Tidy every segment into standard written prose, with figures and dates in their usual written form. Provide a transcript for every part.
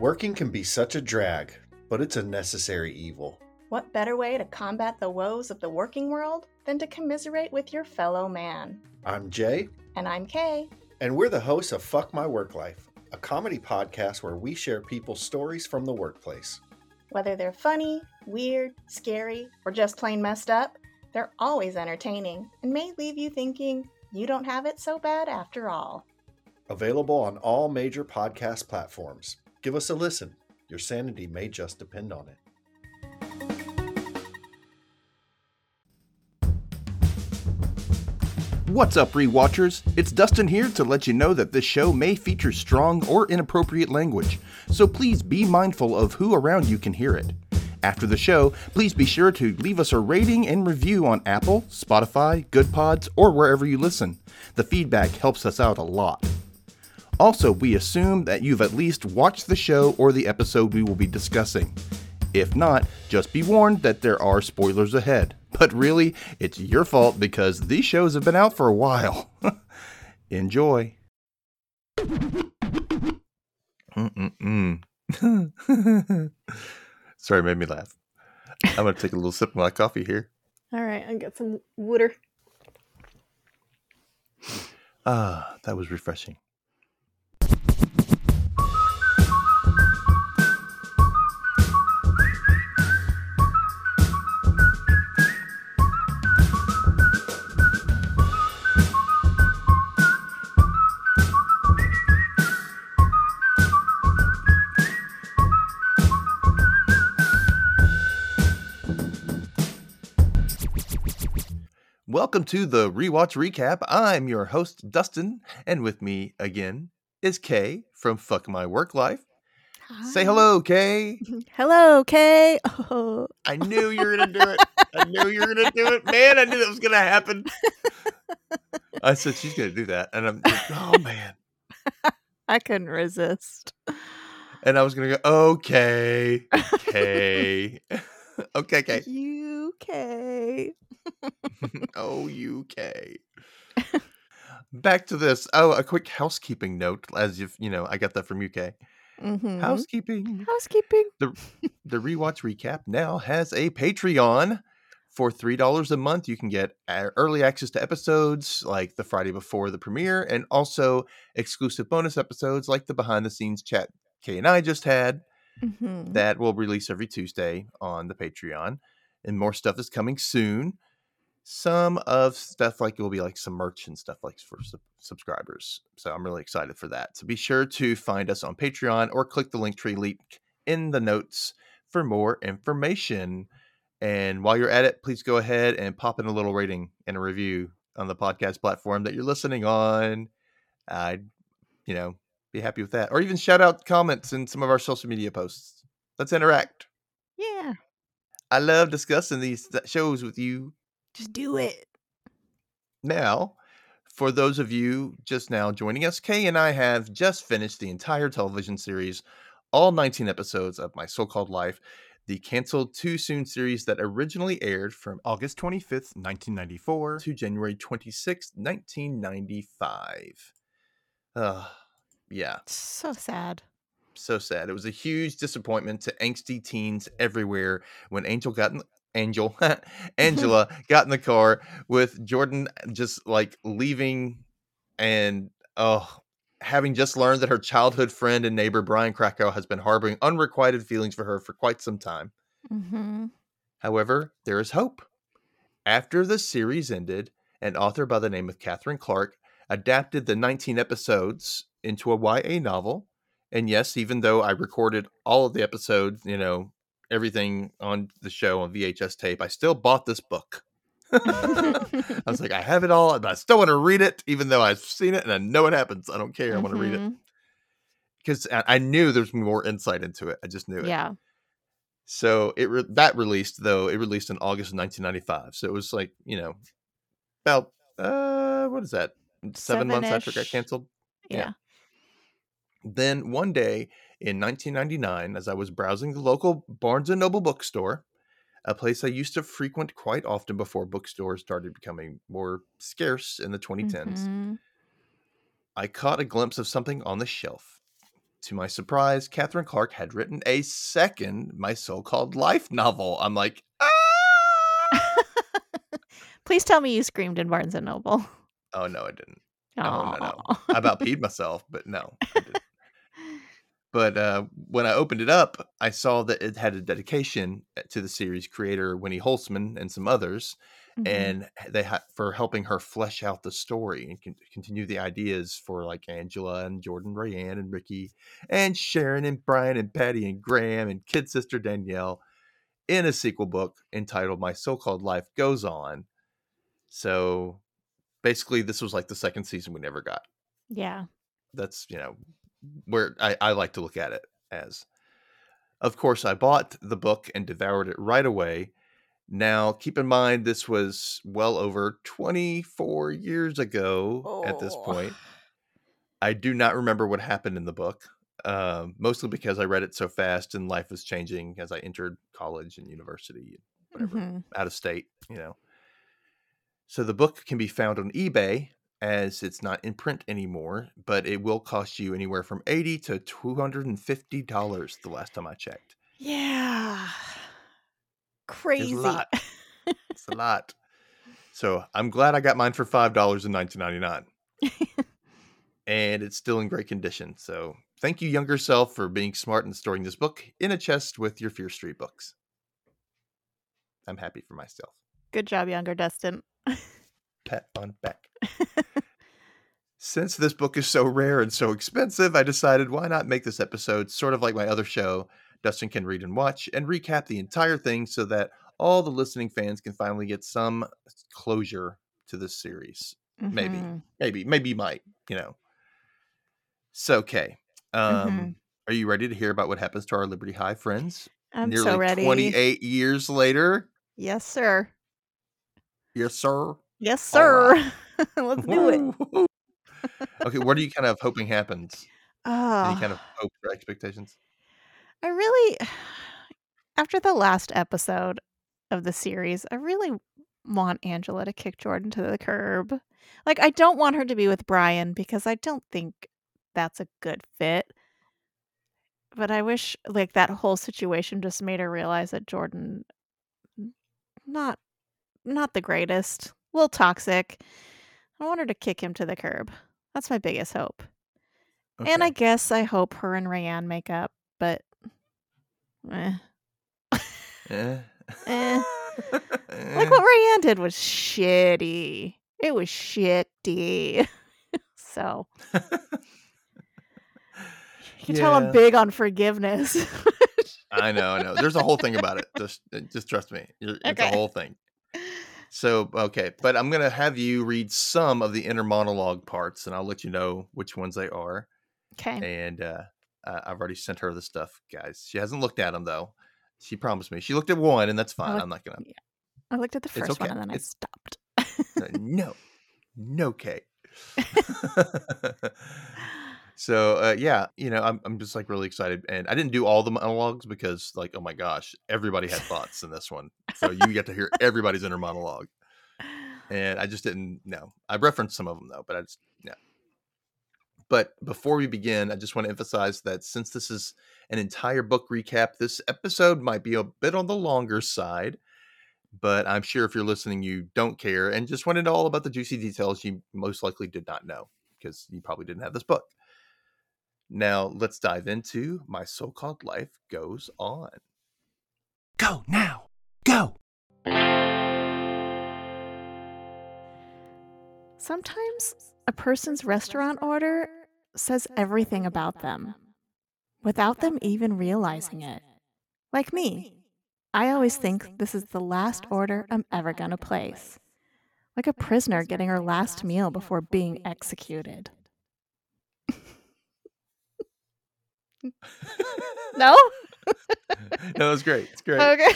Working can be such a drag, but it's a necessary evil. What better way to combat the woes of the working world than to commiserate with your fellow man? I'm Jay. And I'm Kay. And we're the hosts of Fuck My Work Life, a comedy podcast where we share people's stories from the workplace. Whether they're funny, weird, scary, or just plain messed up, they're always entertaining and may leave you thinking you don't have it so bad after all. Available on all major podcast platforms. Give us a listen. Your sanity may just depend on it. What's up, Rewatchers? It's Dustin here to let you know that this show may feature strong or inappropriate language, so please be mindful of who around you can hear it. After the show, please be sure to leave us a rating and review on Apple, Spotify, Good Pods, or wherever you listen. The feedback helps us out a lot. Also, we assume that you've at least watched the show or the episode we will be discussing. If not, just be warned that there are spoilers ahead. But really, it's your fault because these shows have been out for a while. Enjoy. Sorry, it made me laugh. I'm going to take a little sip of my coffee here. All right, I got some water. Ah, that was refreshing. Welcome to the Rewatch Recap. I'm your host, Dustin, and with me again is Kay from Fuck My Work Life. Hi. Say hello, Kay. Hello, Kay. Oh. I knew you were going to do it. Man, I knew that was going to happen. I said, she's going to do that. And I'm like, oh, man. I couldn't resist. And I was going to go, okay, Kay. Okay, Kay. You, Kay. Oh, UK. Back to this. Oh, a quick housekeeping note. As if you know, I got that from UK. Mm-hmm. Housekeeping. The Rewatch Recap now has a Patreon. For $3 a month, you can get early access to episodes like the Friday before the premiere, and also exclusive bonus episodes like the behind the scenes chat Kay and I just had. Mm-hmm. That will release every Tuesday on the Patreon. And more stuff is coming soon. Some of stuff like it will be like some merch and stuff like for subscribers. So I'm really excited for that. So be sure to find us on Patreon or click the Linktree link in the notes for more information. And while you're at it, please go ahead and pop in a little rating and a review on the podcast platform that you're listening on. I'd, be happy with that. Or even shout out comments in some of our social media posts. Let's interact. Yeah. I love discussing these shows with you. Just do it. Now, for those of you just now joining us, Kay and I have just finished the entire television series, all 19 episodes of My So-Called Life, the canceled too soon series that originally aired from August 25th, 1994 to January 26th, 1995. Yeah. So sad. So sad. It was a huge disappointment to angsty teens everywhere when Angela got in the car with Jordan, just like leaving and having just learned that her childhood friend and neighbor Brian Krakow has been harboring unrequited feelings for her for quite some time. Mm-hmm. However, there is hope. After the series ended, an author by the name of Catherine Clark adapted the 19 episodes into a YA novel. And yes, even though I recorded all of the episodes, everything on the show on VHS tape, I still bought this book. I was like, I have it all, but I still want to read it, even though I've seen it and I know what happens. I don't care. I want to read it. Because I knew there's more insight into it. I just knew it. Yeah. So it released in August of 1995. So it was like, about, what is that? 7 months after it got canceled? Yeah. Then one day in 1999, as I was browsing the local Barnes & Noble bookstore, a place I used to frequent quite often before bookstores started becoming more scarce in the 2010s, I caught a glimpse of something on the shelf. to my surprise, Catherine Clark had written a second My So-Called Life novel. I'm like, ah! Please tell me you screamed in Barnes & Noble. Oh, no, I didn't. Aww. No. I about peed myself, but no, I didn't. But when I opened it up, I saw that it had a dedication to the series creator, Winnie Holzman, and some others. Mm-hmm. And they for helping her flesh out the story and continue the ideas for like Angela and Jordan, Rayanne and Ricky and Sharon and Brian and Patty and Graham and kid sister Danielle in a sequel book entitled My So-Called Life Goes On. So basically, this was like the second season we never got. Yeah. That's, you know, where I like to look at it as. Of course, I bought the book and devoured it right away. Now, keep in mind, this was well over 24 years ago at this point. I do not remember what happened in the book, mostly because I read it so fast and life was changing as I entered college and university, and whatever, out of state, you know. So the book can be found on eBay, as it's not in print anymore, but it will cost you anywhere from $80 to $250 the last time I checked. Yeah. Crazy. It's a lot. It's a lot. So I'm glad I got mine for $5 in 1999. And it's still in great condition. So thank you, younger self, for being smart and storing this book in a chest with your Fear Street books. I'm happy for myself. Good job, younger Dustin. Pat on back. Since this book is so rare and so expensive, I decided why not make this episode sort of like my other show, Dustin Can Read and Watch, and recap the entire thing so that all the listening fans can finally get some closure to this series. Mm-hmm. Maybe might, you know. So, Kay, are you ready to hear about what happens to our Liberty High friends? I'm nearly so ready. 28 years later? Yes, sir. Yes, sir. Yes, sir. Right. Let's do it. Okay, what are you kind of hoping happens? Any kind of hope or expectations? I really, after the last episode of the series, I really want Angela to kick Jordan to the curb. Like, I don't want her to be with Brian because I don't think that's a good fit. But I wish, like, that whole situation just made her realize that Jordan, not the greatest, a little toxic. I want her to kick him to the curb. That's my biggest hope. Okay. And I guess I hope her and Rayanne make up, but like what Rayanne did was shitty. It was shitty. So you can tell I'm big on forgiveness. I know. There's a whole thing about it. Just trust me. It's a whole thing. So, okay, but I'm going to have you read some of the inner monologue parts, and I'll let you know which ones they are. Okay. And I've already sent her the stuff, guys. She hasn't looked at them, though. She promised me. She looked at one, and that's fine. I'm not going to. Yeah. I looked at the first one, and then I stopped. No, Kate. So, I'm just, like, really excited. And I didn't do all the monologues because, like, oh, my gosh, everybody had thoughts in this one. So you get to hear everybody's inner monologue. And I just didn't know. I referenced some of them, though, but I just, yeah. But before we begin, I just want to emphasize that since this is an entire book recap, this episode might be a bit on the longer side. But I'm sure if you're listening, you don't care and just want to know all about the juicy details you most likely did not know because you probably didn't have this book. Now, let's dive into My So-Called Life Goes On. Go now! Go! Sometimes a person's restaurant order says everything about them, without them even realizing it. Like me, I always think this is the last order I'm ever going to place. Like a prisoner getting her last meal before being executed. No? No, it's great. It's great. Okay.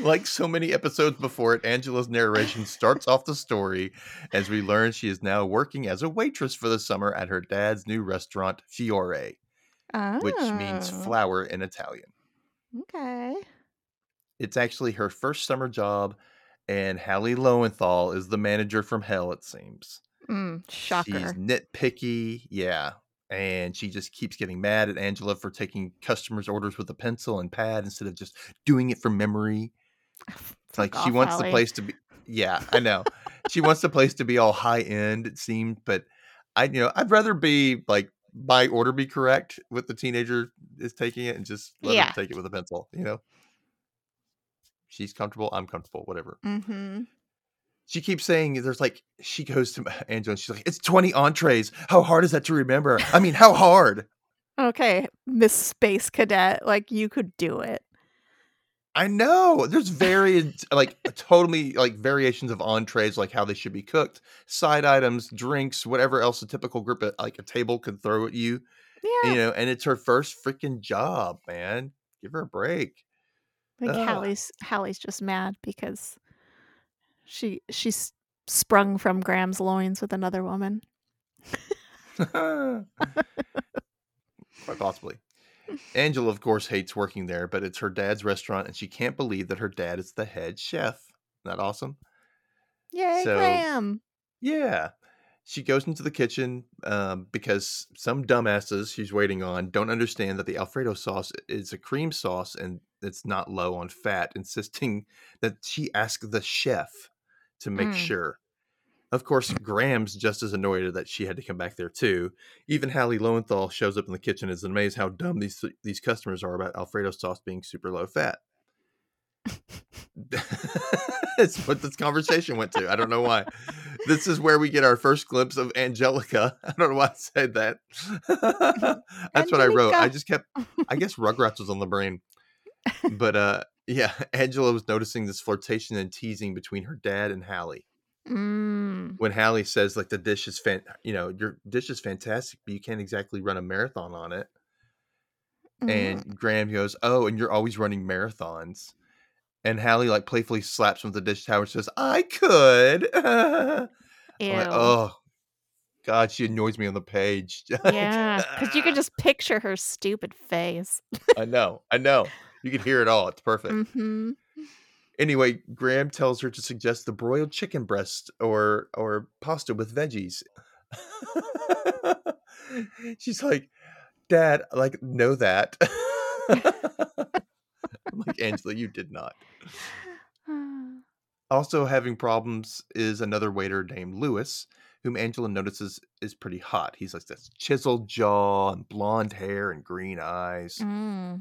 Like so many episodes before it, Angela's narration starts off the story as we learn she is now working as a waitress for the summer at her dad's new restaurant, Fiore, which means flower in Italian. Okay. It's actually her first summer job, and Hallie Lowenthal is the manager from hell, it seems. Shocker. She's nitpicky. Yeah. And she just keeps getting mad at Angela for taking customers' orders with a pencil and pad instead of just doing it from memory. It's like she wants the place to be. Yeah, I know. She wants the place to be all high end, it seemed. But I'd rather be like, my order be correct with the teenager is taking it and just let her take it with a pencil. She's comfortable. I'm comfortable. Whatever. Mm-hmm. She keeps saying there's like, she goes to Angela and she's like, it's 20 entrees. How hard is that to remember? I mean, how hard? Okay, Miss Space Cadet, like you could do it. I know. There's various, like totally like variations of entrees, like how they should be cooked, side items, drinks, whatever else a typical group at like a table could throw at you. Yeah. And it's her first freaking job, man. Give her a break. Like Hallie's just mad because she's sprung from Graham's loins with another woman. Quite possibly. Angela, of course, hates working there, but it's her dad's restaurant, and she can't believe that her dad is the head chef. Isn't that awesome? Yay, Graham! Yeah. She goes into the kitchen because some dumbasses she's waiting on don't understand that the Alfredo sauce is a cream sauce and it's not low on fat, insisting that she ask the chef to make sure. Of course, Graham's just as annoyed that she had to come back there too. Even Hallie Lowenthal shows up in the kitchen and is amazed how dumb these customers are about Alfredo sauce being super low fat. That's what this conversation went to. I don't know why. This is where we get our first glimpse of Angelica. I don't know why I said that. That's what I wrote. I guess Rugrats was on the brain. But Angela was noticing this flirtation and teasing between her dad and Hallie. When Hallie says like the dish is your dish is fantastic, but you can't exactly run a marathon on it. And Graham goes, oh, and you're always running marathons. And Hallie like playfully slaps him with the dish towel and says, I could. Like, oh God, she annoys me on the page. Yeah, because you can just picture her stupid face. I know. You can hear it all. It's perfect. Mm-hmm. Anyway, Graham tells her to suggest the broiled chicken breast or pasta with veggies. She's like, Dad, like, know that. I'm like, Angela, you did not. Also having problems is another waiter named Lewis, whom Angela notices is pretty hot. He's like this chiseled jaw and blonde hair and green eyes.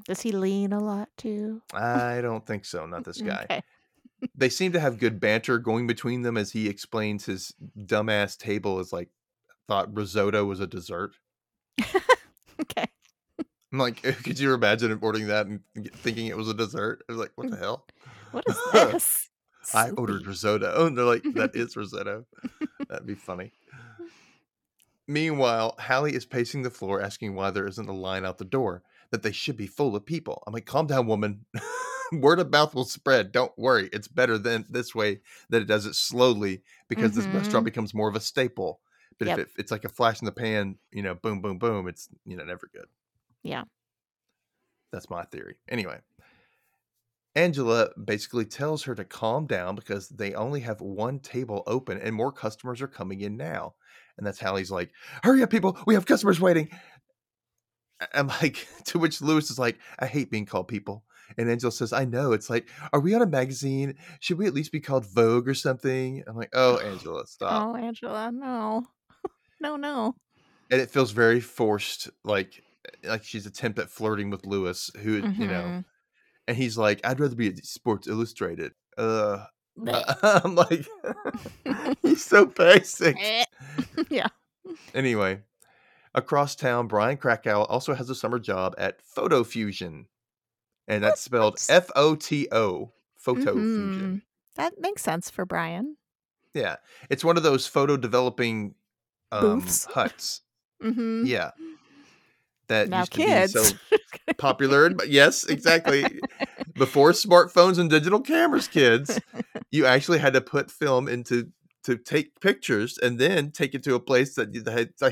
Does he lean a lot too? I don't think so. Not this guy. Okay. They seem to have good banter going between them as he explains his dumbass table is like thought risotto was a dessert. Okay. I'm like, could you imagine ordering that and thinking it was a dessert? I was like, what the hell? What is this? I ordered risotto. And they're like, that is risotto. That'd be funny. Meanwhile, Hallie is pacing the floor asking why there isn't a line out the door, that they should be full of people. I'm like, calm down, woman. Word of mouth will spread. Don't worry. It's better than this way that it does it slowly because this restaurant becomes more of a staple. But if it's like a flash in the pan, boom, boom, boom, it's, never good. Yeah. That's my theory. Anyway. Angela basically tells her to calm down because they only have one table open and more customers are coming in now. And that's Hallie's like, hurry up, people. We have customers waiting. I'm like, to which Lewis is like, I hate being called people. And Angela says, I know. It's like, are we on a magazine? Should we at least be called Vogue or something? I'm like, oh, Angela, stop. Oh, Angela, no. No. And it feels very forced. Like she's attempt at flirting with Lewis, who, and he's like, I'd rather be at Sports Illustrated. I'm like, he's so basic. Yeah. Anyway, across town, Brian Krakow also has a summer job at Photo Fusion. And that's spelled F-O-T-O. Photo Fusion. That makes sense for Brian. Yeah. It's one of those photo developing huts. Yeah. That now used kids. To be so popular. But yes, exactly. Before smartphones and digital cameras, kids, you actually had to put film into to take pictures and then take it to a place that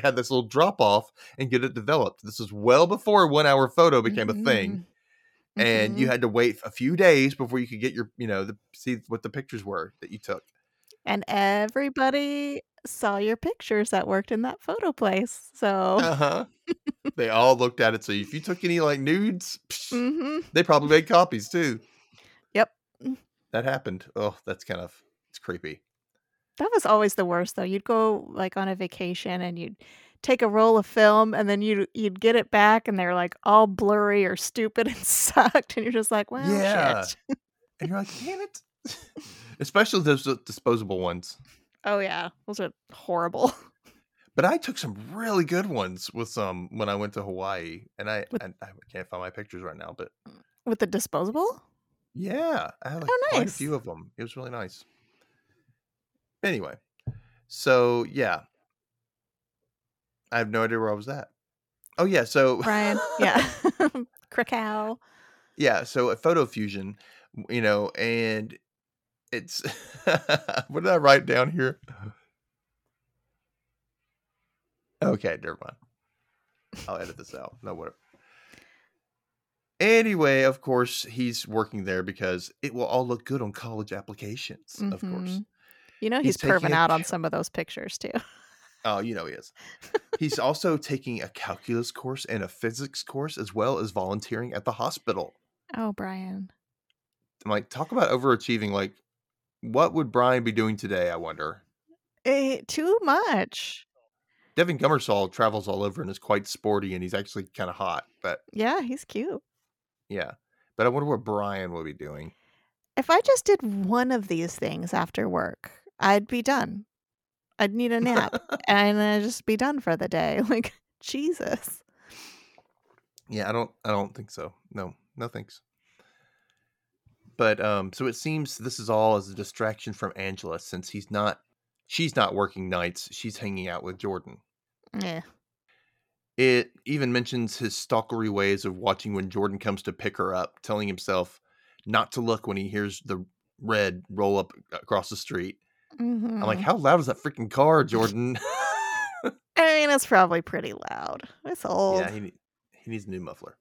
had this little drop off and get it developed. This was well before 1 hour photo became a thing. And you had to wait a few days before you could get your, see what the pictures were that you took. And everybody saw your pictures that worked in that photo place. So they all looked at it. So if you took any like nudes, they probably made copies too. Yep. That happened. Oh, that's kind of, it's creepy. That was always the worst though. You'd go like on a vacation and you'd take a roll of film and then you'd get it back and they're like all blurry or stupid and sucked. And you're just like, well, shit. And you're like, damn it. Especially those disposable ones. Oh yeah, those are horrible. But I took some really good ones with some when I went to Hawaii, and I can't find my pictures right now. But with the disposable, yeah, I had like quite a few of them. It was really nice. Anyway, so yeah, I have no idea where I was at. Oh yeah, so Brian, Krakow, so at Photo Fusion, you know, and. It's what did I write down here? Okay, never mind. I'll edit this out. No, whatever. Anyway, of course, he's working there because it will all look good on college applications, of course. You know, he's perving out on some of those pictures, too. Oh, you know he is. He's also taking a calculus course and a physics course, as well as volunteering at the hospital. Oh, Brian. I'm like, talk about overachieving. Like, what would Brian be doing today, I wonder? Too much. Devin Gummersall travels all over and is quite sporty, and he's actually kind of hot. But yeah, he's cute. Yeah. But I wonder what Brian will be doing. If I just did one of these things after work, I'd be done. I'd need a nap, and I'd just be done for the day. Like, Jesus. Yeah, I don't think so. No thanks. But so it seems this is all as a distraction from Angela, since she's not working nights. She's hanging out with Jordan. Yeah. It even mentions his stalkery ways of watching when Jordan comes to pick her up, telling himself not to look when he hears the red roll up across the street. I'm like, how loud is that freaking car, Jordan? I mean, it's probably pretty loud. It's old. Yeah, he needs a new muffler.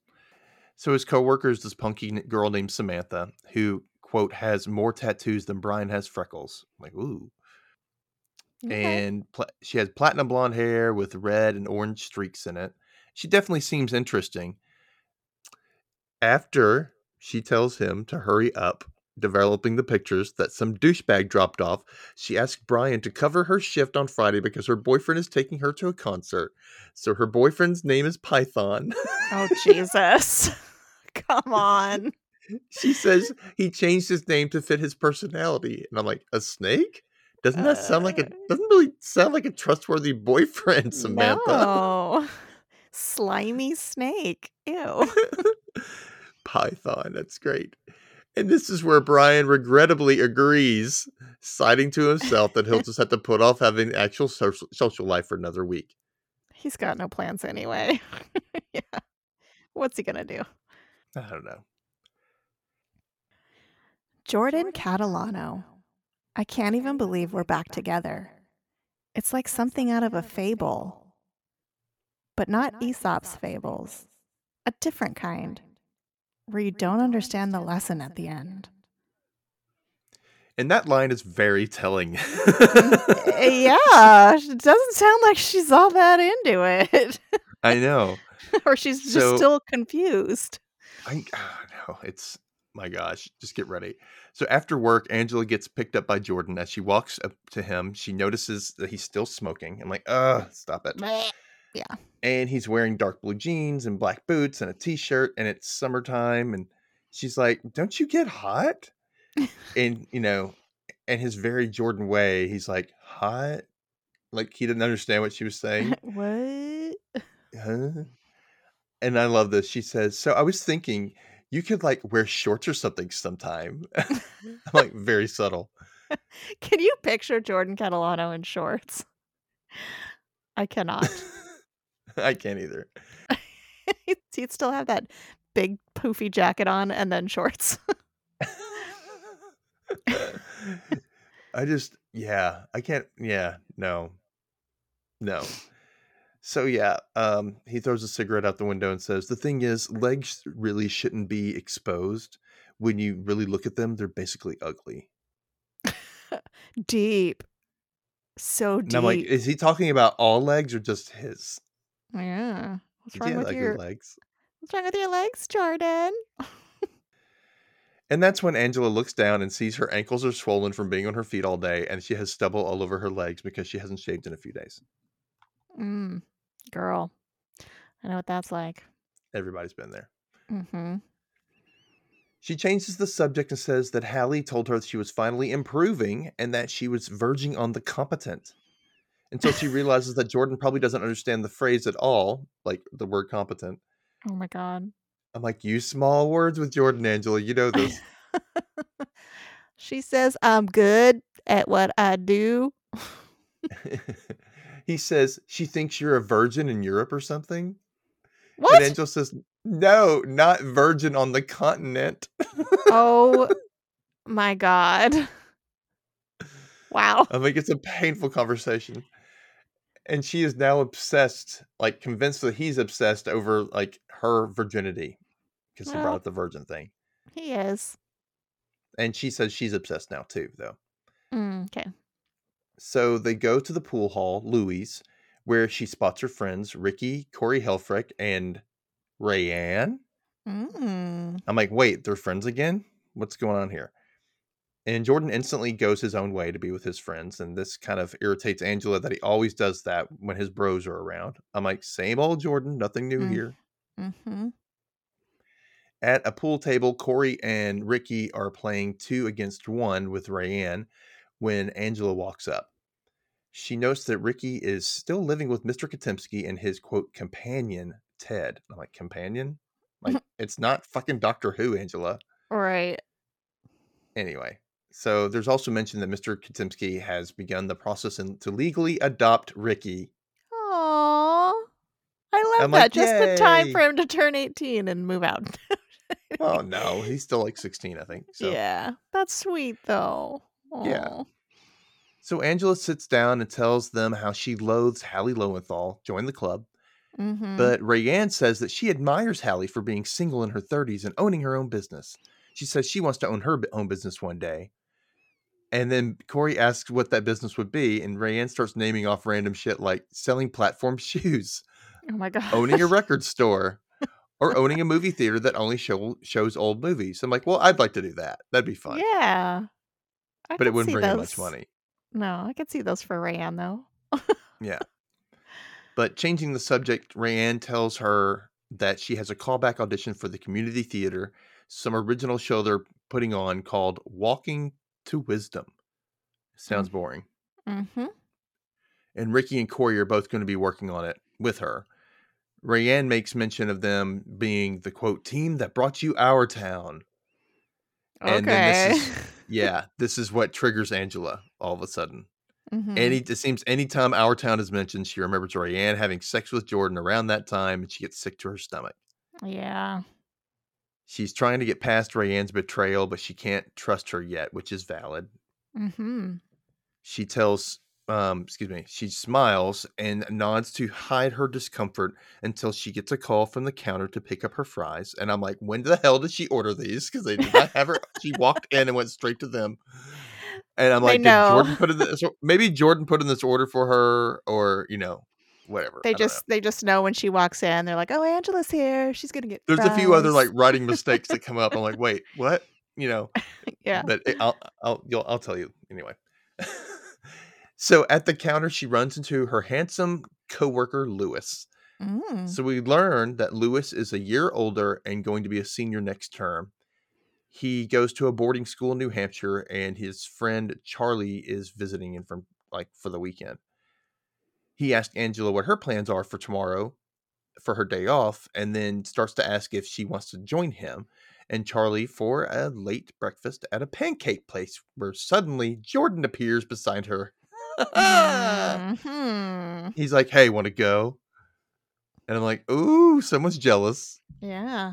So his coworker is this punky girl named Samantha, who, quote, has more tattoos than Brian has freckles. I'm like, ooh. Okay. And she has platinum blonde hair with red and orange streaks in it. She definitely seems interesting. After she tells him to hurry up developing the pictures that some douchebag dropped off, she asks Brian to cover her shift on Friday because her boyfriend is taking her to a concert. So her boyfriend's name is Python. Oh, Jesus. Come on. She says he changed his name to fit his personality. And I'm like, a snake? Doesn't that sound like doesn't really sound like a trustworthy boyfriend, Samantha. No. Slimy snake. Ew. Python. That's great. And this is where Brian regrettably agrees, citing to himself that he'll just have to put off having actual social life for another week. He's got no plans anyway. Yeah. What's he going to do? I don't know. Jordan Catalano. I can't even believe we're back together. It's like something out of a fable. But not Aesop's fables. A different kind. Where you don't understand the lesson at the end. And that line is very telling. Yeah. It doesn't sound like she's all that into it. I know. Or she's just still confused. I know. It's, my gosh, just get ready. So after work, Angela gets picked up by Jordan. As she walks up to him, she notices that he's still smoking. I'm like, stop it. Yeah. And he's wearing dark blue jeans and black boots and a t-shirt, and it's summertime. And she's like, don't you get hot? And, you know, in his very Jordan way, he's like, hot? Like he didn't understand what she was saying. What? Huh? And I love this. She says, so I was thinking you could like wear shorts or something sometime. I'm like, very subtle. Can you picture Jordan Catalano in shorts? I cannot. I can't either. He'd still have that big poofy jacket on and then shorts. No. So yeah, he throws a cigarette out the window and says, the thing is, legs really shouldn't be exposed. When you really look at them, they're basically ugly. Deep. So deep. And I'm like, is he talking about all legs or just his? Yeah. What's wrong with your legs? What's wrong with your legs, Jordan? And that's when Angela looks down and sees her ankles are swollen from being on her feet all day, and she has stubble all over her legs because she hasn't shaved in a few days. Girl. I know what that's like. Everybody's been there. Mm-hmm. She changes the subject and says that Hallie told her that she was finally improving and that she was verging on the competent. Until she realizes that Jordan probably doesn't understand the phrase at all, like the word competent. Oh my God. I'm like, use small words with Jordan, Angela. You know this. She says, I'm good at what I do. He says, she thinks you're a virgin in Europe or something. What? And Angela says, no, not virgin on the continent. Oh my God. Wow. I'm like, it's a painful conversation. And she is now obsessed, like convinced that he's obsessed over like her virginity because he brought up the virgin thing. He is. And she says she's obsessed now too, though. Okay. So they go to the pool hall, Louie's, where she spots her friends, Ricky, Corey Helfrich, and Rayanne. I'm like, wait, they're friends again? What's going on here? And Jordan instantly goes his own way to be with his friends. And this kind of irritates Angela that he always does that when his bros are around. I'm like, same old Jordan. Nothing new here. Mm-hmm. At a pool table, Corey and Ricky are playing 2-against-1 with Rayanne when Angela walks up. She notes that Ricky is still living with Mr. Katimski and his, quote, companion, Ted. I'm like, companion? Like, it's not fucking Doctor Who, Angela. Right. Anyway. So there's also mention that Mr. Katimski has begun the process to legally adopt Ricky. Aww. I love that. Like, just the time for him to turn 18 and move out. Oh, no. He's still like 16, I think. So. Yeah. That's sweet, though. Aww. Yeah. So Angela sits down and tells them how she loathes Hallie Lowenthal, join the club. Mm-hmm. But Rayanne says that she admires Hallie for being single in her 30s and owning her own business. She says she wants to own her own business one day. And then Corey asks what that business would be. And Rayanne starts naming off random shit like selling platform shoes. Oh my God. Owning a record store or owning a movie theater that only shows old movies. I'm like, well, I'd like to do that. That'd be fun. Yeah. But it wouldn't bring her much money. No, I could see those for Rayanne though. Yeah. But changing the subject, Rayanne tells her that she has a callback audition for the community theater. Some original show they're putting on called Walking to Wisdom. Sounds boring. Mm-hmm. And Ricky and Corey are both going to be working on it with her. Rayanne makes mention of them being the, quote, team that brought you Our Town. Okay. And then this is what triggers Angela all of a sudden. Mm-hmm. It seems anytime Our Town is mentioned, she remembers Rayanne having sex with Jordan around that time, and she gets sick to her stomach. Yeah. She's trying to get past Rayanne's betrayal, but she can't trust her yet, which is valid. Mm-hmm. She she smiles and nods to hide her discomfort until she gets a call from the counter to pick up her fries. And I'm like, when the hell did she order these? Because they did not have her. She walked in and went straight to them. And I'm like, maybe Jordan put in this order for her, or, you know. Whatever. They just know when she walks in, they're like, oh, Angela's here. She's going to get There's fries. A few other like writing mistakes that come up. I'm like, wait, what? You know. Yeah. But I'll tell you anyway. So at the counter, she runs into her handsome coworker, Lewis. So we learn that Lewis is a year older and going to be a senior next term. He goes to a boarding school in New Hampshire, and his friend Charlie is visiting him for the weekend. He asked Angela what her plans are for tomorrow, for her day off, and then starts to ask if she wants to join him and Charlie for a late breakfast at a pancake place, where suddenly Jordan appears beside her. Mm-hmm. He's like, hey, want to go? And I'm like, ooh, someone's jealous. Yeah.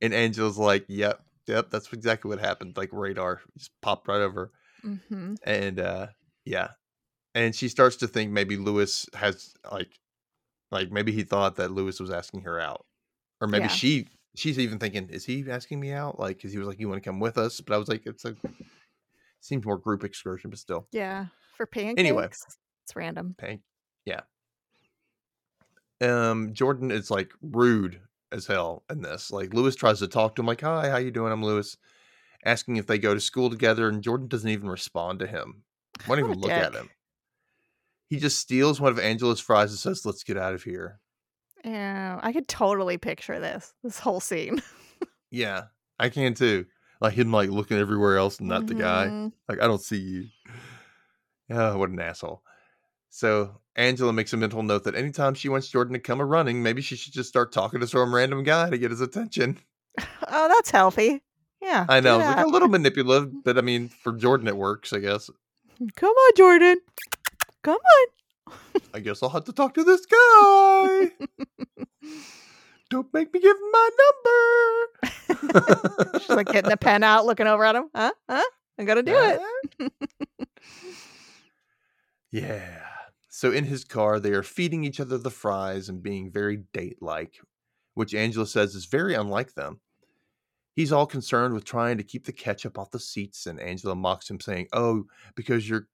And Angela's like, yep, that's exactly what happened. Like radar just popped right over. Mm-hmm. And yeah. And she starts to think maybe Lewis has like maybe he thought that Lewis was asking her out, or maybe she's even thinking, is he asking me out? Like, because he was like, you want to come with us? But I was like, it's like Seems more group excursion, but still. Yeah. For pancakes. Anyway. It's random. Yeah. Jordan is like rude as hell in this. Like Lewis tries to talk to him like, hi, how you doing? I'm Lewis. Asking if they go to school together, and Jordan doesn't even respond to him. Won't even look at him. He just steals one of Angela's fries and says, let's get out of here. Yeah, I could totally picture this whole scene. Yeah, I can too. Like him like looking everywhere else and not the guy. Like, I don't see you. Oh, what an asshole. So Angela makes a mental note that anytime she wants Jordan to come a-running, maybe she should just start talking to some random guy to get his attention. Oh, that's healthy. Yeah. I know. Like a little manipulative, but I mean, for Jordan it works, I guess. Come on, Jordan. Come on. I guess I'll have to talk to this guy. Don't make me give him my number. She's like getting a pen out, looking over at him. Huh? I gotta do it. Yeah. So in his car, they are feeding each other the fries and being very date-like, which Angela says is very unlike them. He's all concerned with trying to keep the ketchup off the seats, and Angela mocks him, saying, "Oh, because your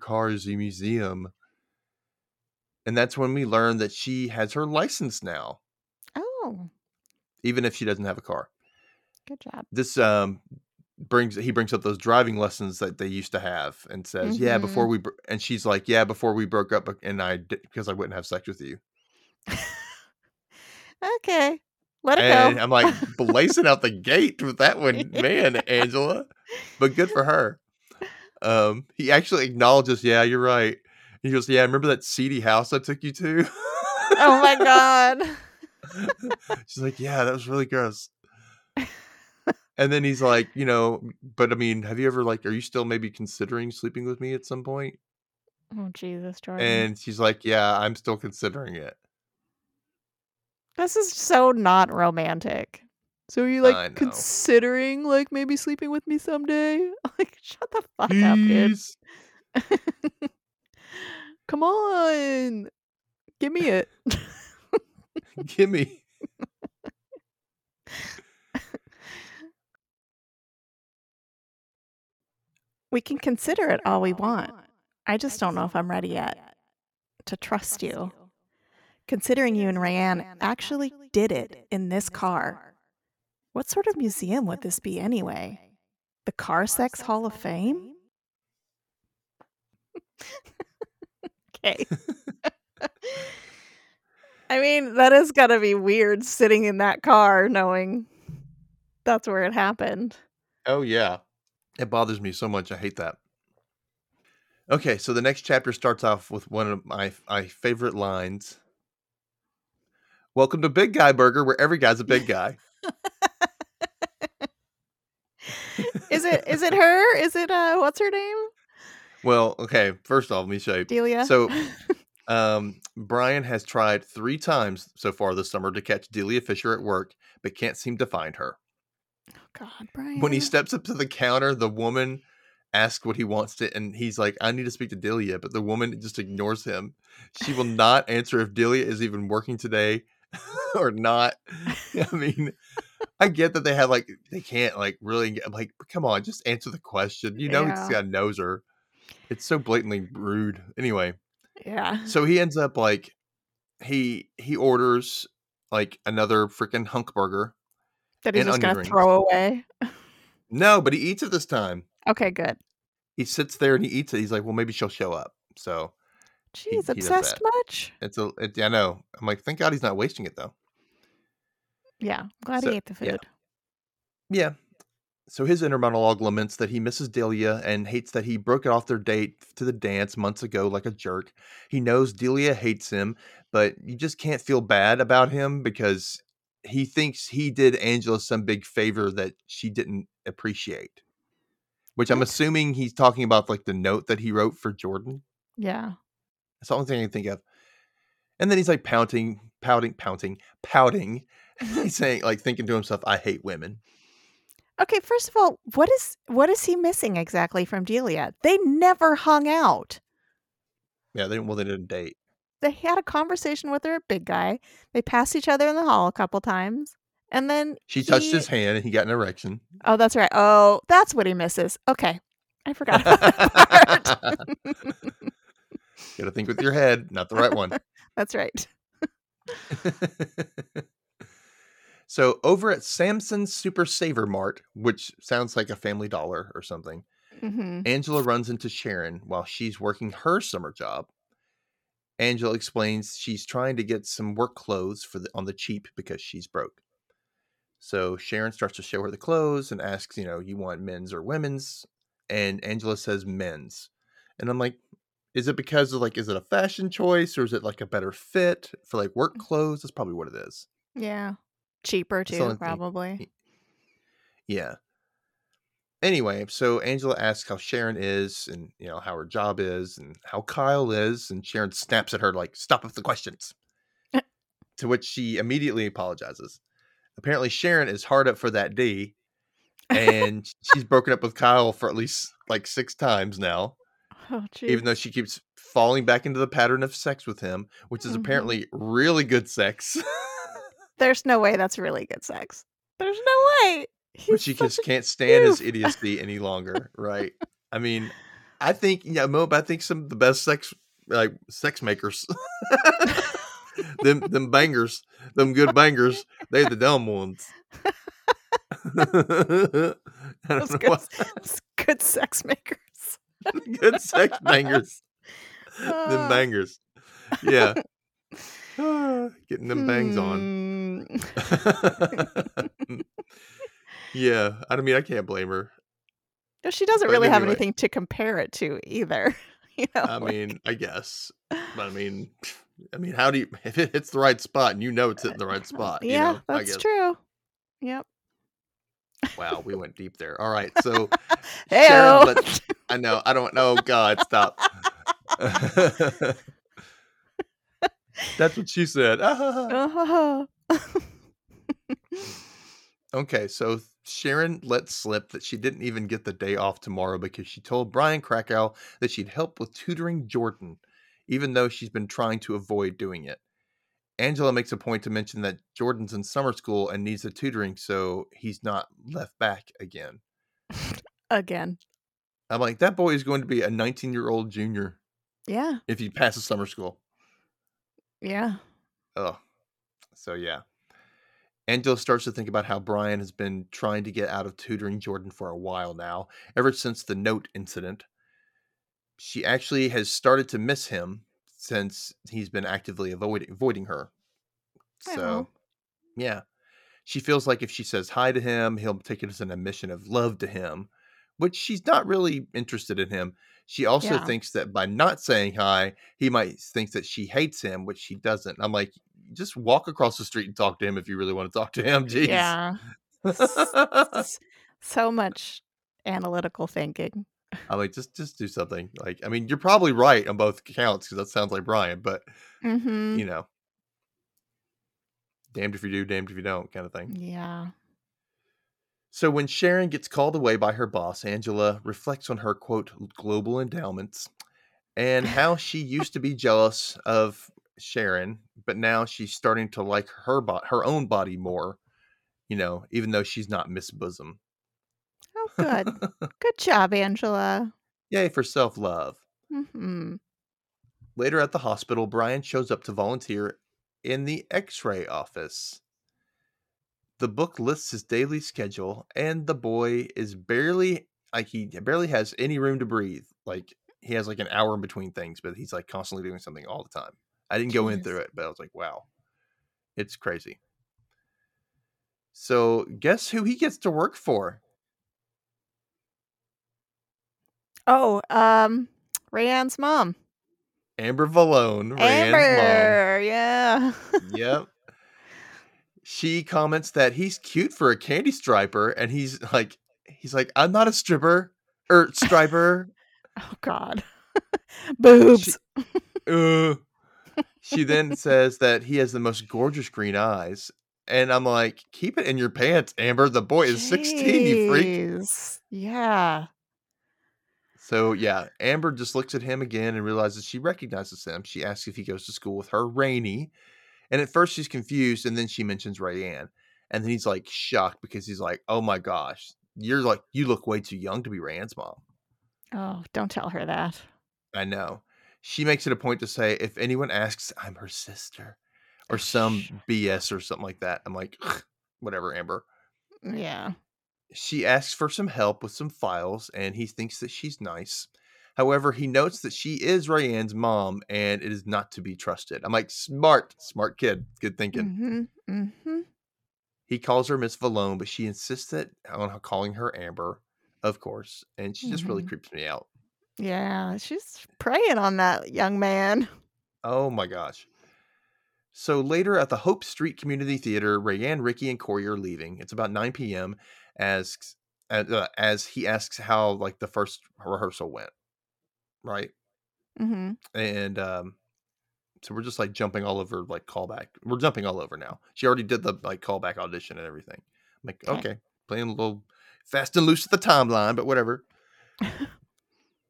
car is a museum." And that's when we learn that she has her license now. Oh. Even if she doesn't have a car. Good job. This brings up those driving lessons that they used to have, and says, "Yeah, before we," and she's like, "Yeah, before we broke up, and I did, because I wouldn't have sex with you." Okay. Let it go. I'm like blazing out the gate with that one, man, Angela. But good for her. He actually acknowledges, yeah, you're right. He goes, yeah, remember that seedy house I took you to? Oh my God. She's like, yeah, that was really gross. And then he's like, you know, but I mean, have you ever like, are you still maybe considering sleeping with me at some point? Oh, Jesus, Jordan. And she's like, yeah, I'm still considering it. This is so not romantic. So are you like considering like maybe sleeping with me someday? Like, shut the fuck up, dude. Come on. Give me it. Give me. We can consider it all we want. I just don't know if I'm ready yet to trust you. Considering you and Rayanne actually did it in this car. What sort of museum would this be anyway? The Car Sex Hall of Fame? Okay. I mean, that is gotta be weird sitting in that car knowing that's where it happened. Oh, yeah. It bothers me so much. I hate that. Okay, so the next chapter starts off with one of my favorite lines. Welcome to Big Guy Burger, where every guy's a big guy. Is it her? Is it what's her name? Well, okay. First off, let me show you. Delia. So, Brian has tried 3 times so far this summer to catch Delia Fisher at work, but can't seem to find her. Oh God, Brian! When he steps up to the counter, the woman asks what he wants to, and he's like, I need to speak to Delia, but the woman just ignores him. She will not answer if Delia is even working today. Or not. I mean, I get that they have like they can't like really like come on, just answer the question. You know, this guy knows her. It's so blatantly rude. Anyway, yeah. So he ends up like he orders like another freaking hunk burger that he's just gonna throw away. No, but he eats it this time. Okay, good. He sits there and he eats it. He's like, well, maybe she'll show up. So. Jeez, obsessed much? I know. I'm like, thank God he's not wasting it though. Yeah, I'm glad he ate the food. Yeah. So his inner monologue laments that he misses Delia and hates that he broke it off their date to the dance months ago like a jerk. He knows Delia hates him, but you just can't feel bad about him because he thinks he did Angela some big favor that she didn't appreciate. Which I'm assuming he's talking about like the note that he wrote for Jordan. Yeah. That's the only thing I can think of. And then he's like pouting. He's saying, like thinking to himself, I hate women. Okay, first of all, what is he missing exactly from Delia? They never hung out. Yeah, they didn't date. They had a conversation with her, big guy. They passed each other in the hall a couple times. And then she touched his hand and he got an erection. Oh, that's right. Oh, that's what he misses. Okay. I forgot about that part. Gotta think with your head, not the right one. That's right. So over at Samson's Super Saver Mart, which sounds like a Family Dollar or something, mm-hmm. Angela runs into Sharon while she's working her summer job. Angela explains she's trying to get some work clothes on the cheap because she's broke. So Sharon starts to show her the clothes and asks, you want men's or women's? And Angela says men's. And I'm like, is it because of is it a fashion choice or is it a better fit for work clothes? That's probably what it is. Yeah. Cheaper too, probably. Yeah. Anyway, so Angela asks how Sharon is and, how her job is and how Kyle is. And Sharon snaps at her stop with the questions. To which she immediately apologizes. Apparently Sharon is hard up for that D. And she's broken up with Kyle for at least 6 times now. Oh, geez. Even though she keeps falling back into the pattern of sex with him, which is mm-hmm. apparently really good sex. There's no way that's really good sex. There's no way. But she just can't stand his idiocy any longer, right? I mean, I think, Moab, I think some of the best sex makers, them bangers, them good bangers, they're the dumb ones. Good sex makers. Good sex bangers. Them bangers. Yeah. Getting them bangs on. Yeah. I mean, I can't blame her. She doesn't really have anything to compare it to either. I guess. But I mean, how do you, if it hits the right spot and it's hitting the right spot. Yeah, that's true. Yep. Wow, we went deep there. All right, so Sharon, I know, I don't know. God, stop. That's what she said. Okay, so Sharon let slip that she didn't even get the day off tomorrow because she told Brian Krakow that she'd help with tutoring Jordan, even though she's been trying to avoid doing it. Angela makes a point to mention that Jordan's in summer school and needs a tutoring, so he's not left back again. Again. I'm like, that boy is going to be a 19-year-old junior. Yeah. If he passes summer school. Yeah. Oh. So, yeah. Angela starts to think about how Brian has been trying to get out of tutoring Jordan for a while now, ever since the note incident. She actually has started to miss him. Since he's been actively avoiding her. So, yeah. She feels like if she says hi to him, he'll take it as an admission of love to him, which she's not really interested in him. She also thinks that by not saying hi, he might think that she hates him, which she doesn't. I'm like, just walk across the street and talk to him if you really want to talk to him. Jeez. Yeah. So much analytical thinking. I'm like, just do something. You're probably right on both counts because that sounds like Brian, but mm-hmm. Damned if you do, damned if you don't kind of thing. Yeah. So when Sharon gets called away by her boss, Angela reflects on her, quote, global endowments and how she used to be jealous of Sharon, but now she's starting to like her own body more, even though she's not Miss Bosom. Good. Good job, Angela. Yay for self-love. Mm-hmm. Later at the hospital, Brian shows up to volunteer in the x-ray office. The book lists his daily schedule, and the boy is barely has any room to breathe. He has an hour in between things, but he's constantly doing something all the time. I didn't go in through it, but I was like, wow, it's crazy. So guess who he gets to work for? Oh, Rayanne's mom. Amber Vallone. Amber, yeah. Yep. She comments that he's cute for a candy striper, and he's like, I'm not a stripper or striper. Oh God. Boobs. She then says that he has the most gorgeous green eyes. And I'm like, keep it in your pants, Amber. The boy is 16, you freak. Yeah. So, yeah, Amber just looks at him again and realizes she recognizes him. She asks if he goes to school with her, Rainey. And at first she's confused, and then she mentions Rayanne. And then he's, shocked because he's like, oh, my gosh, you look way too young to be Rayanne's mom. Oh, don't tell her that. I know. She makes it a point to say, if anyone asks, I'm her sister. Or some BS or something like that. I'm like, whatever, Amber. Yeah. She asks for some help with some files, and he thinks that she's nice. However, he notes that she is Rayanne's mom, and it is not to be trusted. I'm like, smart kid. Good thinking. Mm-hmm. Mm-hmm. He calls her Miss Vallone, but she insists on calling her Amber, of course. And she just really creeps me out. Yeah, she's preying on that young man. Oh, my gosh. So later at the Hope Street Community Theater, Rayanne, Ricky, and Corey are leaving. It's about 9 p.m. As he asks how like the first rehearsal went. Right. Mm-hmm. And so we're just like jumping all over like callback. We're jumping all over now. She already did the like callback audition and everything. I'm like, okay, playing a little fast and loose with the timeline, but whatever.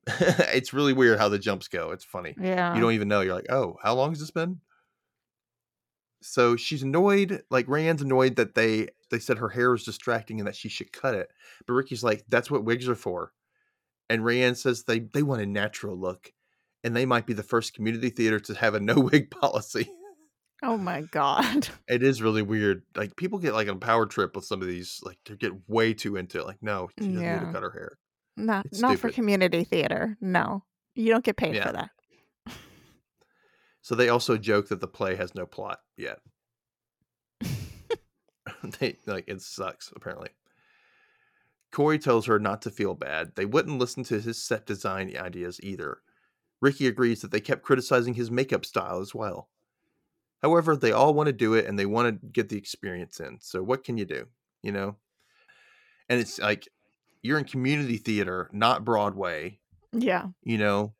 It's really weird how the jumps go. It's funny. Yeah. You don't even know. You're like, oh, how long has this been? So she's annoyed. Like Rayanne's annoyed that they said her hair is distracting and that she should cut it. But Ricky's like, that's what wigs are for. And Rayanne says they want a natural look, and they might be the first community theater to have a no wig policy. Oh my God. It is really weird. Like people get like a power trip with some of these, like they get way too into it. Like, no, she doesn't need to cut her hair. Not for community theater. No, you don't get paid for that. So they also joke that the play has no plot yet. It sucks, apparently. Corey tells her not to feel bad. They wouldn't listen to his set design ideas either. Ricky agrees that they kept criticizing his makeup style as well. However, they all want to do it and they want to get the experience in. So what can you do? You know? And it's like, you're in community theater, not Broadway. Yeah. You know?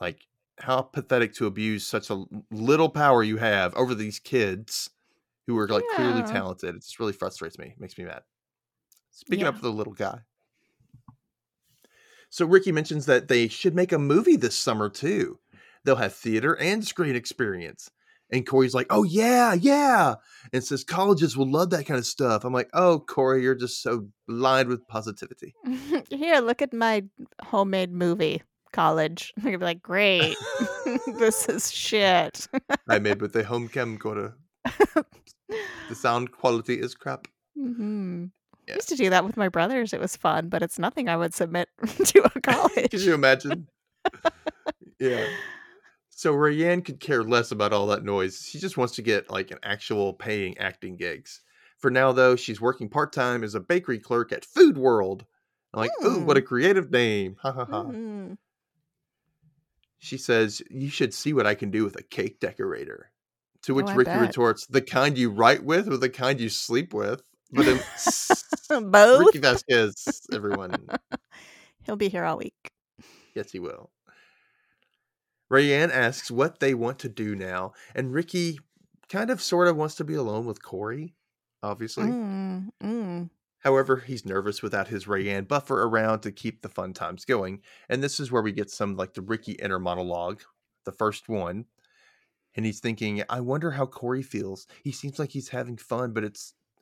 Like, how pathetic to abuse such a little power you have over these kids who are like clearly talented. It just really frustrates me. It makes me mad. Speaking up for the little guy. So Ricky mentions that they should make a movie this summer too. They'll have theater and screen experience. And Corey's like, oh yeah. And says colleges will love that kind of stuff. I'm like, oh, Corey, you're just so lined with positivity. Here, look at my homemade movie. College. They're gonna be like, great. This is shit. I made with the home camcorder. The sound quality is crap. Mm-hmm. Yeah. I used to do that with my brothers. It was fun, but it's nothing I would submit to a college. Can you imagine? Yeah. So Rayanne could care less about all that noise. She just wants to get like an actual paying acting gigs. For now, though, she's working part-time as a bakery clerk at Food World. I'm like, ooh, what a creative name. Ha ha ha. Mm-hmm. She says, you should see what I can do with a cake decorator. To which Ricky retorts, the kind you write with or the kind you sleep with. But both. Ricky Vasquez, everyone. He'll be here all week. Yes, he will. Rayanne asks what they want to do now. And Ricky kind of sort of wants to be alone with Corey, obviously. However, he's nervous without his Rayanne buffer around to keep the fun times going. And this is where we get some like the Ricky inner monologue, the first one. And he's thinking, I wonder how Corey feels. He seems like he's having fun, but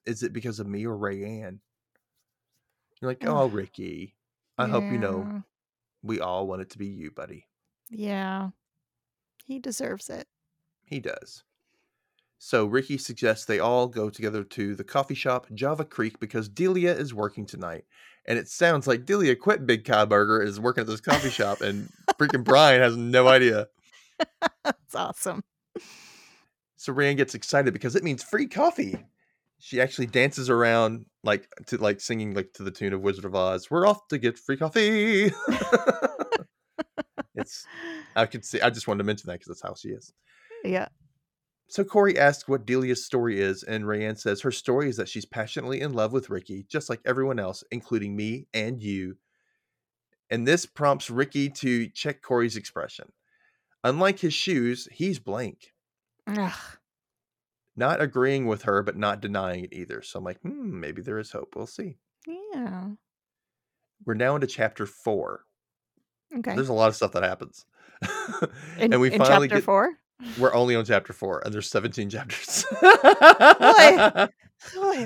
is it because of me or Rayanne? You're like, oh, Ricky, I hope you know we all want it to be you, buddy. Yeah, he deserves it. He does. So Ricky suggests they all go together to the coffee shop, Java Creek, because Delia is working tonight. And it sounds like Delia quit Big Kai Burger, is working at this coffee shop, and freaking Brian has no idea. That's awesome. So Rayanne gets excited because it means free coffee. She actually dances around like singing like to the tune of Wizard of Oz. We're off to get free coffee. I could see. I just wanted to mention that because that's how she is. Yeah. So Corey asks what Delia's story is, and Rayanne says her story is that she's passionately in love with Ricky, just like everyone else, including me and you. And this prompts Ricky to check Corey's expression. Unlike his shoes, he's blank. Ugh. Not agreeing with her, but not denying it either. So I'm like, maybe there is hope. We'll see. Yeah. We're now into chapter 4. Okay. There's a lot of stuff that happens. And we finally get... Chapter 4? We're only on chapter 4, and there's 17 chapters. Boy,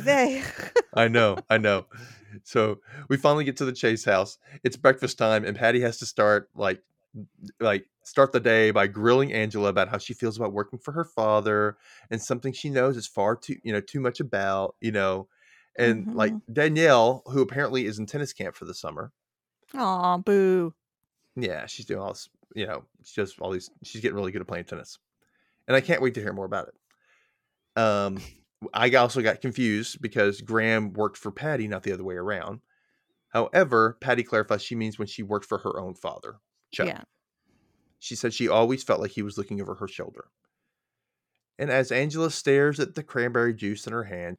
they. I know. So we finally get to the Chase house. It's breakfast time, and Patty has to start start the day by grilling Angela about how she feels about working for her father and something she knows is far too much about, and mm-hmm. Danielle, who apparently is in tennis camp for the summer. Aw, boo. Yeah, she's doing all this, she's getting really good at playing tennis, and I can't wait to hear more about it. I also got confused because Graham worked for Patty, not the other way around. However, Patty clarifies she means when she worked for her own father, Chuck. Yeah. She said she always felt like he was looking over her shoulder. And as Angela stares at the cranberry juice in her hand,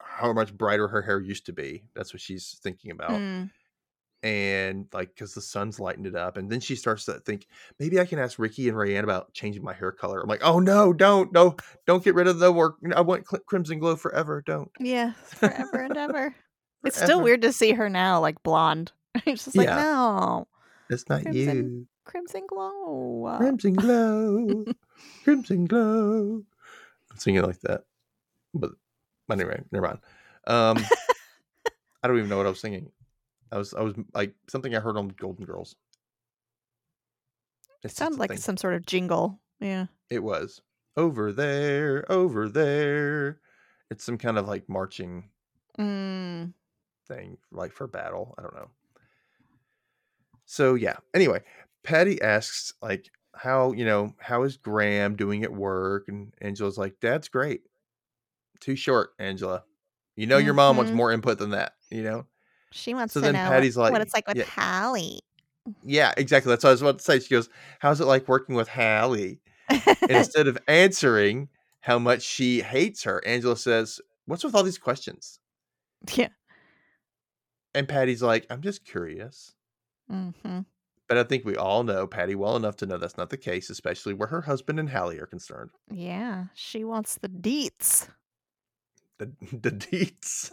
how much brighter her hair used to be. That's what she's thinking about. Mm. And because the sun's lightened it up. And then she starts to think, maybe I can ask Ricky and Rayanne about changing my hair color. I'm like, oh no, don't get rid of the work. I want crimson glow forever. Don't. Yeah. Forever and ever. Forever. It's still weird to see her now, blonde. It's just no. It's not crimson, you. Crimson glow. Crimson glow. Crimson glow. I'm singing like that. But anyway, never mind. I don't even know what I was singing. I was like something I heard on Golden Girls. It sounded like some sort of jingle. Yeah. It was. Over there. It's some kind of marching thing, for battle. I don't know. So yeah. Anyway, Patty asks how is Graham doing at work? And Angela's like, Dad's great. Too short, Angela. Your mom wants more input than that, She wants to know Patty's what it's like with Hallie. Yeah, exactly. That's what I was about to say. She goes, how's it like working with Hallie? And instead of answering how much she hates her, Angela says, what's with all these questions? Yeah. And Patty's like, I'm just curious. Mm-hmm. But I think we all know Patty well enough to know that's not the case, especially where her husband and Hallie are concerned. Yeah, she wants the deets. The deets.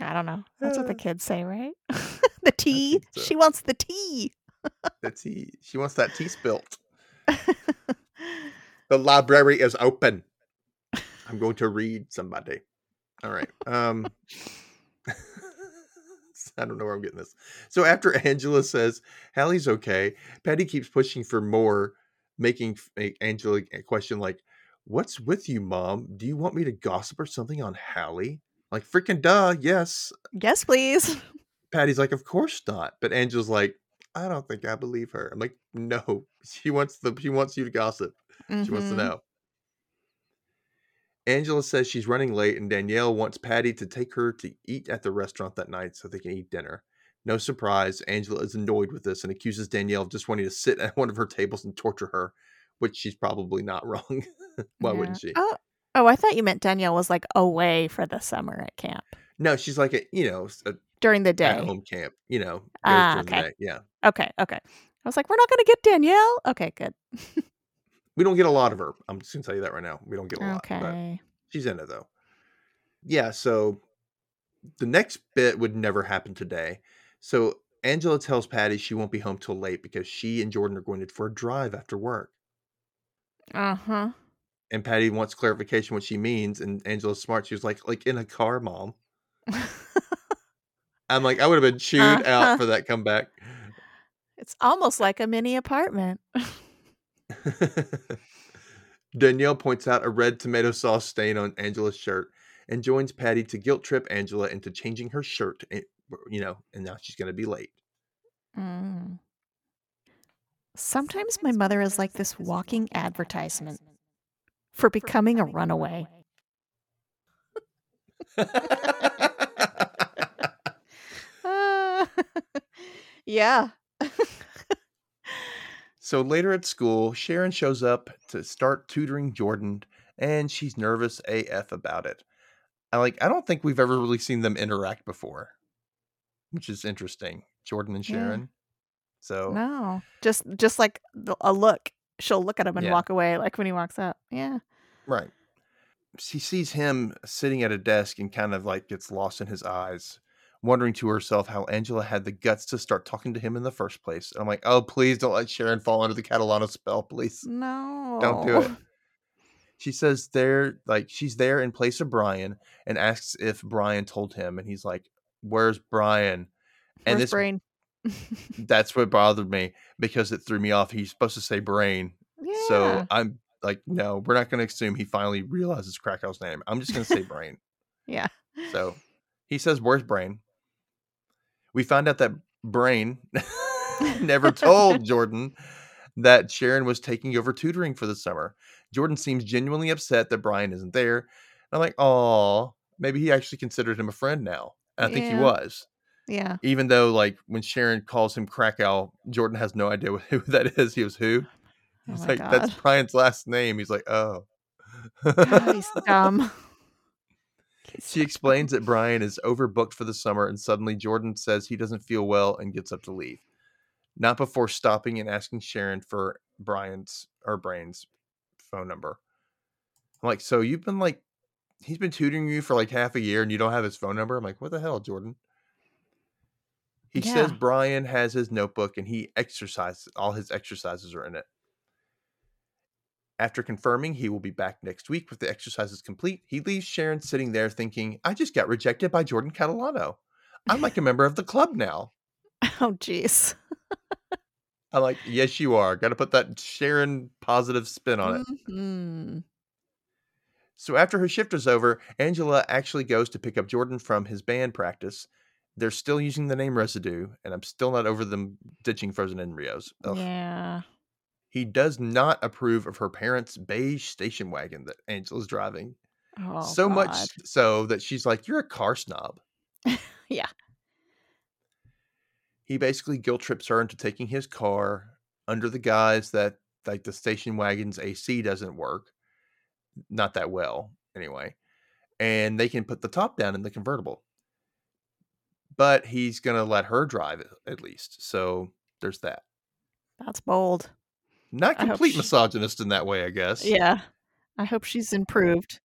I don't know. That's what the kids say, right? The tea. So. She wants the tea. The tea. She wants that tea spilt. The library is open. I'm going to read somebody. All right. I don't know where I'm getting this. So after Angela says Hallie's okay, Patty keeps pushing for more, making Angela question what's with you, Mom? Do you want me to gossip or something on Hallie? Freaking duh, yes. Yes, please. Patty's like, of course not. But Angela's like, I don't think I believe her. I'm like, no. She wants you to gossip. Mm-hmm. She wants to know. Angela says she's running late, and Danielle wants Patty to take her to eat at the restaurant that night so they can eat dinner. No surprise, Angela is annoyed with this and accuses Danielle of just wanting to sit at one of her tables and torture her, which she's probably not wrong. Why wouldn't she? Oh, I thought you meant Danielle was away for the summer at camp. No, she's during the day at home camp. During the day. Yeah. Okay. I was like, we're not going to get Danielle. Okay, good. We don't get a lot of her. I'm just going to tell you that right now. We don't get a lot. Okay. She's in it though. Yeah. So the next bit would never happen today. So Angela tells Patty she won't be home till late because she and Jordan are going for a drive after work. Uh huh. And Patty wants clarification what she means. And Angela's smart. She was like in a car, Mom. I'm like, I would have been chewed out for that comeback. It's almost like a mini apartment. Danielle points out a red tomato sauce stain on Angela's shirt and joins Patty to guilt trip Angela into changing her shirt. And now she's going to be late. Mm. Sometimes my mother is like this walking advertisement. For becoming a runaway. Yeah. So later at school, Sharon shows up to start tutoring Jordan, and she's nervous AF about it. I don't think we've ever really seen them interact before, which is interesting. Jordan and Sharon. Yeah. So no, just a look. She'll look at him and walk away when he walks up. Yeah. Right. She sees him sitting at a desk and kind of gets lost in his eyes, wondering to herself how Angela had the guts to start talking to him in the first place. And I'm like, oh, please don't let Sharon fall under the Catalano spell, please. No. Don't do it. She says they're like, she's there in place of Brian and asks if Brian told him. And he's like, where's Brian? And this brain. That's what bothered me because it threw me off. He's supposed to say brain. Yeah. So I'm like, no, we're not going to assume he finally realizes Krakow's name. I'm just going to say brain. Yeah. So he says, where's Brain? We found out that Brain never told Jordan that Sharon was taking over tutoring for the summer. Jordan seems genuinely upset that Brian isn't there. And I'm like, oh, maybe he actually considered him a friend now. And I think he was. Yeah. Even though, like, when Sharon calls him Krakow, Jordan has no idea who that is. He was who? He's like, God. That's Brian's last name. He's like, oh. God, he's dumb. She explains that Brian is overbooked for the summer, and suddenly Jordan says he doesn't feel well and gets up to leave. Not before stopping and asking Sharon for Brian's or Brain's phone number. I'm like, so you've been like, he's been tutoring you for like half a year and you don't have his phone number? I'm like, what the hell, Jordan? He says Brian has his notebook and he exercises, all his exercises are in it. After confirming he will be back next week with the exercises complete, he leaves Sharon sitting there thinking, I just got rejected by Jordan Catalano. I'm like a member of the club now. Oh, geez. I'm like, yes, you are. Got to put that Sharon positive spin on it. Mm-hmm. So after her shift is over, Angela actually goes to pick up Jordan from his band practice. They're still using the name Residue, and I'm still not over them ditching frozen embryos. Ugh. Yeah. He does not approve of her parents' beige station wagon that Angela's driving. Oh, so God. Much so that she's like, you're a car snob. Yeah. He basically guilt trips her into taking his car under the guise that like the station wagon's AC doesn't work. Not that well, anyway. And they can put the top down in the convertible. But he's going to let her drive it, at least. So there's that. That's bold. Not complete misogynist in that way, I guess. Yeah. I hope she's improved.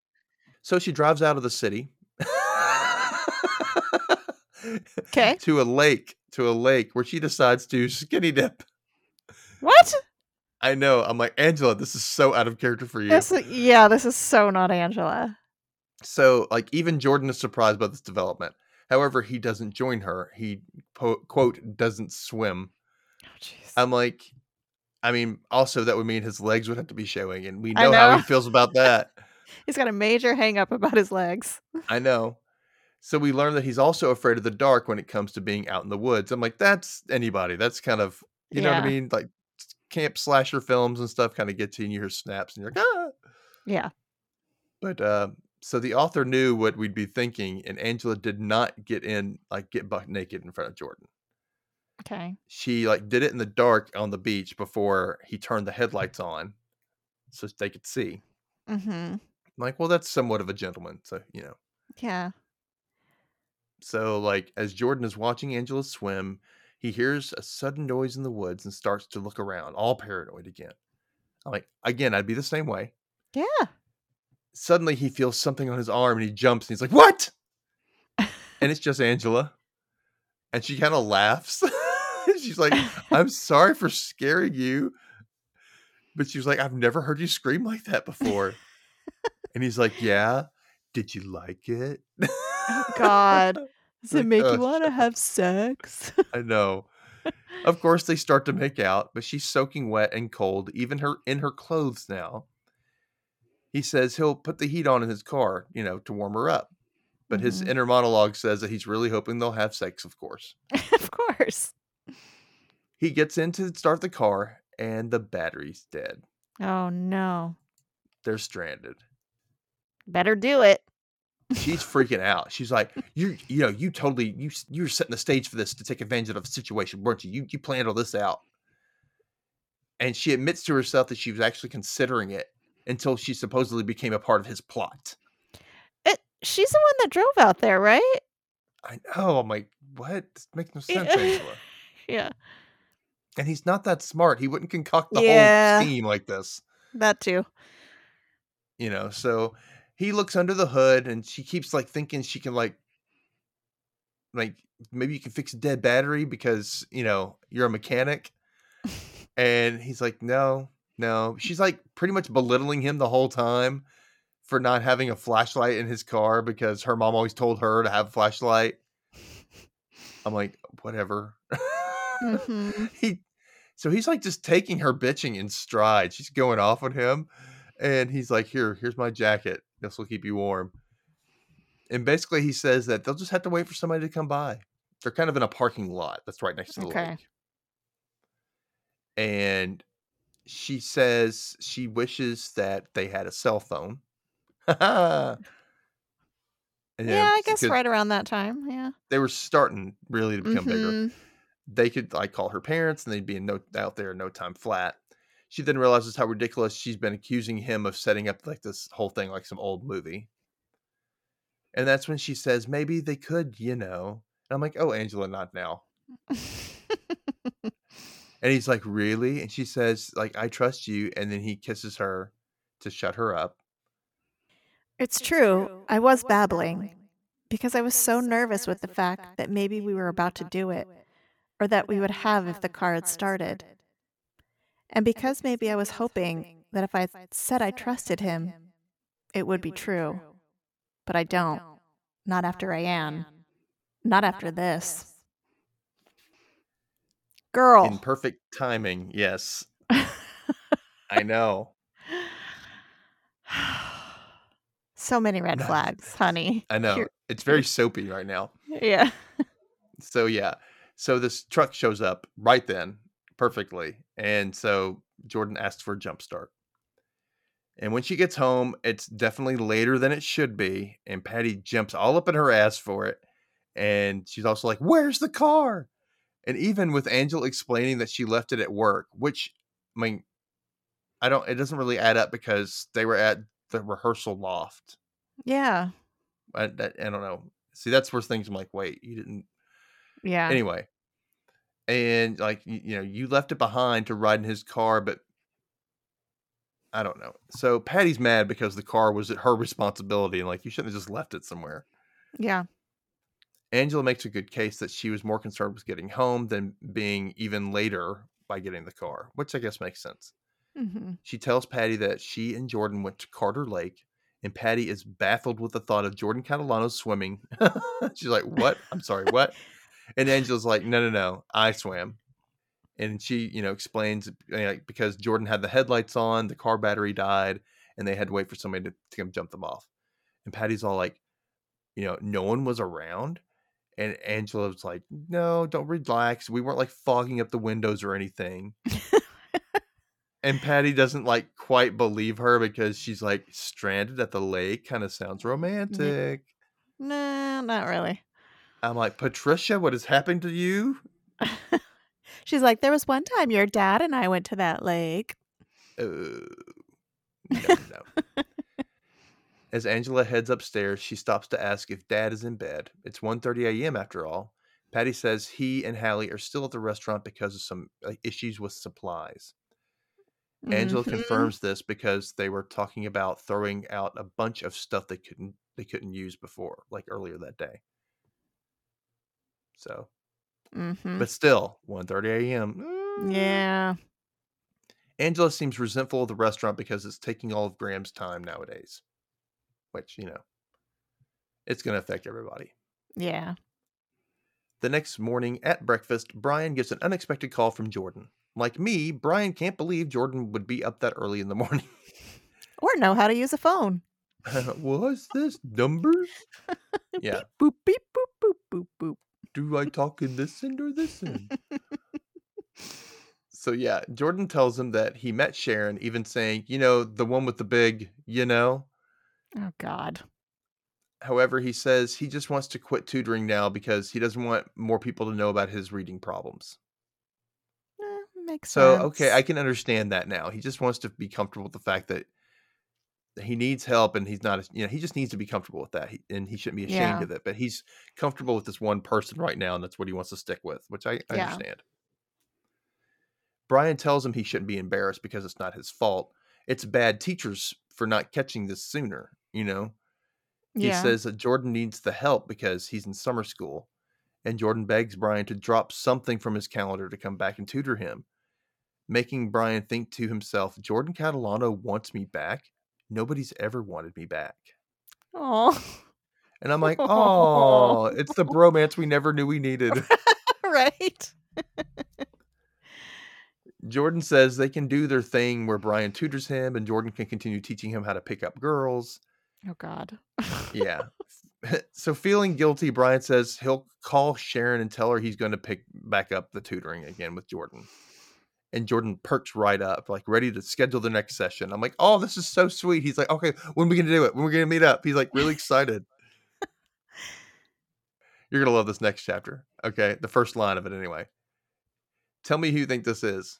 So she drives out of the city. Okay. To a lake where she decides to skinny dip. What? I know. I'm like, Angela, this is so out of character for you. This is so not Angela. So, like, even Jordan is surprised by this development. However, he doesn't join her. He, quote, doesn't swim. Oh, jeez. I'm like... I mean, also that would mean his legs would have to be showing, and we know how he feels about that. He's got a major hang up about his legs. I know. So we learn that he's also afraid of the dark when it comes to being out in the woods. I'm like, that's anybody. That's kind of, you know what I mean? Like camp slasher films and stuff kind of get to you and you hear snaps and you're like, ah. Yeah. But so the author knew what we'd be thinking, and Angela did not get buck naked in front of Jordan. Okay. She like did it in the dark on the beach before he turned the headlights on so they could see. Mm-hmm. I'm like, well, that's somewhat of a gentleman. So, you know. Yeah. So like as Jordan is watching Angela swim, he hears a sudden noise in the woods and starts to look around, all paranoid again. I'm like, again, I'd be the same way. Yeah. Suddenly he feels something on his arm and he jumps and he's like, what? And it's just Angela. And she kind of laughs. She's like, I'm sorry for scaring you. But she was like, I've never heard you scream like that before. And he's like, yeah, did you like it? Oh, God. Does it make you want to have sex? I know. Of course, they start to make out, but she's soaking wet and cold, even in her clothes now. He says he'll put the heat on in his car, you know, to warm her up. But his inner monologue says that he's really hoping they'll have sex, of course. Of course. He gets in to start the car, and the battery's dead. Oh, no. They're stranded. Better do it. She's freaking out. She's like, you were setting the stage for this to take advantage of the situation, weren't you? You planned all this out. And she admits to herself that she was actually considering it until she supposedly became a part of his plot. She's the one that drove out there, right? I know. I'm like, what? This makes no sense, Angela. Yeah. And he's not that smart. He wouldn't concoct the whole scheme like this. That too. You know, so he looks under the hood and she keeps like thinking she can like like maybe you can fix a dead battery because, you know, you're a mechanic. And he's like, no. She's like pretty much belittling him the whole time for not having a flashlight in his car because her mom always told her to have a flashlight. I'm like, whatever. Mm-hmm. So he's like just taking her bitching in stride. She's going off on him. And he's like, here's my jacket. This will keep you warm. And basically he says that they'll just have to wait for somebody to come by. They're kind of in a parking lot that's right next to the lake. And she says she wishes that they had a cell phone. Yeah, I guess right around that time. Yeah. They were starting really to become bigger. They could like call her parents and they'd be out there in no time flat. She then realizes how ridiculous she's been accusing him of setting up like this whole thing, like some old movie. And that's when she says, maybe they could, you know. And I'm like, oh, Angela, not now. And he's like, really? And she says, like, I trust you. And then he kisses her to shut her up. It's true. I was babbling because I was so nervous with the fact that maybe we were about to do it, or that we would have if the car had started. And because maybe I was hoping that if I said I trusted him, it would be true. But I don't. Not after Rayanne. Not after this. Girl. In perfect timing, yes. I know. So many red flags, honey. I know. It's very soapy right now. Yeah. So this truck shows up right then, perfectly. And so Jordan asks for a jump start. And when she gets home, it's definitely later than it should be. And Patty jumps all up in her ass for it. And she's also like, where's the car? And even with Angela explaining that she left it at work, which, I mean, it doesn't really add up because they were at the rehearsal loft. Yeah. I don't know. See, that's where things, I'm like, wait, you didn't. Yeah. Anyway. And like, you know, you left it behind to ride in his car, but I don't know. So Patty's mad because the car was her responsibility and like, you shouldn't have just left it somewhere. Yeah. Angela makes a good case that she was more concerned with getting home than being even later by getting the car, which I guess makes sense. Mm-hmm. She tells Patty that she and Jordan went to Carter Lake, and Patty is baffled with the thought of Jordan Catalano swimming. She's like, what? I'm sorry, what? And Angela's like, no, I swam. And she, you know, explains because Jordan had the headlights on, the car battery died, and they had to wait for somebody to come jump them off. And Patty's all like, you know, no one was around. And Angela was like, no, don't relax. We weren't like fogging up the windows or anything. And Patty doesn't like quite believe her because she's like, stranded at the lake kind of sounds romantic. No, not really. I'm like, Patricia, what has happened to you? She's like, there was one time your dad and I went to that lake. No. As Angela heads upstairs, she stops to ask if Dad is in bed. It's 1:30 a.m. after all. Patty says he and Hallie are still at the restaurant because of some issues with supplies. Mm-hmm. Angela confirms this because they were talking about throwing out a bunch of stuff they couldn't use before, like earlier that day. So, But still, 1:30 a.m. Yeah. Angela seems resentful of the restaurant because it's taking all of Graham's time nowadays. Which, you know, it's going to affect everybody. Yeah. The next morning at breakfast, Brian gets an unexpected call from Jordan. Like me, Brian can't believe Jordan would be up that early in the morning. Or know how to use a phone. What's this? Numbers? Yeah. Boop, beep, boop, boop, boop, boop. Do I talk in this end or this end? So, yeah, Jordan tells him that he met Sharon, even saying, you know, the one with the big, you know. Oh, God. However, he says he just wants to quit tutoring now because he doesn't want more people to know about his reading problems. Makes sense. So, okay, I can understand that now. He just wants to be comfortable with the fact that he needs help and he's not, you know, he just needs to be comfortable with that. And he shouldn't be ashamed of it. But he's comfortable with this one person right now, and that's what he wants to stick with, which I understand. Brian tells him he shouldn't be embarrassed because it's not his fault. It's bad teachers for not catching this sooner, you know. He says that Jordan needs the help because he's in summer school and Jordan begs Brian to drop something from his calendar to come back and tutor him, making Brian think to himself, Jordan Catalano wants me back. Nobody's ever wanted me back. Aww. And I'm like, oh, it's the bromance we never knew we needed. Right. Jordan says they can do their thing where Brian tutors him and Jordan can continue teaching him how to pick up girls. Oh, God. Yeah. So feeling guilty, Brian says he'll call Sharon and tell her he's going to pick back up the tutoring again with Jordan. And Jordan perks right up, like ready to schedule the next session. I'm like, oh, this is so sweet. He's like, okay, when are we going to do it? When are we going to meet up? He's like really excited. You're going to love this next chapter. Okay. The first line of it anyway. Tell me who you think this is.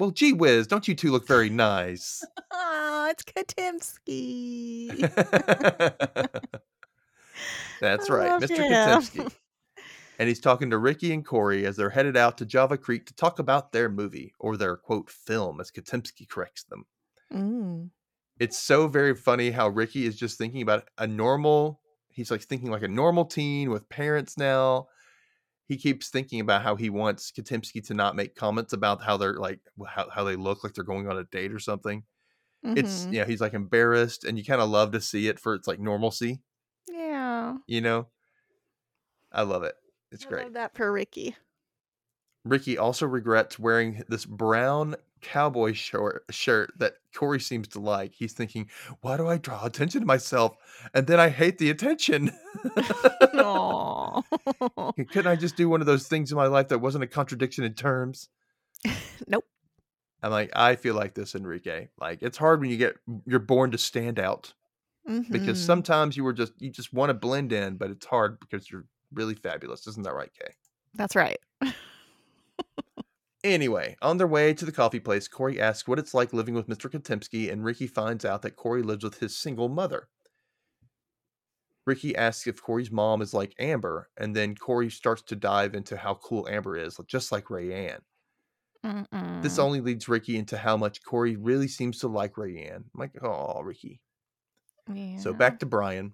Well, gee whiz, don't you two look very nice? Oh, it's Katimski. That's right, Mr. Katimski. And he's talking to Ricky and Corey as they're headed out to Java Creek to talk about their movie, or their, quote, film, as Katimski corrects them. Mm. It's so very funny how Ricky is just thinking about he's thinking like a normal teen with parents now. He keeps thinking about how he wants Katimski to not make comments about how they're like, how they look like they're going on a date or something. Mm-hmm. It's, yeah, you know, he's like embarrassed, and you kind of love to see it for its like normalcy. Yeah. You know, I love it. It's great. I love that for Ricky. Ricky also regrets wearing this brown cowboy shirt that Corey seems to like. He's thinking, why do I draw attention to myself? And then I hate the attention. Aww. Couldn't I just do one of those things in my life that wasn't a contradiction in terms? Nope. I'm like, I feel like this, Enrique. Like, it's hard when you're born to stand out. Mm-hmm. Because sometimes you just want to blend in, but it's hard because you're really fabulous. Isn't that right, Kay? That's right. Anyway, on their way to the coffee place, Corey asks what it's like living with Mr. Katimski, and Ricky finds out that Corey lives with his single mother. Ricky asks if Corey's mom is like Amber, and then Corey starts to dive into how cool Amber is, just like Rayanne. Mm-mm. This only leads Ricky into how much Corey really seems to like Rayanne. I'm like, oh, Ricky. Yeah. So back to Brian,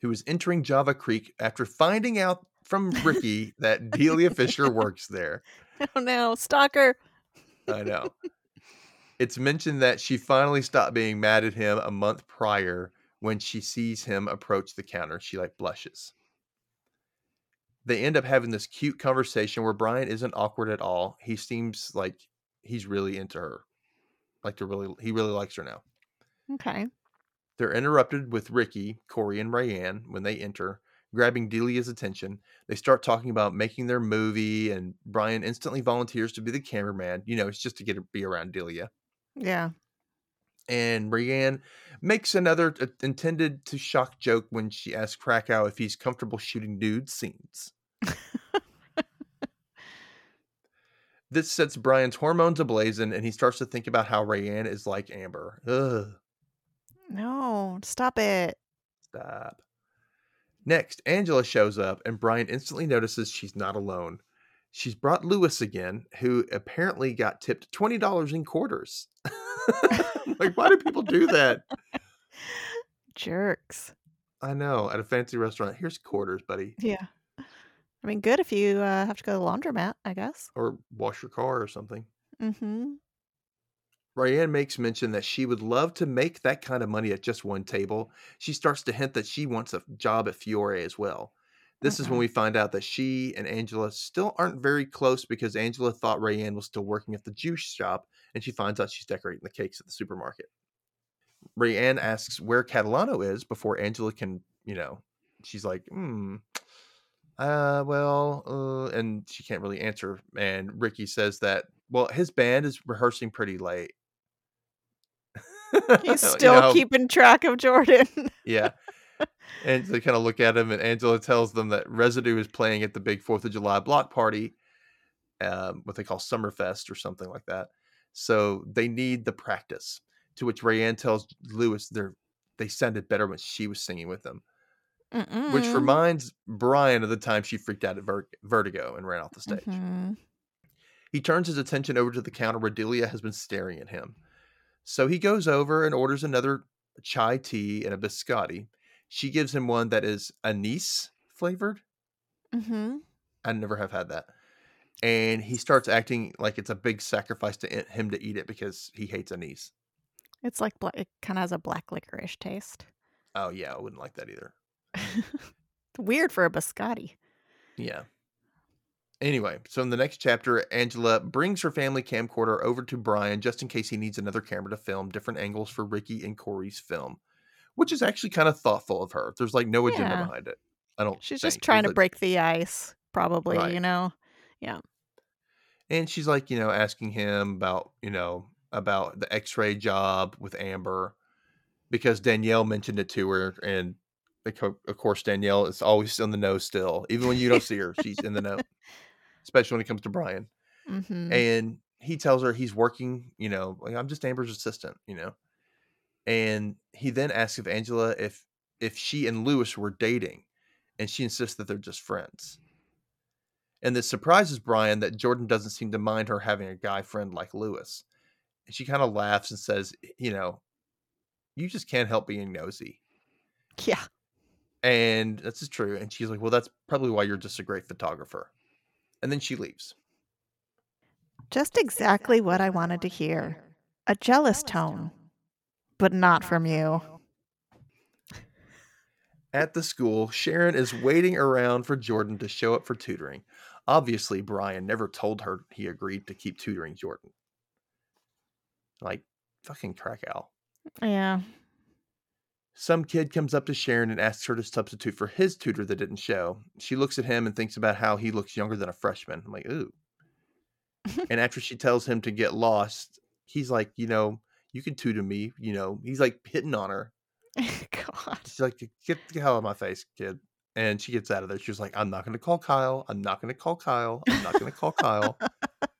who is entering Java Creek after finding out from Ricky that Delia Fisher works there. Oh no, stalker. I know. It's mentioned that she finally stopped being mad at him a month prior when she sees him approach the counter. She blushes. They end up having this cute conversation where Brian isn't awkward at all. He seems like he's really into her. He really likes her now. Okay. They're interrupted with Ricky, Corey, and Rayanne when they enter, grabbing Delia's attention. They start talking about making their movie, and Brian instantly volunteers to be the cameraman. You know, it's just to get to be around Delia. Yeah. And Rayanne makes another intended to shock joke when she asks Krakow if he's comfortable shooting nude scenes. This sets Brian's hormones ablazing, and he starts to think about how Rayanne is like Amber. Ugh. No, stop it. Stop. Next, Angela shows up, and Brian instantly notices she's not alone. She's brought Lewis again, who apparently got tipped $20 in quarters. Why do people do that? Jerks. I know. At a fancy restaurant. Here's quarters, buddy. Yeah. I mean, good if you have to go to the laundromat, I guess. Or wash your car or something. Mm-hmm. Rayanne makes mention that she would love to make that kind of money at just one table. She starts to hint that she wants a job at Fiore as well. This is when we find out that she and Angela still aren't very close because Angela thought Rayanne was still working at the juice shop, and she finds out she's decorating the cakes at the supermarket. Rayanne asks where Catalano is before Angela can, she's like, and she can't really answer. And Ricky says that, well, his band is rehearsing pretty late. He's still keeping track of Jordan. Yeah. And they kind of look at him, and Angela tells them that Residue is playing at the big 4th of July block party, what they call Summerfest or something like that. So they need the practice, to which Rayanne tells Lewis they sounded better when she was singing with them. Mm-mm. Which reminds Brian of the time she freaked out at vertigo and ran off the stage. Mm-hmm. He turns his attention over to the counter where Delia has been staring at him. So he goes over and orders another chai tea and a biscotti. She gives him one that is anise flavored. Mm-hmm. I never have had that. And he starts acting like it's a big sacrifice to him to eat it because he hates anise. It's like it kind of has a black licorice taste. Oh, yeah. I wouldn't like that either. Weird for a biscotti. Yeah. Anyway, so in the next chapter, Angela brings her family camcorder over to Brian just in case he needs another camera to film different angles for Ricky and Corey's film, which is actually kind of thoughtful of her. There's like no agenda behind it. She's just trying to break the ice, probably, right. You know? Yeah. And she's like, you know, asking him about, you know, about the x-ray job with Amber because Danielle mentioned it to her. And of course, Danielle is always in the know still. Even when you don't see her, she's in the know, especially when it comes to Brian. Mm-hmm. And he tells her he's working, you know, like, I'm just Amber's assistant, you know? And he then asks if Angela, if she and Lewis were dating, and she insists that they're just friends. And this surprises Brian that Jordan doesn't seem to mind her having a guy friend like Lewis. And she kind of laughs and says, you know, you just can't help being nosy. Yeah. And this is true. And she's like, well, that's probably why you're just a great photographer. And then she leaves. Just exactly what I wanted to hear. A jealous tone, but not from you. At the school, Sharon is waiting around for Jordan to show up for tutoring. Obviously, Brian never told her he agreed to keep tutoring Jordan. Like, fucking Krakow. Yeah. Some kid comes up to Sharon and asks her to substitute for his tutor that didn't show. She looks at him and thinks about how he looks younger than a freshman. I'm like, ooh. And after she tells him to get lost, he's like, you know, you can tutor me. You know, he's like hitting on her. God. She's like, get the hell out of my face, kid. And she gets out of there. She was like, I'm not going to call Kyle. I'm not going to call Kyle. I'm not going to call Kyle.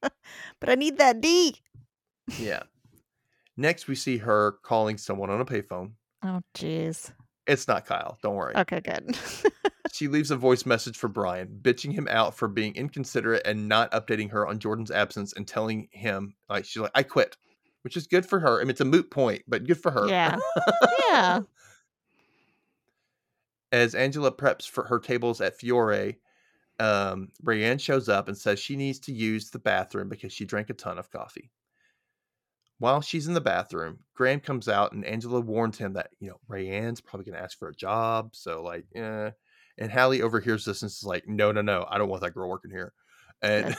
But I need that D. Yeah. Next, we see her calling someone on a payphone. Oh, jeez. It's not Kyle. Don't worry. Okay, good. She leaves a voice message for Brian, bitching him out for being inconsiderate and not updating her on Jordan's absence and telling him, like, she's like, I quit. Which is good for her. I mean, it's a moot point, but good for her. Yeah. Yeah. As Angela preps for her tables at Fiore, Rayanne shows up and says she needs to use the bathroom because she drank a ton of coffee. While she's in the bathroom, Graham comes out and Angela warns him that, you know, Rayanne's probably going to ask for a job. So, like, eh. And Hallie overhears this and is like, no. I don't want that girl working here. And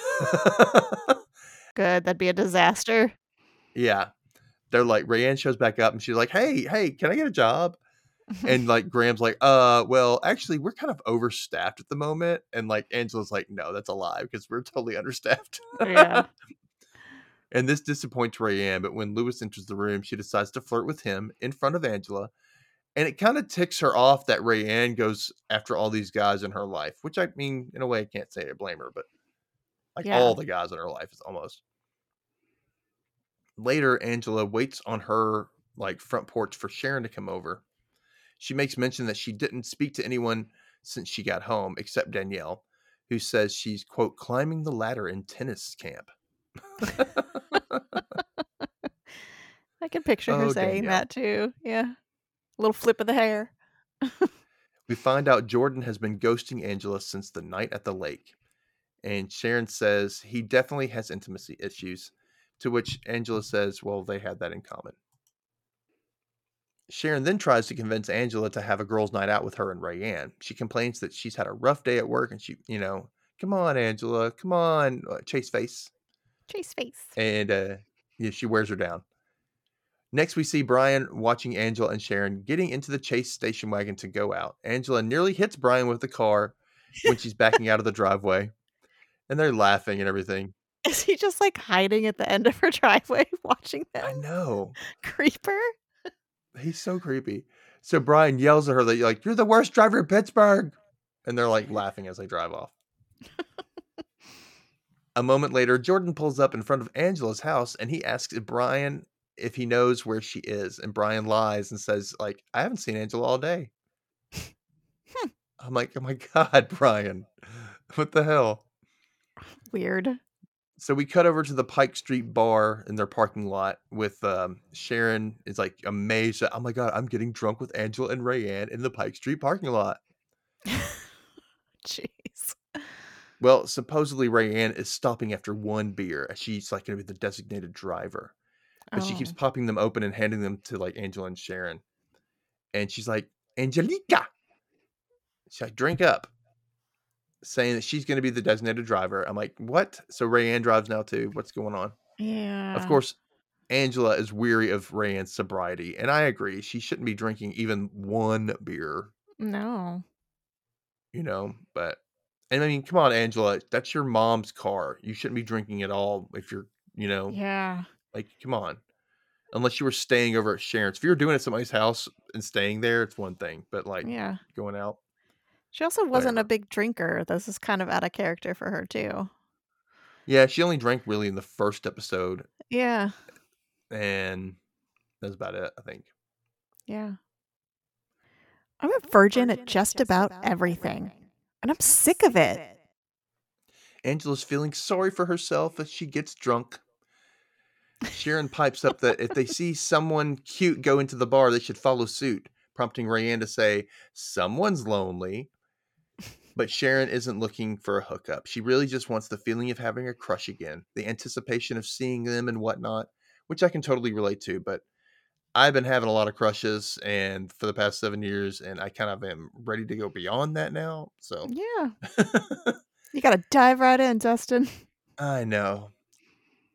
good. That'd be a disaster. Yeah. They're like, Rayanne shows back up and she's like, hey, can I get a job? And like, Graham's like, well, actually, we're kind of overstaffed at the moment. And like, Angela's like, no, that's a lie because we're totally understaffed. Yeah. And this disappoints Rayanne. But when Lewis enters the room, she decides to flirt with him in front of Angela. And it kind of ticks her off that Rayanne goes after all these guys in her life, which, I mean, in a way, I can't say I blame her, but like all the guys in her life is almost. Later, Angela waits on her like front porch for Sharon to come over. She makes mention that she didn't speak to anyone since she got home, except Danielle, who says she's, quote, climbing the ladder in tennis camp. I can picture her saying Danielle. That too. Yeah. A little flip of the hair. We find out Jordan has been ghosting Angela since the night at the lake. And Sharon says he definitely has intimacy issues. To which Angela says, well, they had that in common. Sharon then tries to convince Angela to have a girls' night out with her and Rayanne. She complains that she's had a rough day at work and she, you know, come on, Angela, come on, Chase face. And yeah, she wears her down. Next, we see Brian watching Angela and Sharon getting into the Chase station wagon to go out. Angela nearly hits Brian with the car when she's backing out of the driveway. And they're laughing and everything. Is he just like hiding at the end of her driveway watching them? I know. Creeper. He's so creepy. So Brian yells at her that like, you're the worst driver in Pittsburgh. And they're like laughing as they drive off. A moment later, Jordan pulls up in front of Angela's house and he asks Brian if he knows where she is. And Brian lies and says like, I haven't seen Angela all day. I'm like, oh my God, Brian, what the hell? Weird. So we cut over to the Pike Street bar in their parking lot with Sharon is like amazed that, oh my God, I'm getting drunk with Angela and Rayanne in the Pike Street parking lot. Jeez. Well, supposedly Rayanne is stopping after one beer, as she's like going to be the designated driver. But she keeps popping them open and handing them to like Angela and Sharon. And she's like, Angelica. She's like, drink up. Saying that she's going to be the designated driver. I'm like, what? So Rayanne drives now too. What's going on? Yeah. Of course, Angela is weary of Rayanne's sobriety. And I agree. She shouldn't be drinking even one beer. No. You know, but. And I mean, come on, Angela. That's your mom's car. You shouldn't be drinking at all if you're, you know. Yeah. Like, come on. Unless you were staying over at Sharon's. If you were doing it at somebody's house and staying there, it's one thing. But, like, yeah, going out. She also wasn't a big drinker. This is kind of out of character for her, too. Yeah, she only drank really in the first episode. Yeah. And that's about it, I think. Yeah. I'm a virgin at just about everything. And I'm sick of it. Angela's feeling sorry for herself as she gets drunk. Sharon pipes up that if they see someone cute go into the bar, they should follow suit, prompting Rayanne to say, someone's lonely. But Sharon isn't looking for a hookup. She really just wants the feeling of having a crush again, the anticipation of seeing them and whatnot, which I can totally relate to. But I've been having a lot of crushes and for the past 7 years, and I kind of am ready to go beyond that now. So yeah, you got to dive right in, Dustin. I know.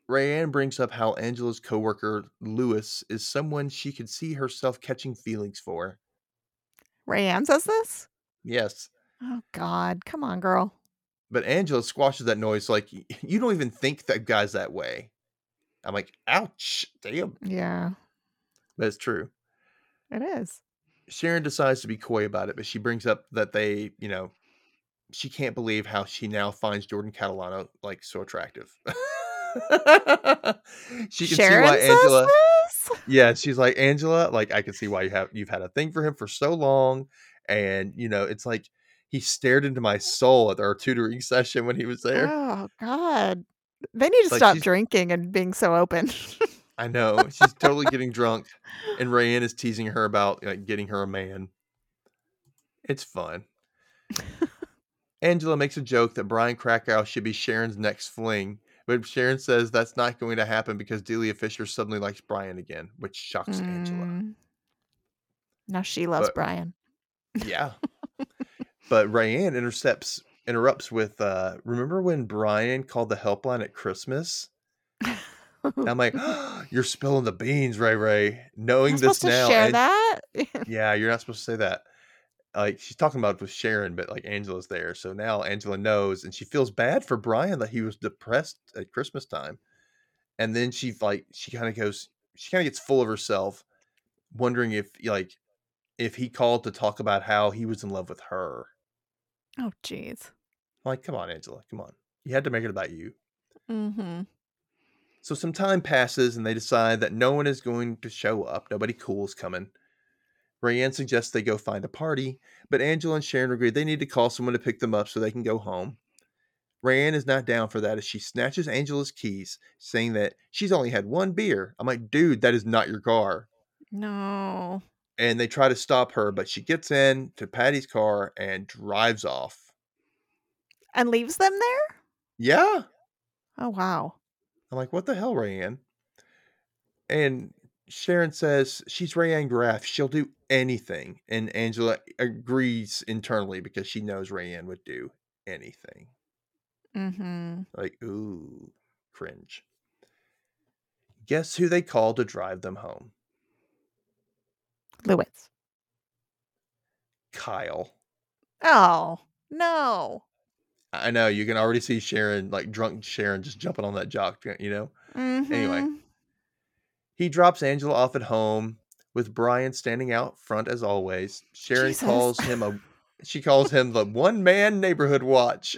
Rayanne brings up how Angela's coworker, Lewis, is someone she could see herself catching feelings for. Rayanne says this? Yes. Oh, God. Come on, girl. But Angela squashes that noise like, you don't even think that guy's that way. I'm like, ouch. Damn. Yeah. But it's true. It is. Sharon decides to be coy about it, but she brings up that they, you know, she can't believe how she now finds Jordan Catalano, like, so attractive. She can Sharon see why Angela. This? Yeah, she's like, Angela, like, I can see why you've had a thing for him for so long, and you know, it's like he stared into my soul at our tutoring session when he was there. Oh God, they need to like, stop drinking and being so open. I know she's totally getting drunk, and Rayanne is teasing her about like getting her a man. It's fun. Angela makes a joke that Brian Krakow should be Sharon's next fling. But Sharon says that's not going to happen because Delia Fisher suddenly likes Brian again, which shocks Angela. Now she loves Brian. Yeah. But Rayanne interrupts with, remember when Brian called the helpline at Christmas? And I'm like, oh, you're spilling the beans, Ray. Knowing I'm this now. To share that? Yeah, you're not supposed to say that. Like she's talking about it with Sharon, but like Angela's there. So now Angela knows and she feels bad for Brian that he was depressed at Christmas time. And then she kind of gets full of herself, wondering if he called to talk about how he was in love with her. Oh, geez. I'm like, come on, Angela, come on. You had to make it about you. Mm-hmm. So some time passes and they decide that no one is going to show up. Nobody cool is coming. Rayanne suggests they go find a party, but Angela and Sharon agree they need to call someone to pick them up so they can go home. Rayanne is not down for that as she snatches Angela's keys, saying that she's only had one beer. I'm like, dude, that is not your car. No. And they try to stop her, but she gets in to Patty's car and drives off. And leaves them there? Yeah. Oh, wow. I'm like, what the hell, Rayanne? And Sharon says she's Rayanne Graff. She'll do anything. And Angela agrees internally because she knows Rayanne would do anything. Mm-hmm. Like, ooh, cringe. Guess who they call to drive them home? Lewis. Kyle. Oh, no. I know. You can already see Sharon, like drunk Sharon, just jumping on that jock, you know? Mm-hmm. Anyway. He drops Angela off at home with Brian standing out front as always. Sharon calls him the one-man neighborhood watch.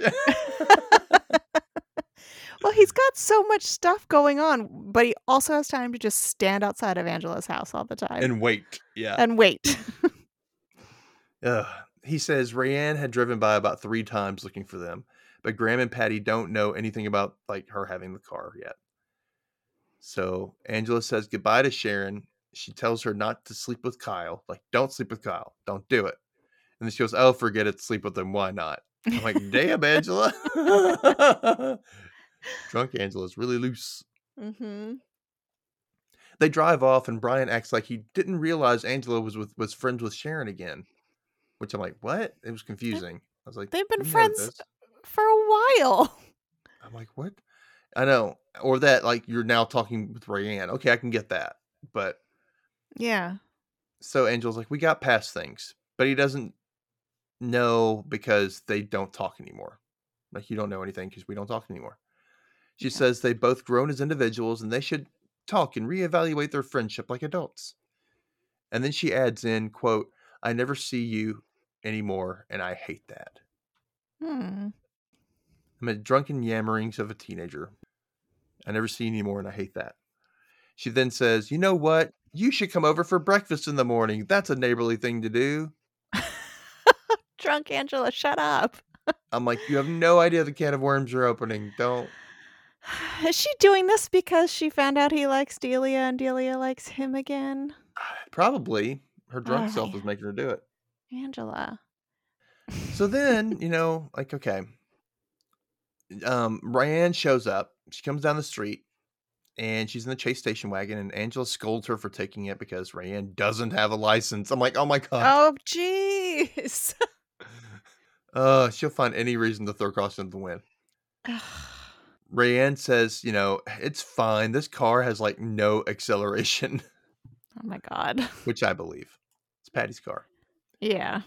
Well, he's got so much stuff going on, but he also has time to just stand outside of Angela's house all the time. And wait. Yeah. And wait. He says Rayanne had driven by about 3 times looking for them, but Graham and Patty don't know anything about like her having the car yet. So Angela says goodbye to Sharon. She tells her not to sleep with Kyle. Like, don't sleep with Kyle. Don't do it. And then she goes, oh, forget it. Sleep with him. Why not? I'm like, damn, Angela. Drunk Angela's really loose. Mm-hmm. They drive off, and Brian acts like he didn't realize Angela was friends with Sharon again. Which I'm like, what? It was confusing. I was like, they've been friends for a while. I'm like, what? I know. Or that, like, you're now talking with Rayanne. Okay, I can get that. But yeah. So Angela's like, we got past things. But he doesn't know because they don't talk anymore. Like, you don't know anything because we don't talk anymore. She says they've both grown as individuals and they should talk and reevaluate their friendship like adults. And then she adds in, quote, I never see you anymore, and I hate that. Amid drunken yammerings of a teenager. I never see you anymore, and I hate that. She then says, you know what? You should come over for breakfast in the morning. That's a neighborly thing to do. Drunk Angela, shut up. I'm like, you have no idea the can of worms are opening. Don't. Is she doing this because she found out he likes Delia and Delia likes him again? Probably. Her drunk self was making her do it. Angela. So then, you know, like, okay. Rayanne shows up. She comes down the street and she's in the Chase station wagon, and Angela scolds her for taking it because Rayanne doesn't have a license. I'm like, oh my God. Oh, jeez. She'll find any reason to throw caution to the wind. Rayanne says, you know, it's fine. This car has like no acceleration. Oh my God. Which I believe. It's Patty's car. Yeah.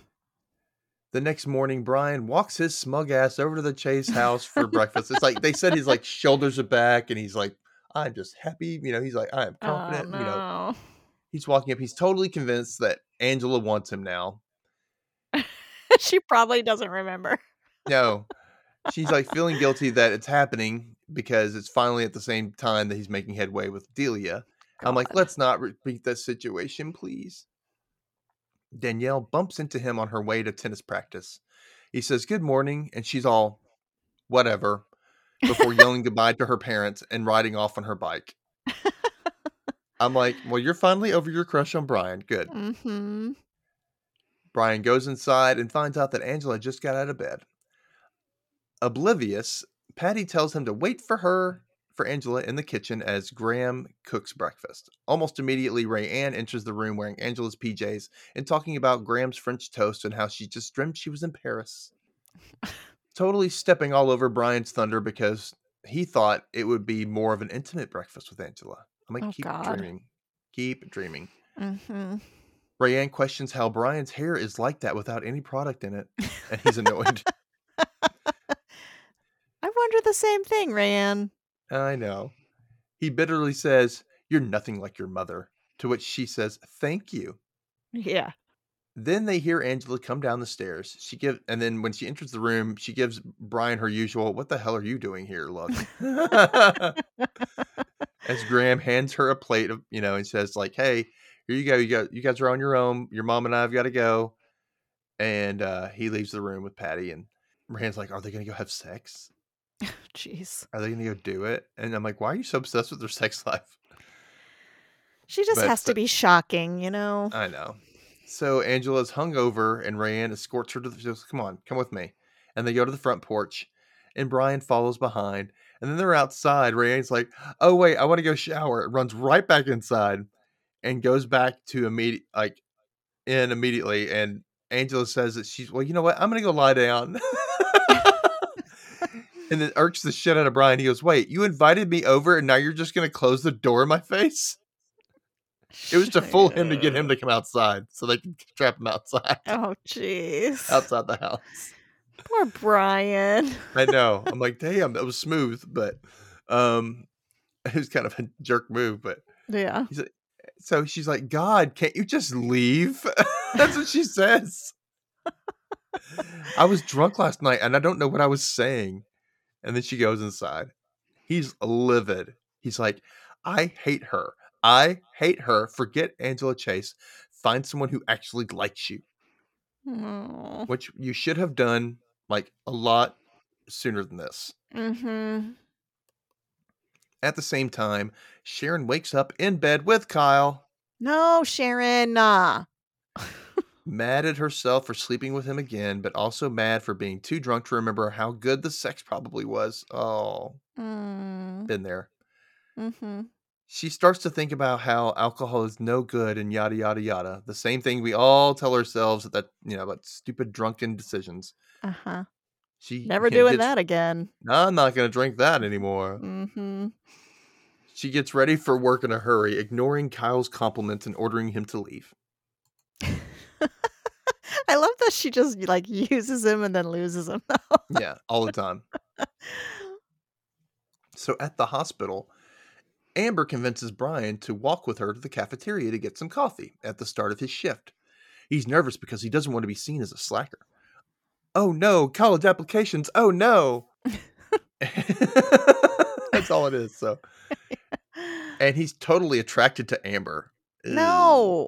The next morning, Brian walks his smug ass over to the Chase house for breakfast. It's like, they said he's like shoulders are back and he's like, I'm just happy. You know, he's like, I am confident. Oh, no. You know, he's walking up. He's totally convinced that Angela wants him now. She probably doesn't remember. No. She's like feeling guilty that it's happening because it's finally at the same time that he's making headway with Delia. God. I'm like, let's not repeat this situation, please. Danielle bumps into him on her way to tennis practice. He says, good morning. And she's all, whatever, before yelling goodbye to her parents and riding off on her bike. I'm like, well, you're finally over your crush on Brian. Good. Mm-hmm. Brian goes inside and finds out that Angela just got out of bed. Oblivious, Patty tells him to wait for Angela in the kitchen as Graham cooks breakfast. Almost immediately, Rayanne enters the room wearing Angela's PJs and talking about Graham's French toast and how she just dreamt she was in Paris. Totally stepping all over Brian's thunder because he thought it would be more of an intimate breakfast with Angela. I'm like, dreaming. Keep dreaming. Mm-hmm. Rayanne questions how Brian's hair is like that without any product in it, and he's annoyed. I wonder the same thing, Rayanne. I know. He bitterly says, you're nothing like your mother. To which she says, thank you. Yeah. Then they hear Angela come down the stairs. And then when she enters the room, she gives Brian her usual, what the hell are you doing here, look? As Graham hands her a plate of, you know, and says like, hey, here you go. You guys are on your own. Your mom and I have got to go. And he leaves the room with Patty, and Rand's like, are they going to go have sex? Jeez. Are they going to go do it? And I'm like, why are you so obsessed with their sex life? She just has to be shocking, you know? I know. So Angela's hungover, and Rayanne escorts her to the, come with me. And they go to the front porch, and Brian follows behind. And then they're outside. Rayanne's like, oh, wait, I want to go shower. It runs right back inside and goes back to immediately. And Angela says that she's, well, you know what? I'm going to go lie down. And it irks the shit out of Brian. He goes, wait, you invited me over and now you're just going to close the door in my face? It was to fool him to get him to come outside so they can trap him outside. Oh, jeez. Outside the house. Poor Brian. I know. I'm like, damn, that was smooth, but it was kind of a jerk move. But yeah. He's like, so she's like, God, can't you just leave? That's what she says. I was drunk last night and I don't know what I was saying. And then she goes inside. He's livid. He's like, I hate her. I hate her. Forget Angela Chase. Find someone who actually likes you. Aww. Which you should have done like a lot sooner than this. Mm-hmm. At the same time, Sharon wakes up in bed with Kyle. No, Sharon. mad at herself for sleeping with him again, but also mad for being too drunk to remember how good the sex probably was. Oh, been there. Mm-hmm. She starts to think about how alcohol is no good and yada, yada, yada. The same thing we all tell ourselves that, you know, about stupid drunken decisions. Uh-huh. She never doing that again. No, I'm not going to drink that anymore. Mm-hmm. She gets ready for work in a hurry, ignoring Kyle's compliments and ordering him to leave. I love that she just like uses him and then loses him. Yeah, all the time. So at the hospital, Amber convinces Brian to walk with her to the cafeteria to get some coffee at the start of his shift. He's nervous because he doesn't want to be seen as a slacker. Oh no, college applications. Oh no. That's all it is. So, and he's totally attracted to Amber. No.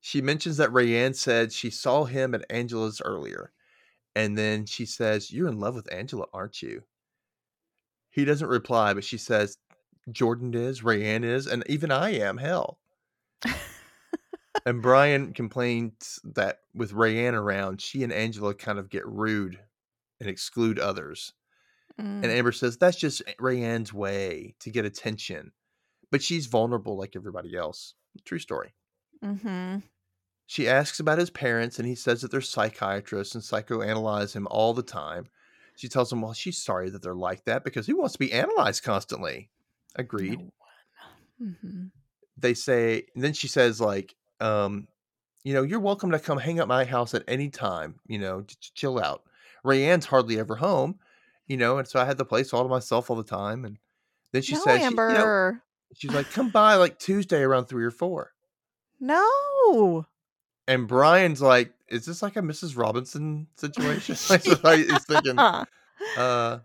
She mentions that Rayanne said she saw him at Angela's earlier. And then she says, "You're in love with Angela, aren't you?" He doesn't reply, but she says, "Jordan is, Rayanne is, and even I am, hell." And Brian complains that with Rayanne around, she and Angela kind of get rude and exclude others. Mm. And Amber says, that's just Rayanne's way to get attention. But she's vulnerable like everybody else. True story. Mm-hmm. She asks about his parents, and he says that they're psychiatrists and psychoanalyze him all the time. She tells him, well, she's sorry that they're like that because he wants to be analyzed constantly. Agreed. No. Mm-hmm. They say, and then she says, like, you know, you're welcome to come hang out at my house at any time, you know, chill out. Rayanne's hardly ever home, you know, and so I had the place all to myself all the time. And then she says, Amber. She's like, come by like Tuesday around 3 or 4. No. And Brian's like, is this like a Mrs. Robinson situation? That's what I was thinking.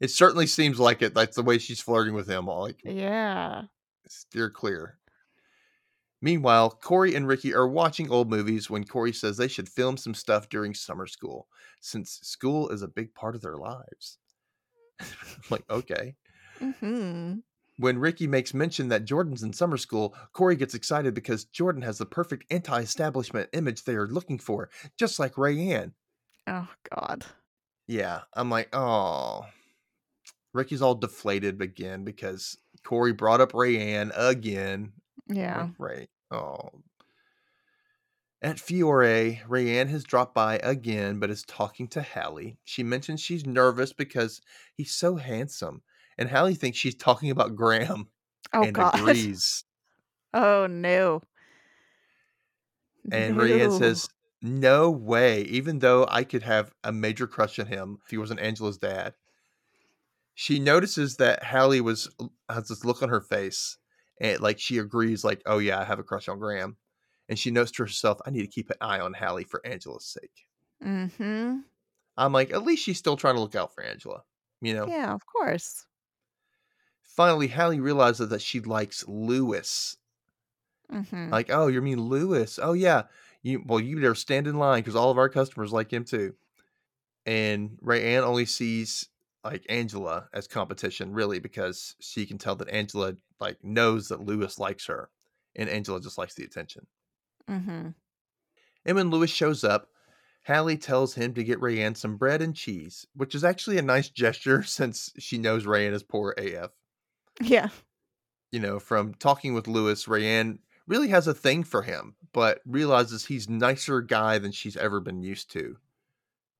It certainly seems like it. That's the way she's flirting with him. Like, yeah. Steer clear. Meanwhile, Corey and Ricky are watching old movies when Corey says they should film some stuff during summer school, since school is a big part of their lives. I'm like, okay. Mm-hmm. When Ricky makes mention that Jordan's in summer school, Corey gets excited because Jordan has the perfect anti-establishment image they are looking for, just like Rayanne. Oh, God. Yeah, I'm like, oh. Ricky's all deflated again because Corey brought up Rayanne again. Yeah. Right. Oh. At Fiore, Rayanne has dropped by again, but is talking to Hallie. She mentions she's nervous because he's so handsome. And Hallie thinks she's talking about Graham and agrees. Oh, no. And Rayanne says, no way, even though I could have a major crush on him if he wasn't Angela's dad. She notices that Hallie has this look on her face. And like she agrees, like, oh, yeah, I have a crush on Graham. And she notes to herself, I need to keep an eye on Hallie for Angela's sake. Mm-hmm. I'm like, at least she's still trying to look out for Angela, you know? Yeah, of course. Finally, Hallie realizes that she likes Lewis. Mm-hmm. Like, oh, you mean Lewis? Oh, yeah. You better stand in line because all of our customers like him too. And Rayanne only sees like Angela as competition, really, because she can tell that Angela like knows that Lewis likes her, and Angela just likes the attention. Mm-hmm. And when Lewis shows up, Hallie tells him to get Rayanne some bread and cheese, which is actually a nice gesture since she knows Rayanne is poor AF. Yeah. You know, from talking with Lewis, Rayanne really has a thing for him, but realizes he's nicer guy than she's ever been used to.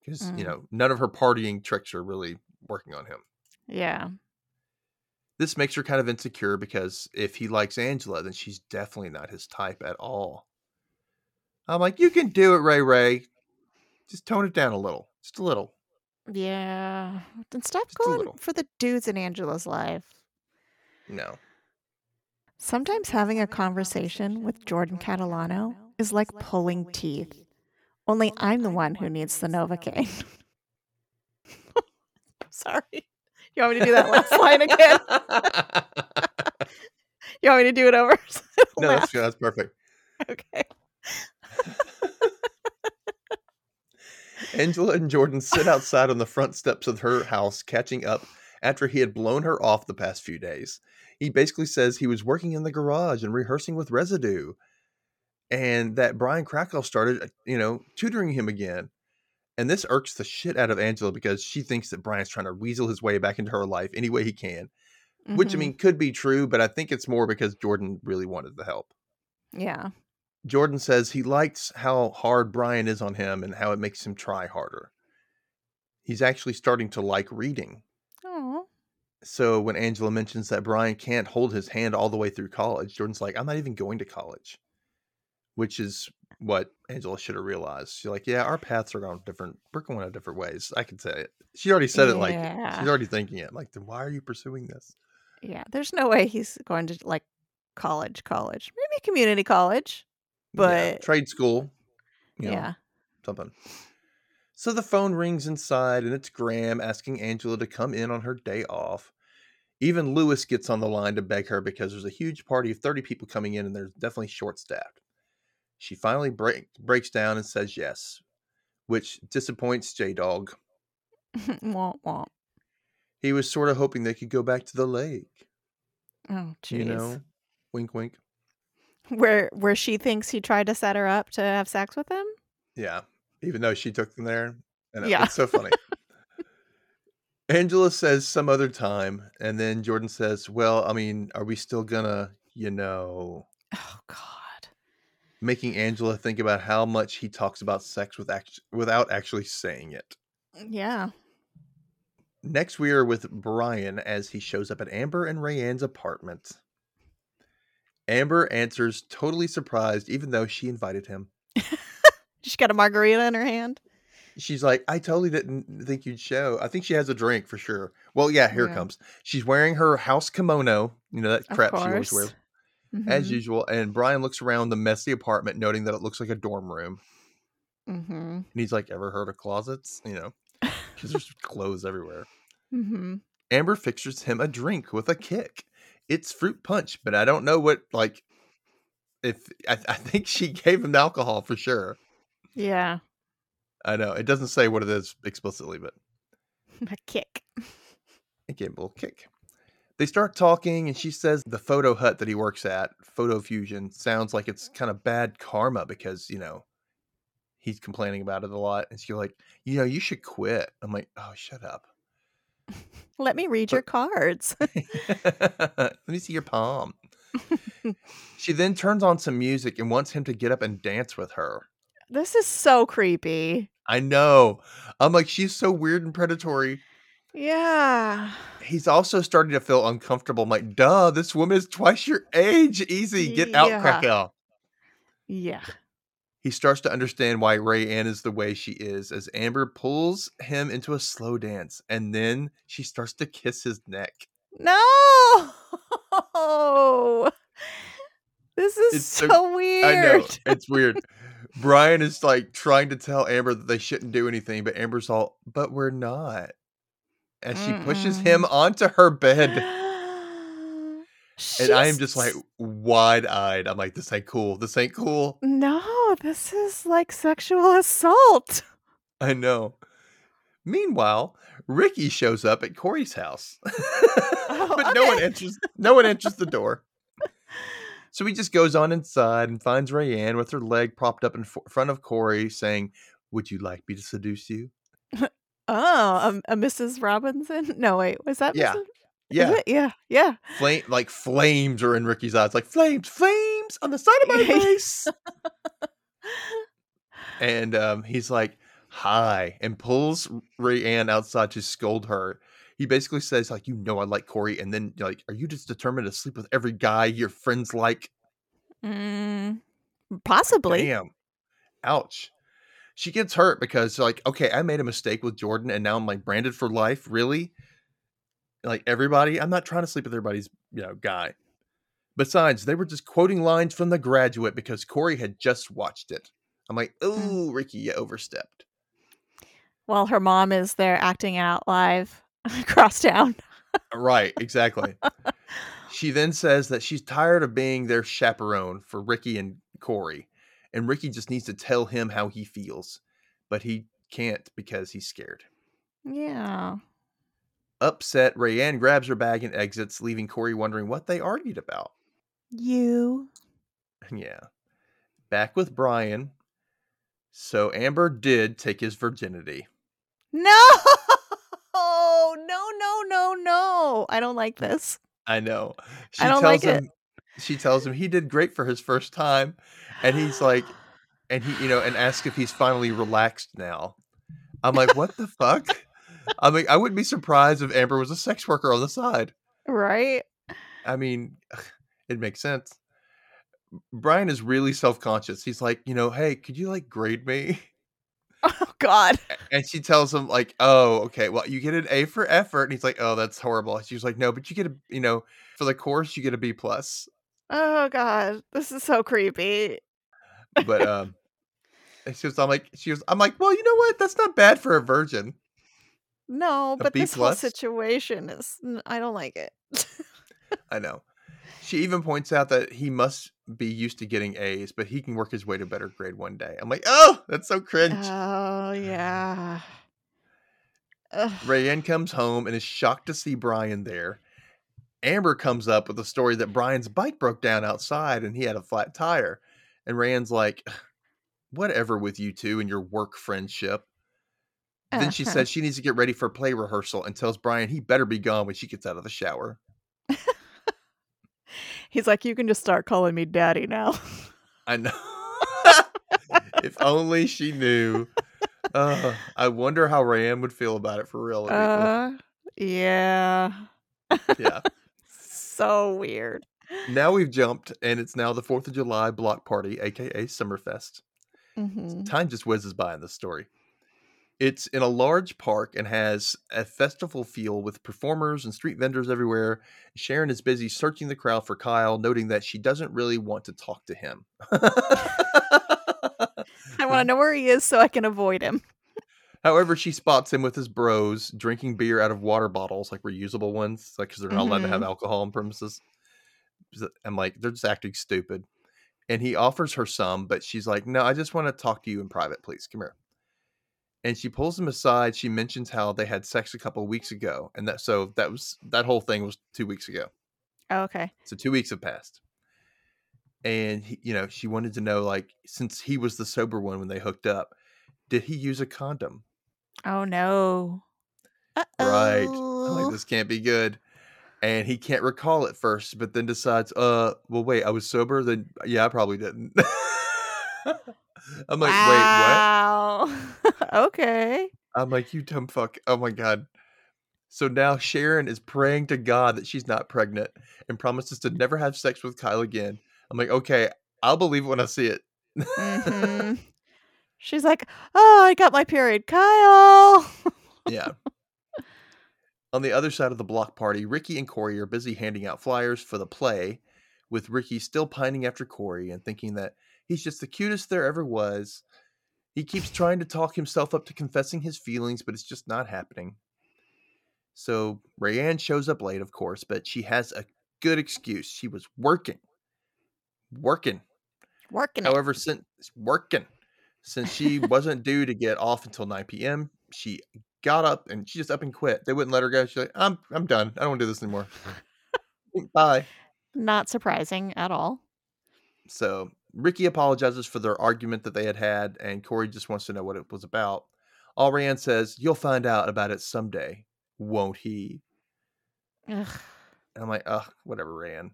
Because, you know, none of her partying tricks are really working on him. Yeah. This makes her kind of insecure because if he likes Angela, then she's definitely not his type at all. I'm like, you can do it, Ray. Just tone it down a little. Just a little. Yeah. And stop going for the dudes in Angela's life. No. Sometimes having a conversation with Jordan Catalano is like pulling teeth. Only I'm the one who needs the Novocaine. Sorry. You want me to do that last line again? You want me to do it over? No, that's good. That's perfect. Okay. Angela and Jordan sit outside on the front steps of her house, catching up after he had blown her off the past few days. He basically says he was working in the garage and rehearsing with Residue. and that Brian Krakow started, tutoring him again. And this irks the shit out of Angela because she thinks that Brian's trying to weasel his way back into her life any way he can, mm-hmm. which, I mean, could be true, but I think it's more because Jordan really wanted the help. Yeah. Jordan says he likes how hard Brian is on him and how it makes him try harder. He's actually starting to like reading. Oh. So when Angela mentions that Brian can't hold his hand all the way through college, Jordan's like, I'm not even going to college, which is what Angela should have realized. She's like, yeah, our paths are going different. We're going out different ways. I can say it. She already said it like, she's already thinking it. Like, then why are you pursuing this? Yeah, there's no way he's going to like college. Maybe community college, but... yeah, trade school. Something. So the phone rings inside and it's Graham asking Angela to come in on her day off. Even Lewis gets on the line to beg her because there's a huge party of 30 people coming in and they're definitely short-staffed. She finally breaks down and says yes, which disappoints J-Dog. Womp womp. He was sort of hoping they could go back to the lake. Oh, jeez. Wink, wink. Where she thinks he tried to set her up to have sex with him? Yeah, even though she took them there. And yeah. It's so funny. Angela says some other time, and then Jordan says, well, I mean, are we still gonna, Oh, God. Making Angela think about how much he talks about sex without actually saying it. Yeah. Next, we are with Brian as he shows up at Amber and Rayanne's apartment. Amber answers totally surprised, even though she invited him. She's got a margarita in her hand. She's like, I totally didn't think you'd show. I think she has a drink for sure. Well, yeah, here it comes. She's wearing her house kimono. That crap she always wears. Mm-hmm. As usual, and Brian looks around the messy apartment, noting that it looks like a dorm room. Mm-hmm. And he's like, ever heard of closets? Because there's clothes everywhere. Mm-hmm. Amber fixtures him a drink with a kick. It's fruit punch, but I don't know what, I think she gave him the alcohol for sure. Yeah. I know. It doesn't say what it is explicitly, but. A kick. It gave him a little kick. They start talking, and she says the photo hut that he works at, Photo Fusion, sounds like it's kind of bad karma because, he's complaining about it a lot. And she's like, you should quit. I'm like, oh, shut up. Let me read your cards. Let me see your palm. She then turns on some music and wants him to get up and dance with her. This is so creepy. I know. I'm like, she's so weird and predatory. Yeah. He's also starting to feel uncomfortable. I'm like, duh, this woman is twice your age. Easy. Get out, Krakow. Yeah. He starts to understand why Rayanne is the way she is as Amber pulls him into a slow dance. And then she starts to kiss his neck. No. This is so weird. I know. It's weird. Brian is like trying to tell Amber that they shouldn't do anything. But Amber's all, but we're not. As she pushes him onto her bed. And I am just like wide-eyed. I'm like, this ain't cool. This ain't cool. No, this is like sexual assault. I know. Meanwhile, Ricky shows up at Corey's house. But no one answers the door. So he just goes on inside and finds Rayanne with her leg propped up in front of Corey saying, would you like me to seduce you? Oh, a Mrs. Robinson? No, wait, was that? Yeah. Mrs.? Yeah. Yeah. Flames are in Ricky's eyes. Like flames on the side of my face. And he's like, hi, and pulls Rayanne outside to scold her. He basically says like, I like Corey. And then like, are you just determined to sleep with every guy your friends like? Possibly. Damn. Ouch. She gets hurt because I made a mistake with Jordan and now I'm like branded for life. Really? Like everybody, I'm not trying to sleep with everybody's, guy. Besides, they were just quoting lines from The Graduate because Corey had just watched it. I'm like, ooh, Ricky, you overstepped. Well, her mom is there acting out live across town. Right. Exactly. She then says that she's tired of being their chaperone for Ricky and Corey. And Ricky just needs to tell him how he feels, but he can't because he's scared. Yeah. Upset, Rayanne grabs her bag and exits, leaving Corey wondering what they argued about. You. Yeah. back with Brian. So Amber did take his virginity. No! No. I don't like this. I know. I don't like it. She tells him he did great for his first time. And he's like, and he, you know, and asks if he's finally relaxed now. I'm like, what the fuck? I mean, I wouldn't be surprised if Amber was a sex worker on the side. Right? I mean, it makes sense. Brian is really self-conscious. He's like, you know, hey, could you like grade me? Oh, God. And she tells him like, oh, okay, well, you get an A for effort. And he's like, oh, that's horrible. And she's like, no, but you get a, you know, for the course, you get a B plus. Oh, God. This is so creepy. But and I'm like, well, you know what? That's not bad for a virgin. No, but this whole situation is, I don't like it. I know. She even points out that he must be used to getting A's, but he can work his way to better grade one day. I'm like, oh, that's so cringe. Oh, yeah. Ugh. Rayanne comes home and is shocked to see Brian there. Amber comes up with a story that Brian's bike broke down outside and he had a flat tire. And Rayanne's like, whatever with you two and your work friendship. Then she says she needs to get ready for play rehearsal and tells Brian he better be gone when she gets out of the shower. He's like, you can just start calling me daddy now. I know. If only she knew. I wonder how Rayanne would feel about it for real. Yeah. Yeah. So weird. Now we've jumped and it's now the 4th of July block party, a.k.a. Summerfest. Mm-hmm. Time just whizzes by in this story. It's in a large park and has a festival feel with performers and street vendors everywhere. Sharon is busy searching the crowd for Kyle, noting that she doesn't really want to talk to him. I want to know where he is so I can avoid him. However, she spots him with his bros drinking beer out of water bottles, like reusable ones, like because they're not allowed to have alcohol on premises. I'm like, they're just acting stupid. And he offers her some, but she's like, no, I just want to talk to you in private, please. Come here. And she pulls him aside. She mentions how they had sex a couple of weeks ago. And that whole thing was 2 weeks ago. Oh, okay. So 2 weeks have passed. And, he, you know, she wanted to know, like, since he was the sober one when they hooked up, did he use a condom? Oh, no. Uh-oh. Right. I'm like, this can't be good. And he can't recall at first, but then decides, well, wait, I was sober. Then, yeah, I probably didn't. I'm like, wow. Wait, what? Okay. I'm like, you dumb fuck. Oh my God. So now Sharon is praying to God that she's not pregnant and promises to never have sex with Kyle again. I'm like, okay, I'll believe it when I see it. Mm-hmm. She's like, oh, I got my period, Kyle. Yeah. On the other side of the block party, Ricky and Corey are busy handing out flyers for the play, with Ricky still pining after Corey and thinking that he's just the cutest there ever was. He keeps trying to talk himself up to confessing his feelings, but it's just not happening. So Rayanne shows up late, of course, but she has a good excuse. She was working. However, since she wasn't due to get off until 9 p.m., she got up and she just up and quit. They wouldn't let her go. She's like, I'm done. I don't want to do this anymore. Bye. Not surprising at all. So Ricky apologizes for their argument that they had, and Corey just wants to know what it was about. All Rayanne says, you'll find out about it someday, won't he? Ugh. I'm like, ugh, whatever, Rayanne.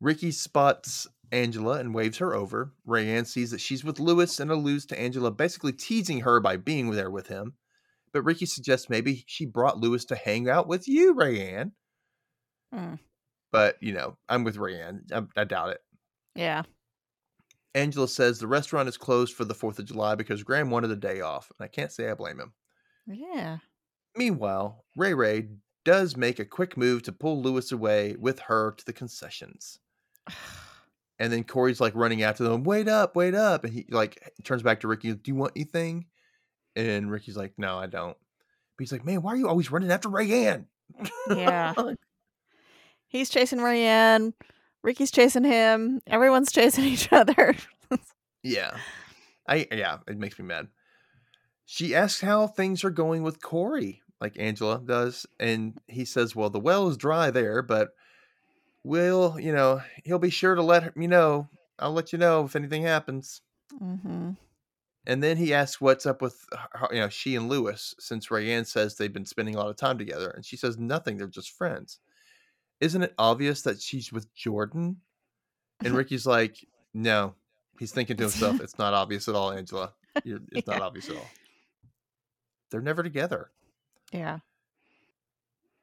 Ricky spots Angela and waves her over. Rayanne sees that she's with Lewis and alludes to Angela basically teasing her by being there with him. But Ricky suggests maybe she brought Lewis to hang out with you, Rayanne. Mm. But, you know, I'm with Rayanne. I doubt it. Yeah. Angela says the restaurant is closed for the 4th of July because Graham wanted a day off. And I can't say I blame him. Yeah. Meanwhile, Ray does make a quick move to pull Lewis away with her to the concessions. And then Corey's like running after them. Wait up. And he like turns back to Ricky. Do you want anything? And Ricky's like, no, I don't. But he's like, man, why are you always running after Rayanne? Yeah. He's chasing Rayanne. Ricky's chasing him. Everyone's chasing each other. Yeah. Yeah, it makes me mad. She asks how things are going with Corey, like Angela does. And he says, well, the well is dry there, but we'll, you know, he'll be sure to let me know I'll let you know if anything happens. Mm-hmm. And then he asks what's up with her, you know, she and Lewis, since Rayanne says they've been spending a lot of time together. And she says nothing. They're just friends. Isn't it obvious that she's with Jordan? And Ricky's like, no. He's thinking to himself, it's not obvious at all, Angela. It's not obvious at all. They're never together. Yeah.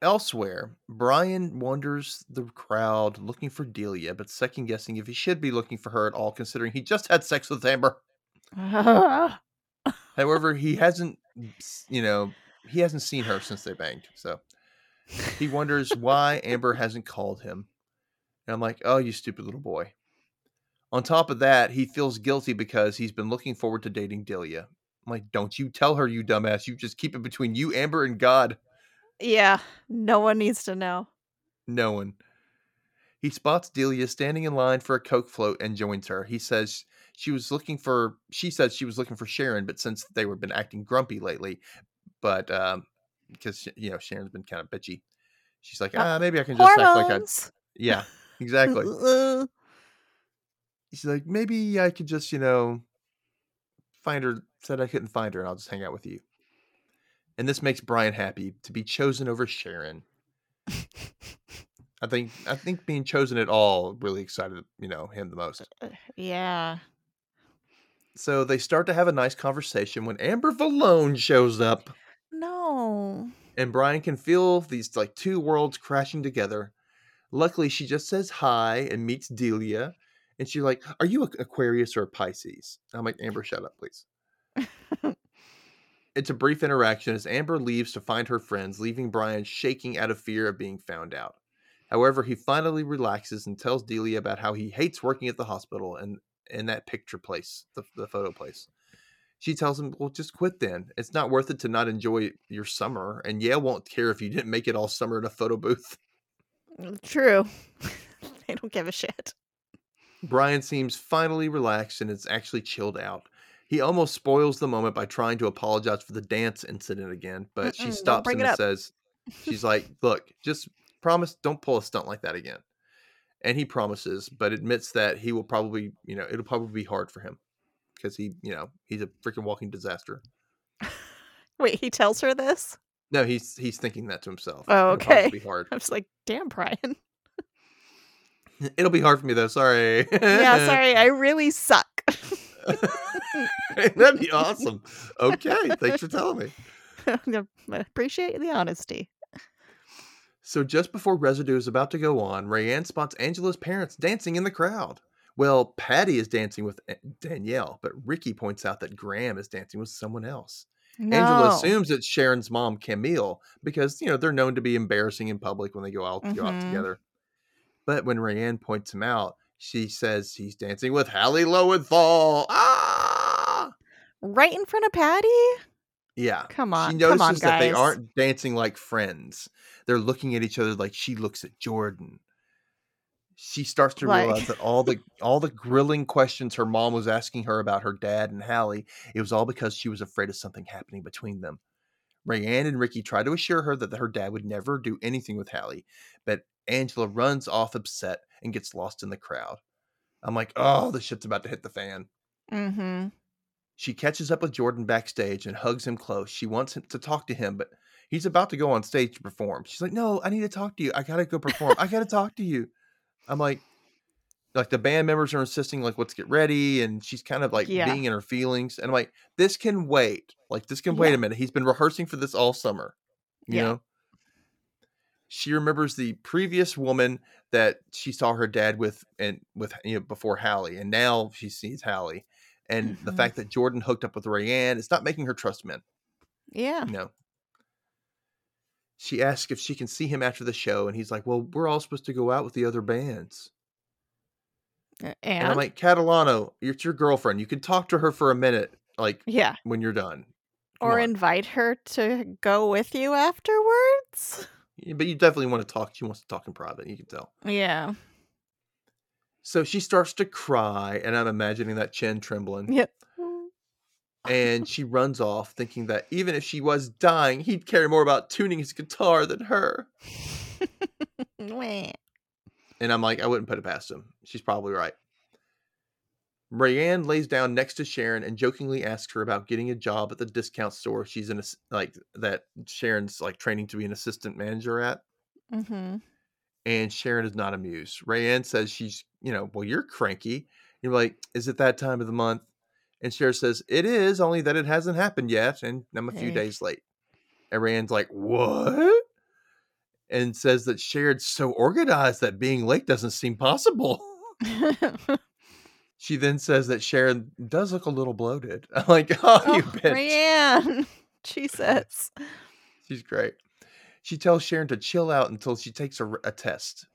Elsewhere, Brian wanders the crowd looking for Delia, but second guessing if he should be looking for her at all, considering he just had sex with Amber. However, he hasn't seen her since they banged. So he wonders why Amber hasn't called him. And I'm like, oh, you stupid little boy. On top of that, he feels guilty because he's been looking forward to dating Delia. I'm like, don't you tell her, you dumbass. You just keep it between you, Amber, and God. Yeah, no one needs to know. No one. He spots Delia standing in line for a Coke float and joins her. He says she said she was looking for Sharon, but since they were been acting grumpy lately, but because you know Sharon's been kind of bitchy, she's like, maybe I can just act like I. Yeah, exactly. She's like, maybe I could just find her. Said I couldn't find her, and I'll just hang out with you. And this makes Brian happy to be chosen over Sharon. I think being chosen at all really excited, him the most. Yeah. So they start to have a nice conversation when Amber Vallone shows up. No. And Brian can feel these like two worlds crashing together. Luckily, she just says hi and meets Delia. And she's like, are you Aquarius or Pisces? I'm like, Amber, shut up, please. It's a brief interaction as Amber leaves to find her friends, leaving Brian shaking out of fear of being found out. However, he finally relaxes and tells Delia about how he hates working at the hospital and that picture place, the photo place. She tells him, well, just quit then. It's not worth it to not enjoy your summer, and Yale won't care if you didn't make it all summer in a photo booth. True. They don't give a shit. Brian seems finally relaxed and is actually chilled out. He almost spoils the moment by trying to apologize for the dance incident again, but she stops him and says, she's like, look, just promise don't pull a stunt like that again. And he promises, but admits that he will probably, it'll probably be hard for him because he, he's a freaking walking disaster. Wait, he tells her this? No, he's thinking that to himself. Oh, okay. It'll be hard. I was like, damn, Brian. It'll be hard for me though. Sorry. Yeah, sorry. I really suck. That'd be awesome. Okay, thanks for telling me. I appreciate the honesty. So just before Residue is about to go on, Rayanne spots Angela's parents dancing in the crowd. Well, Patty is dancing with Danielle, but Ricky points out that Graham is dancing with someone else. No. Angela assumes it's Sharon's mom, Camille, because they're known to be embarrassing in public when they go out together. But when Rayanne points him out, she says he's dancing with Hallie Lowenthal. Ah! Right in front of Patty? Yeah. Come on. She notices that they aren't dancing like friends. They're looking at each other like she looks at Jordan. She starts to realize that all the grilling questions her mom was asking her about her dad and Hallie, it was all because she was afraid of something happening between them. Rayanne and Ricky try to assure her that her dad would never do anything with Hallie, but Angela runs off upset and gets lost in the crowd. I'm like, oh, the shit's about to hit the fan. Mm-hmm. She catches up with Jordan backstage and hugs him close. She wants him to talk to him, but he's about to go on stage to perform. She's like, no, I need to talk to you. I got to go perform. I got to talk to you. I'm like the band members are insisting, like, let's get ready. And she's kind of like being in her feelings. And I'm like, this can wait. Like, this can wait a minute. He's been rehearsing for this all summer, you know? She remembers the previous woman that she saw her dad with before Hallie. And now she sees Hallie. And the fact that Jordan hooked up with Rayanne, it's not making her trust men. Yeah. No. She asks if she can see him after the show. And he's like, well, we're all supposed to go out with the other bands. And I'm like, Catalano, it's your girlfriend. You can talk to her for a minute. Like, when you're done. Or invite her to go with you afterwards. But you definitely want to talk. She wants to talk in private. You can tell. Yeah. So she starts to cry, and I'm imagining that chin trembling. Yep. And she runs off, thinking that even if she was dying, he'd care more about tuning his guitar than her. And I'm like, I wouldn't put it past him. She's probably right. Rayanne lays down next to Sharon and jokingly asks her about getting a job at the discount store she's in, that Sharon's training to be an assistant manager at. Mm-hmm. And Sharon is not amused. Rayanne says she's, well, you're cranky. You're like, is it that time of the month? And Sharon says, it is, only that it hasn't happened yet. And I'm a few days late. And Rayanne's like, what? And says that Sharon's so organized that being late doesn't seem possible. She then says that Sharon does look a little bloated. I'm like, oh, you bitch. Rayanne. Jesus. She's great. She tells Sharon to chill out until she takes a test.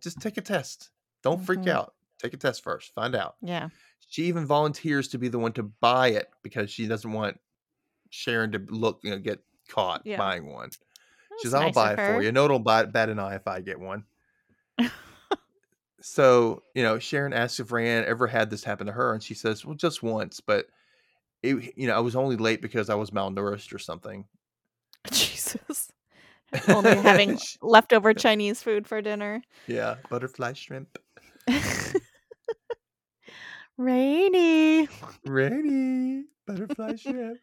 Just take a test. Don't freak out. Take a test first. Find out. Yeah. She even volunteers to be the one to buy it because she doesn't want Sharon to get caught buying one. She says, I'll buy it for you. No, don't buy it. Bat an eye if I get one. So, Sharon asks if Rayanne ever had this happen to her. And she says, well, just once. But, I was only late because I was malnourished or something. Jesus. Only having leftover Chinese food for dinner. Yeah. Butterfly shrimp. Rainy. Butterfly shrimp.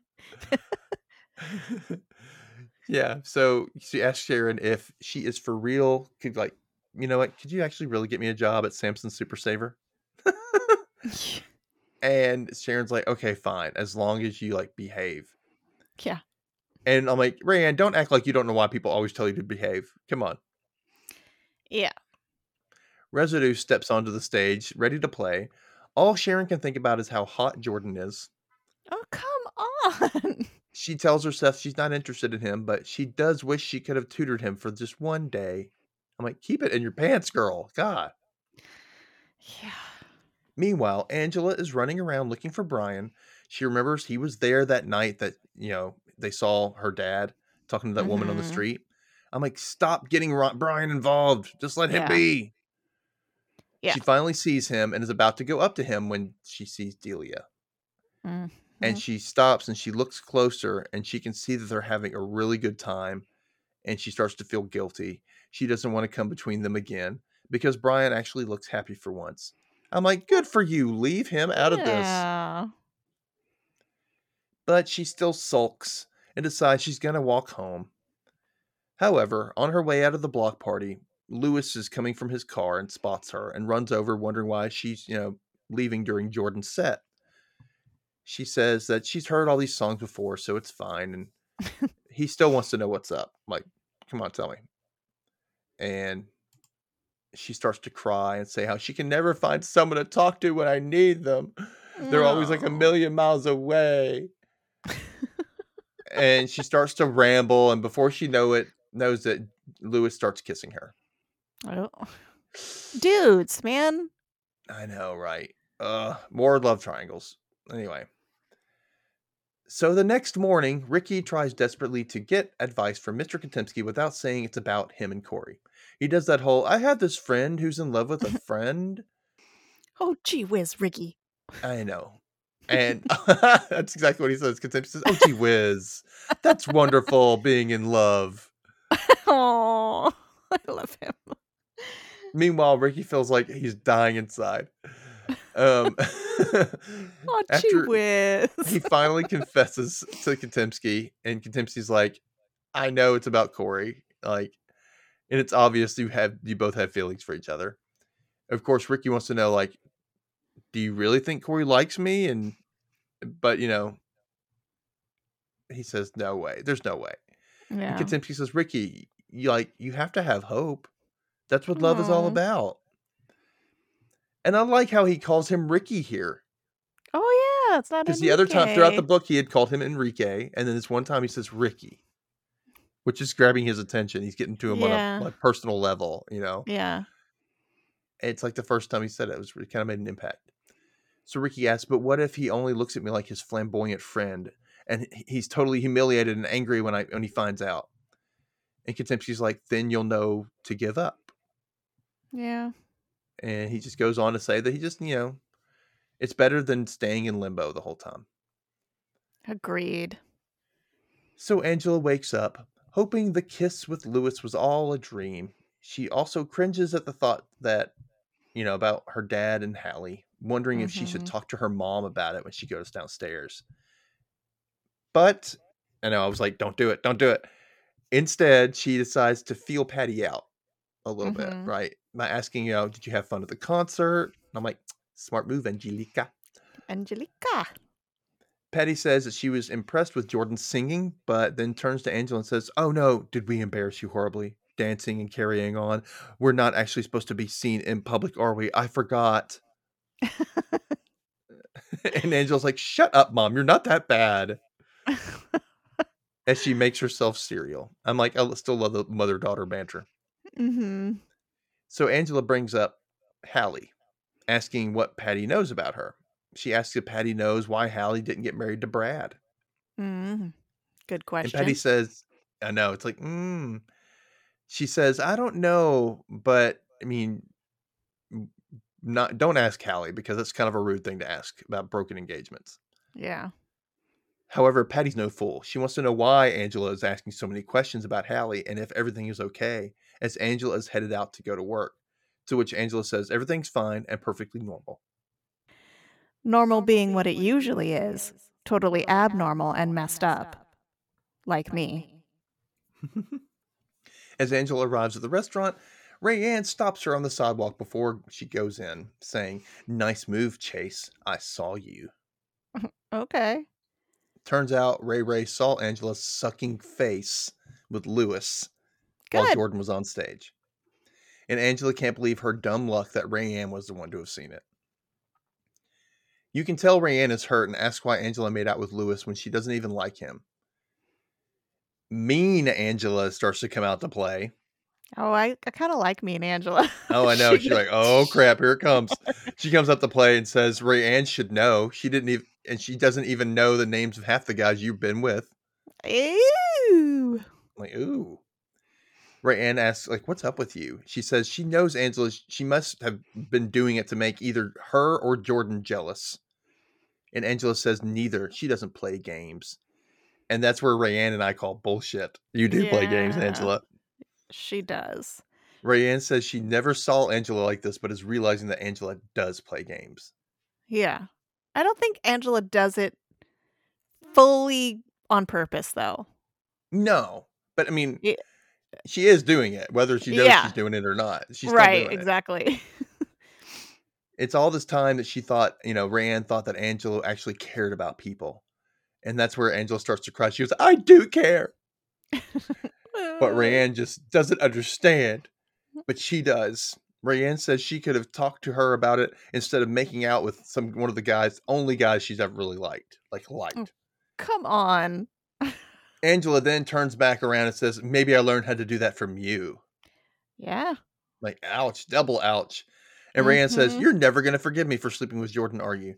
Yeah. So she asks Sharon if she is for real, could could you actually really get me a job at Samson's Super Saver? And Sharon's like, okay, fine. As long as you behave. Yeah. And I'm like, Rayanne, don't act like you don't know why people always tell you to behave. Come on. Yeah. Residue steps onto the stage, ready to play. All Sharon can think about is how hot Jordan is. Oh, come on. She tells herself she's not interested in him, but she does wish she could have tutored him for just one day. I'm like, keep it in your pants, girl. God. Yeah. Meanwhile, Angela is running around looking for Brian. She remembers he was there that night that, they saw her dad talking to that woman on the street. I'm like, stop getting Brian involved. Just let him be. Yeah. She finally sees him and is about to go up to him when she sees Delia. Mm-hmm. And she stops and she looks closer and she can see that they're having a really good time. And she starts to feel guilty. She doesn't want to come between them again because Brian actually looks happy for once. I'm like, good for you. Leave him out of this. But she still sulks and decides she's going to walk home. However, on her way out of the block party, Lewis is coming from his car and spots her and runs over, wondering why she's, leaving during Jordan's set. She says that she's heard all these songs before, so it's fine. And he still wants to know what's up. I'm like, come on, tell me. And she starts to cry and say how she can never find someone to talk to when I need them. They're always a million miles away. And she starts to ramble. And before she knows it, Lewis starts kissing her. Oh, dudes, man. I know, right? More love triangles. Anyway. So the next morning, Ricky tries desperately to get advice from Mr. Katimski without saying it's about him and Corey. He does that whole, I have this friend who's in love with a friend. Oh, gee whiz, Ricky. I know. And that's exactly what he says. Katimski says, oh, gee whiz. That's wonderful being in love. Oh, I love him. Meanwhile, Ricky feels like he's dying inside. He finally confesses to Katimski, and Katimski's like, I know it's about Corey, and it's obvious you both have feelings for each other. Of course, Ricky wants to know, do you really think Corey likes me? But he says, no way. There's no way. Yeah. And Katimski says, Ricky, you have to have hope. That's what love is all about. And I like how he calls him Ricky here. Oh, yeah. It's not Enrique. Because the other time throughout the book, he had called him Enrique. And then this one time he says Ricky, which is grabbing his attention. He's getting to him on a personal level, Yeah. It's the first time he said it. It kind of made an impact. So Ricky asks, but what if he only looks at me like his flamboyant friend? And he's totally humiliated and angry when he finds out. And Katimski's like, then you'll know to give up. Yeah. And he just goes on to say that he just, it's better than staying in limbo the whole time. Agreed. So Angela wakes up, hoping the kiss with Lewis was all a dream. She also cringes at the thought that, about her dad and Hallie. wondering if she should talk to her mom about it when she goes downstairs. But I know I was like, don't do it. Instead, she decides to feel Patty out a little bit, right? By asking, did you have fun at the concert? And I'm like, smart move, Angelica. Patty says that she was impressed with Jordan's singing, but then turns to Angela and says, oh no, did we embarrass you horribly? Dancing and carrying on. We're not actually supposed to be seen in public, are we? I forgot. And Angela's like, shut up, Mom. You're not that bad. As she makes herself cereal. I'm like, I still love the mother-daughter banter. Mm-hmm. So Angela brings up Hallie, asking what Patty knows about her. She asks if Patty knows why Hallie didn't get married to Brad. Mm. Good question. And Patty says, I know. It's like, She says, I don't know, but I mean, don't ask Hallie because that's kind of a rude thing to ask about broken engagements. Yeah. However, Patty's no fool. She wants to know why Angela is asking so many questions about Hallie and if everything is okay, as Angela is headed out to go to work, to which Angela says everything's fine and perfectly normal. Normal being what it usually is, totally abnormal and messed up. Like me. As Angela arrives at the restaurant, Rayanne stops her on the sidewalk before she goes in, saying, nice move, Chase. I saw you. Okay. Turns out Ray saw Angela sucking face with Lewis while Jordan was on stage. And Angela can't believe her dumb luck that Rayanne was the one to have seen it. You can tell Rayanne is hurt and asks why Angela made out with Lewis when she doesn't even like him. Mean Angela starts to come out to play. Oh, I kind of like Mean Angela. Oh, I know. She's like, oh crap, here it comes. She comes up to play and says, Rayanne should know. She doesn't even know the names of half the guys you've been with. Ooh. Ooh. Rayanne asks, what's up with you? She says she knows Angela. She must have been doing it to make either her or Jordan jealous. And Angela says neither. She doesn't play games. And that's where Rayanne and I call bullshit. You do play games, Angela. She does. Rayanne says she never saw Angela like this, but is realizing that Angela does play games. Yeah. I don't think Angela does it fully on purpose, though. No. But, I mean, she is doing it, whether she knows she's doing it or not. She's still doing it. It's all this time that she thought, Rayanne thought that Angela actually cared about people. And that's where Angela starts to cry. She goes, I do care. But Rayanne just doesn't understand. But she does. Rayanne says she could have talked to her about it instead of making out with one of the guys, only guys she's ever really liked. Come on. Angela then turns back around and says, maybe I learned how to do that from you. Yeah. Ouch, double ouch. And Rayanne says, you're never going to forgive me for sleeping with Jordan, are you?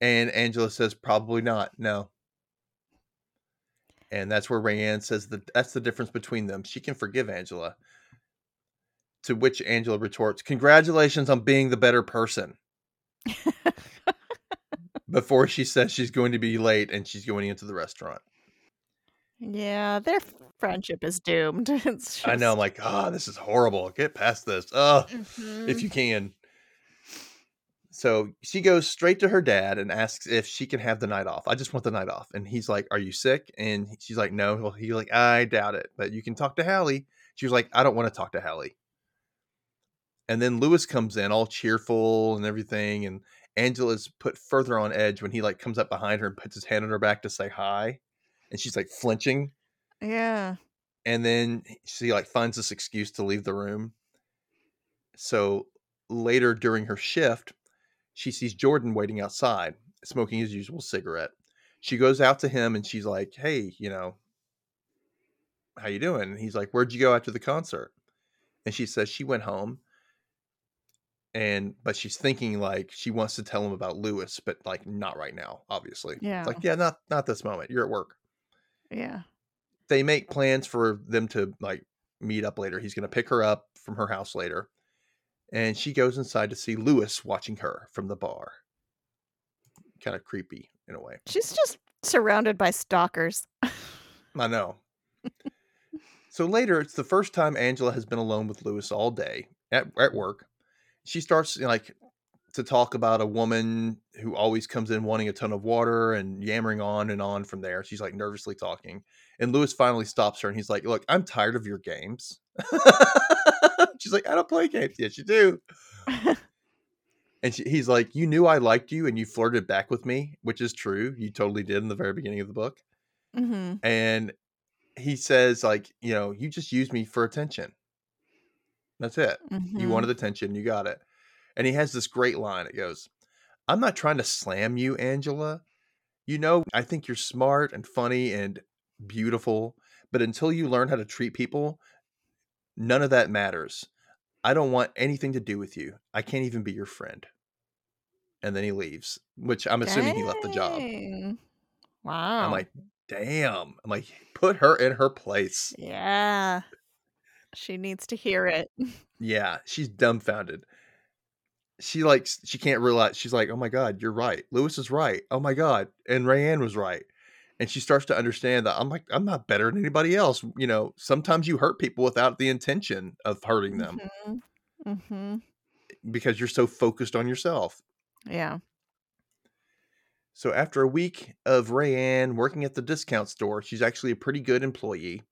And Angela says, probably not. No. And that's where Rayanne says that's the difference between them. She can forgive Angela. To which Angela retorts, congratulations on being the better person. Before she says she's going to be late and she's going into the restaurant. Yeah, their friendship is doomed. It's just... I know. I'm like, this is horrible. Get past this. If you can. So she goes straight to her dad and asks if she can have the night off. I just want the night off. And he's like, are you sick? And she's like, no. Well, he's like, I doubt it. But you can talk to Hallie. She was like, I don't want to talk to Hallie. And then Lewis comes in all cheerful and everything. And Angela's put further on edge when he comes up behind her and puts his hand on her back to say hi. And she's flinching. Yeah. And then she finds this excuse to leave the room. So later during her shift, she sees Jordan waiting outside, smoking his usual cigarette. She goes out to him and she's like, hey, how you doing? And he's like, where'd you go after the concert? And she says she went home. But she's thinking she wants to tell him about Lewis, but not right now, obviously. Yeah. It's not this moment. You're at work. Yeah. They make plans for them to meet up later. He's going to pick her up from her house later. And she goes inside to see Lewis watching her from the bar. Kind of creepy in a way. She's just surrounded by stalkers. I know. So later, it's the first time Angela has been alone with Lewis all day at work. She starts to talk about a woman who always comes in wanting a ton of water and yammering on and on from there. She's like nervously talking. And Lewis finally stops her and he's like, look, I'm tired of your games. She's like, I don't play games. Yes, you do. And he's like, you knew I liked you and you flirted back with me, which is true. You totally did in the very beginning of the book. Mm-hmm. And he says, like, you know, you just used me for attention. That's it. Mm-hmm. You wanted attention. You got it. And he has this great line. It goes, I'm not trying to slam you, Angela. You know, I think you're smart and funny and beautiful. But until you learn how to treat people, none of that matters. I don't want anything to do with you. I can't even be your friend. And then he leaves, which I'm assuming he left the job. Wow. I'm like, damn. I'm like, put her in her place. Yeah. She needs to hear it. Yeah. She's dumbfounded. She can't realize. She's like, oh my God, you're right. Lewis is right. Oh my God. And Rayanne was right. And she starts to understand that I'm not better than anybody else. You know, sometimes you hurt people without the intention of hurting them. Mm-hmm. Mm-hmm. Because you're so focused on yourself. Yeah. So after a week of Rayanne working at the discount store, she's actually a pretty good employee.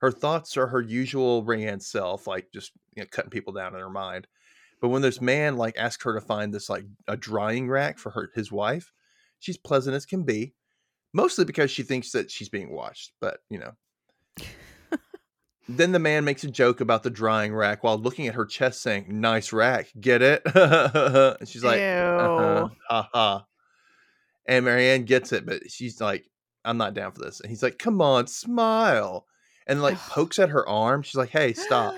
Her thoughts are her usual Rayanne self, like just, you know, cutting people down in her mind. But when this man like asks her to find this like a drying rack for his wife, she's pleasant as can be, mostly because she thinks that she's being watched. But you know, then the man makes a joke about the drying rack while looking at her chest, saying, "Nice rack, get it?" And she's like, "Uh-huh, uh-huh." And Rayanne gets it, but she's like, "I'm not down for this." And he's like, "Come on, smile," and like pokes at her arm. She's like, "Hey, stop!"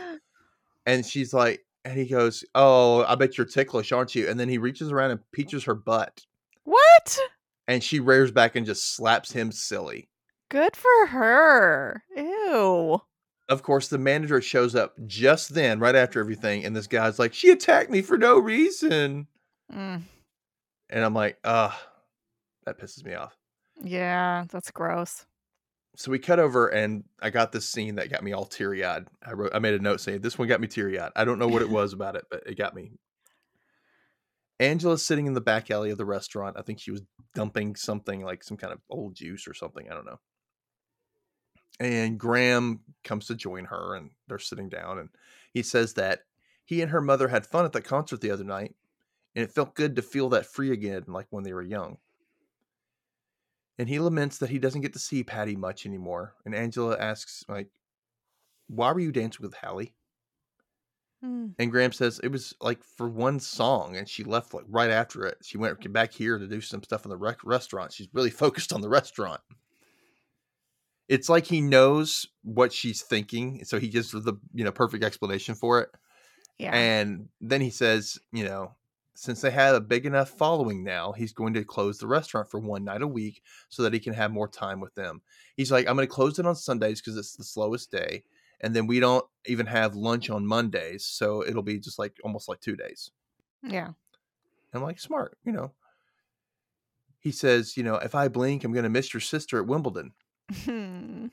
And she's like. And he goes, oh, I bet you're ticklish, aren't you? And then he reaches around and peaches her butt. What? And she rears back and just slaps him silly. Good for her. Ew. Of course, the manager shows up just then, right after everything. And this guy's like, she attacked me for no reason. Mm. And I'm like, that pisses me off. Yeah, that's gross. So we cut over and I got this scene that got me all teary-eyed. I made a note saying this one got me teary-eyed. I don't know what it was about it, but it got me. Angela's sitting in the back alley of the restaurant. I think she was dumping something like some kind of old juice or something. I don't know. And Graham comes to join her and they're sitting down and he says that he and her mother had fun at the concert the other night and it felt good to feel that free again, like when they were young. And he laments that he doesn't get to see Patty much anymore. And Angela asks, like, why were you dancing with Hallie? Mm. And Graham says it was like for one song. And she left like right after it. She went back here to do some stuff in the restaurant. She's really focused on the restaurant. It's like he knows what she's thinking. So he gives her the, you know, perfect explanation for it. Yeah. And then he says, you know, since they have a big enough following now, he's going to close the restaurant for one night a week so that he can have more time with them. He's like, I'm going to close it on Sundays because it's the slowest day. And then we don't even have lunch on Mondays. So it'll be just like almost like 2 days. Yeah. I'm like, smart, you know. He says, you know, if I blink, I'm going to miss your sister at Wimbledon. And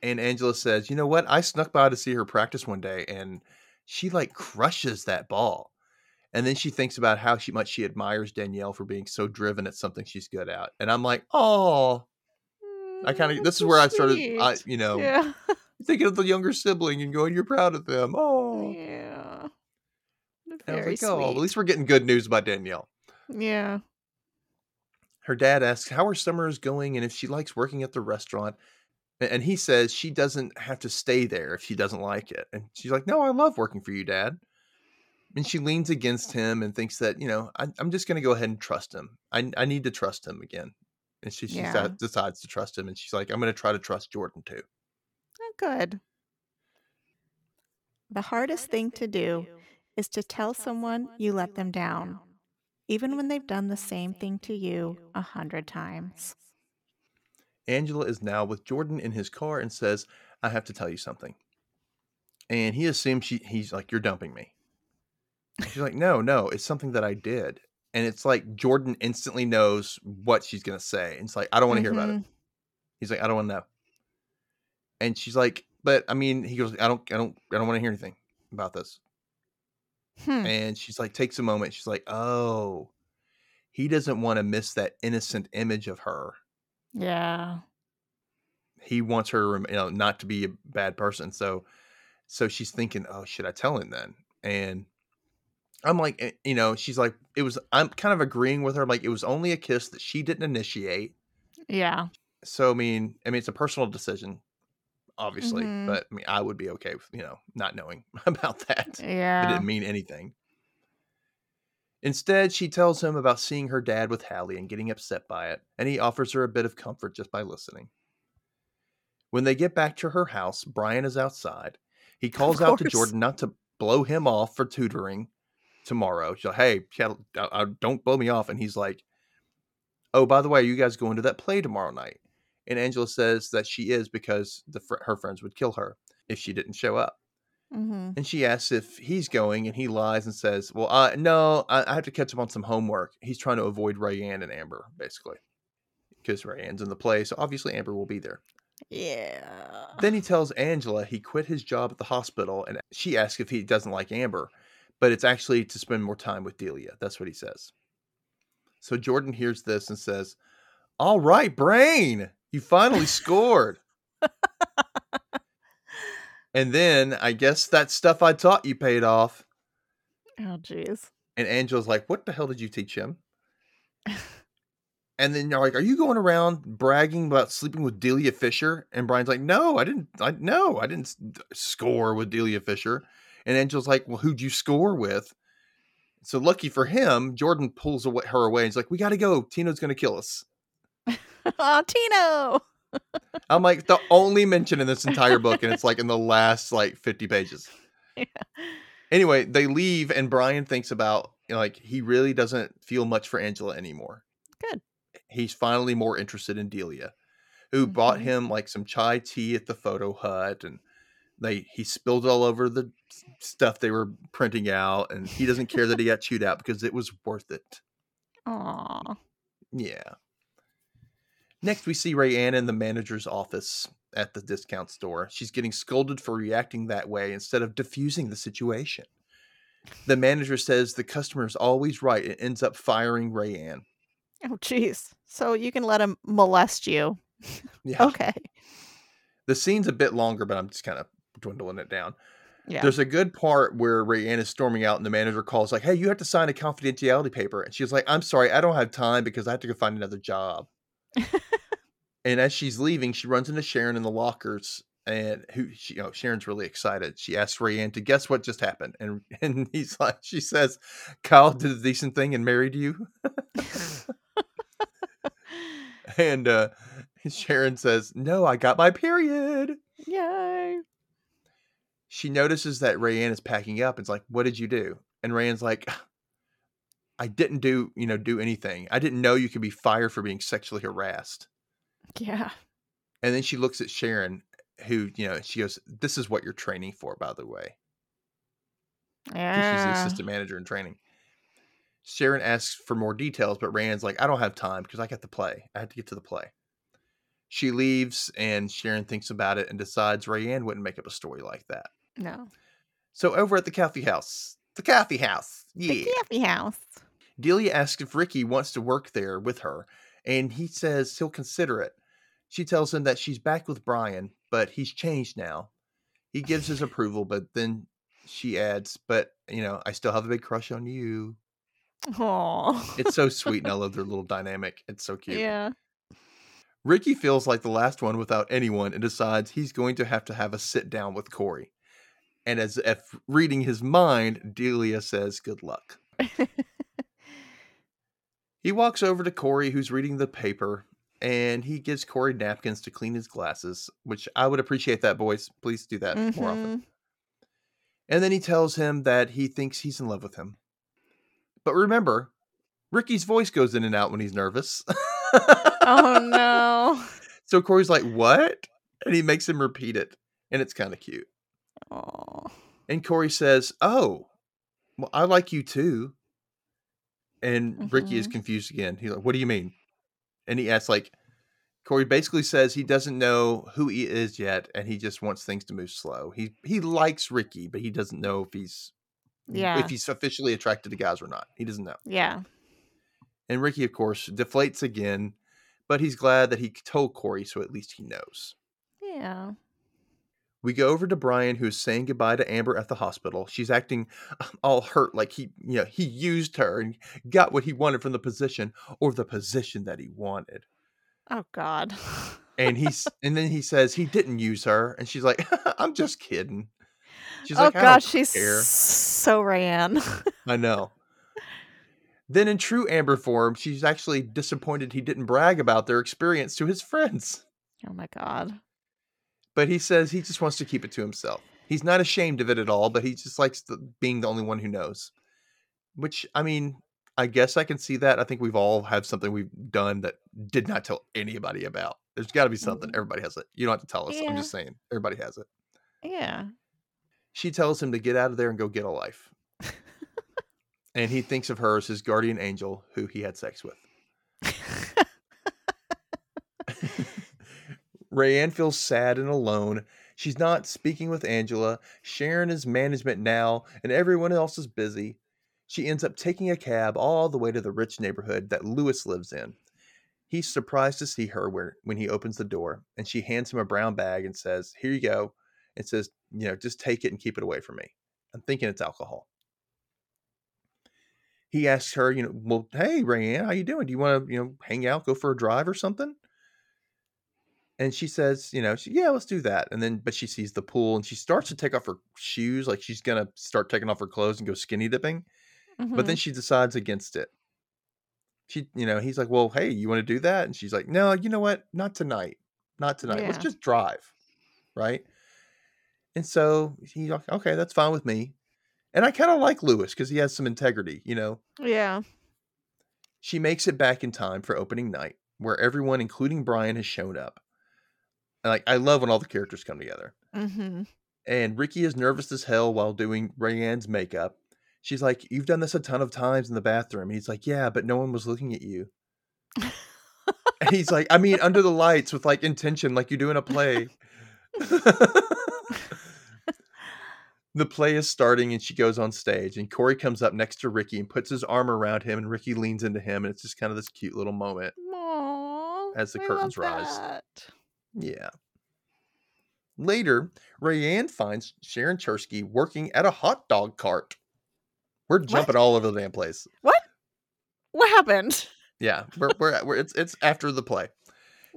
Angela says, you know what? I snuck by to see her practice one day and she like crushes that ball. And then she thinks about how much she admires Danielle for being so driven at something she's good at. And I'm like, oh, I kind of, this is where I started, you know, yeah. Thinking of the younger sibling and going, you're proud of them. Oh, yeah. And I was like, sweet. Oh, at least we're getting good news about Danielle. Yeah. Her dad asks how her summer is going and if she likes working at the restaurant. And he says she doesn't have to stay there if she doesn't like it. And she's like, no, I love working for you, Dad. And she leans against him and thinks that, you know, I'm just going to go ahead and trust him. I need to trust him again. And she decides to trust him. And she's like, I'm going to try to trust Jordan, too. Oh, good. The hardest thing to do is to tell someone you let them down, even when they've done the same thing to you 100 times. Angela is now with Jordan in his car and says, I have to tell you something. And he assumes he's like, you're dumping me. She's like, no, it's something that I did. And it's like Jordan instantly knows what she's going to say. And it's like, I don't want to hear about it. He's like, I don't want to know. And she's like, but I mean, he goes, I don't want to hear anything about this. And she's like, takes a moment. She's like, oh, he doesn't want to miss that innocent image of her. Yeah. He wants her, you know, not to be a bad person. So she's thinking, oh, should I tell him then? And I'm like, you know, she's like, it was, I'm kind of agreeing with her. I'm like, it was only a kiss that she didn't initiate. Yeah. So, I mean, it's a personal decision, obviously, but I mean, I would be okay with, you know, not knowing about that. Yeah. It didn't mean anything. Instead, she tells him about seeing her dad with Hallie and getting upset by it. And he offers her a bit of comfort just by listening. When they get back to her house, Brian is outside. He calls out to Jordan not to blow him off for tutoring tomorrow. She's like, hey, don't blow me off. And he's like, oh, by the way, you guys going to that play tomorrow night? And Angela says that she is because her friends would kill her if she didn't show up. Mm-hmm. And she asks if he's going, and he lies and says, well, no, I have to catch up on some homework. He's trying to avoid Rayanne and Amber, basically, because Rayanne's in the play. So obviously Amber will be there. Yeah. Then he tells Angela he quit his job at the hospital, and she asks if he doesn't like Amber, but it's actually to spend more time with Delia. That's what he says. So Jordan hears this and says, all right, Brain, you finally scored. And then I guess that stuff I taught you paid off. Oh, geez. And Angela's like, what the hell did you teach him? And then you're like, are you going around bragging about sleeping with Delia Fisher? And Brian's like, no, I didn't score with Delia Fisher. And Angela's like, well, who'd you score with? So lucky for him, Jordan pulls her away. And he's like, we got to go. Tino's going to kill us. Oh, Tino. I'm like, the only mention in this entire book, and it's like in the last like 50 pages. Yeah. Anyway, they leave, and Brian thinks about, you know, like, he really doesn't feel much for Angela anymore. Good. He's finally more interested in Delia, who bought him like some chai tea at the photo hut, and he spilled all over the stuff they were printing out, and he doesn't care that he got chewed out because it was worth it. Aww. Yeah. Next, we see Rayanne in the manager's office at the discount store. She's getting scolded for reacting that way instead of diffusing the situation. The manager says the customer is always right. It ends up firing Rayanne. Oh, geez. So you can let him molest you. Yeah. Okay. The scene's a bit longer, but I'm just kind of dwindling it down. Yeah. There's a good part where Rayanne is storming out and the manager calls like, hey, you have to sign a confidentiality paper. And she's like, I'm sorry, I don't have time because I have to go find another job. And as she's leaving, she runs into Sharon in the lockers, and Sharon's really excited. She asks Rayanne to guess what just happened, and he's like, she says, Kyle did a decent thing and married you. And Sharon says, no, I got my period. Yay. She notices that Rayanne is packing up and is like, what did you do? And Rayanne's like, I didn't do anything. I didn't know you could be fired for being sexually harassed. Yeah. And then she looks at Sharon, who, you know, she goes, this is what you're training for, by the way. Yeah. She's the assistant manager in training. Sharon asks for more details, but Rand's like, I don't have time because I got the play. I have to get to the play. She leaves, and Sharon thinks about it and decides Rayanne wouldn't make up a story like that. No. So over at the coffee house. The coffee house. Yeah. The coffee house. Delia asks if Ricky wants to work there with her, and he says he'll consider it. She tells him that she's back with Brian, but he's changed now. He gives his approval, but then she adds, but, you know, I still have a big crush on you. Aww. It's so sweet, and I love their little dynamic. It's so cute. Yeah. Ricky feels like the last one without anyone and decides he's going to have a sit down with Corey. And as if reading his mind, Delia says, good luck. He walks over to Corey, who's reading the paper, and he gives Corey napkins to clean his glasses, which I would appreciate that, boys. Please do that more often. And then he tells him that he thinks he's in love with him. But remember, Ricky's voice goes in and out when he's nervous. Oh, no. So Corey's like, what? And he makes him repeat it. And it's kind of cute. Aww. And Corey says, oh, well, I like you, too. And Ricky is confused again. He's like, what do you mean? And he asks, like, Corey basically says he doesn't know who he is yet, and he just wants things to move slow. He likes Ricky, but he doesn't know if he's Yeah. If he's officially attracted to guys or not. He doesn't know. Yeah. And Ricky, of course, deflates again, but he's glad that he told Corey, so at least he knows. Yeah. We go over to Brian, who is saying goodbye to Amber at the hospital. She's acting all hurt, like he used her and got what he wanted from the position, or the position that he wanted. Oh, God. And then he says he didn't use her. And she's like, I'm just kidding. She's like, oh, gosh, she's so Rayanne. I know. Then in true Amber form, she's actually disappointed he didn't brag about their experience to his friends. Oh, my God. But he says he just wants to keep it to himself. He's not ashamed of it at all, but he just likes being the only one who knows. Which, I mean, I guess I can see that. I think we've all had something we've done that did not tell anybody about. There's got to be something. Everybody has it. You don't have to tell us. Yeah. I'm just saying. Everybody has it. Yeah. She tells him to get out of there and go get a life. And he thinks of her as his guardian angel who he had sex with. Rayanne feels sad and alone. She's not speaking with Angela. Sharon is management now, and everyone else is busy. She ends up taking a cab all the way to the rich neighborhood that Lewis lives in. He's surprised to see her when he opens the door, and she hands him a brown bag and says, here you go. And says, just take it and keep it away from me. I'm thinking it's alcohol. He asks her, well, hey, Rayanne, how you doing? Do you want to, hang out, go for a drive or something? And she says, yeah, let's do that. And then, but she sees the pool and she starts to take off her shoes. Like she's going to start taking off her clothes and go skinny dipping. Mm-hmm. But then she decides against it. She, he's like, well, hey, you want to do that? And she's like, no, you know what? Not tonight. Yeah. Let's just drive. Right. And so he's like, okay, that's fine with me. And I kind of like Lewis because he has some integrity, Yeah. She makes it back in time for opening night where everyone, including Brian, has shown up. Like, I love when all the characters come together. Mm-hmm. And Ricky is nervous as hell while doing Rayanne's makeup. She's like, you've done this a ton of times in the bathroom. And he's like, yeah, but no one was looking at you. And he's like, I mean, under the lights with like intention, like you do in a play. The play is starting and she goes on stage and Corey comes up next to Ricky and puts his arm around him and Ricky leans into him. And it's just kind of this cute little moment. Aww, as the curtains rise. Yeah. Later, Rayanne finds Sharon Cherski working at a hot dog cart. We're jumping all over the damn place. What happened? Yeah, we're it's after the play.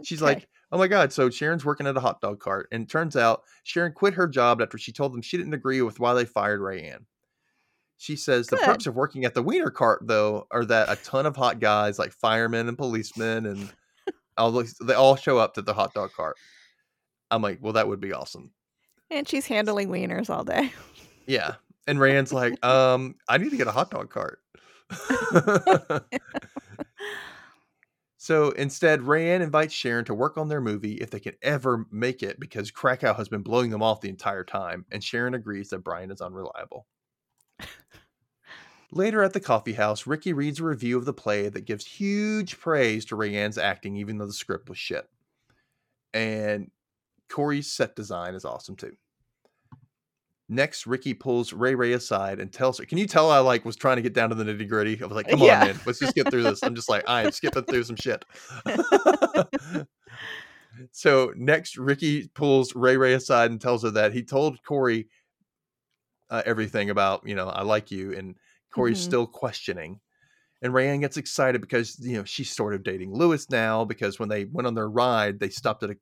She's like, "Oh my God!" So Sharon's working at a hot dog cart, and it turns out Sharon quit her job after she told them she didn't agree with why they fired Rayanne. She says the perks of working at the wiener cart, though, are that a ton of hot guys like firemen and policemen and. They all show up to the hot dog cart. I'm like, well, that would be awesome. And she's handling wieners all day. Yeah. And Rand's like, I need to get a hot dog cart. So instead, Rayanne invites Sharon to work on their movie if they can ever make it because Krakow has been blowing them off the entire time. And Sharon agrees that Brian is unreliable. Later at the coffee house, Ricky reads a review of the play that gives huge praise to Rayanne's acting, even though the script was shit. And Corey's set design is awesome, too. Next, Ricky pulls Ray aside and tells her, can you tell I was trying to get down to the nitty gritty? I was like, come on, man, let's just get through this. I'm just like, I am skipping through some shit. So next, Ricky pulls Ray aside and tells her that he told Corey everything about, I like you and Corey's still questioning and Rayanne gets excited because, she's sort of dating Lewis now because when they went on their ride, they stopped at a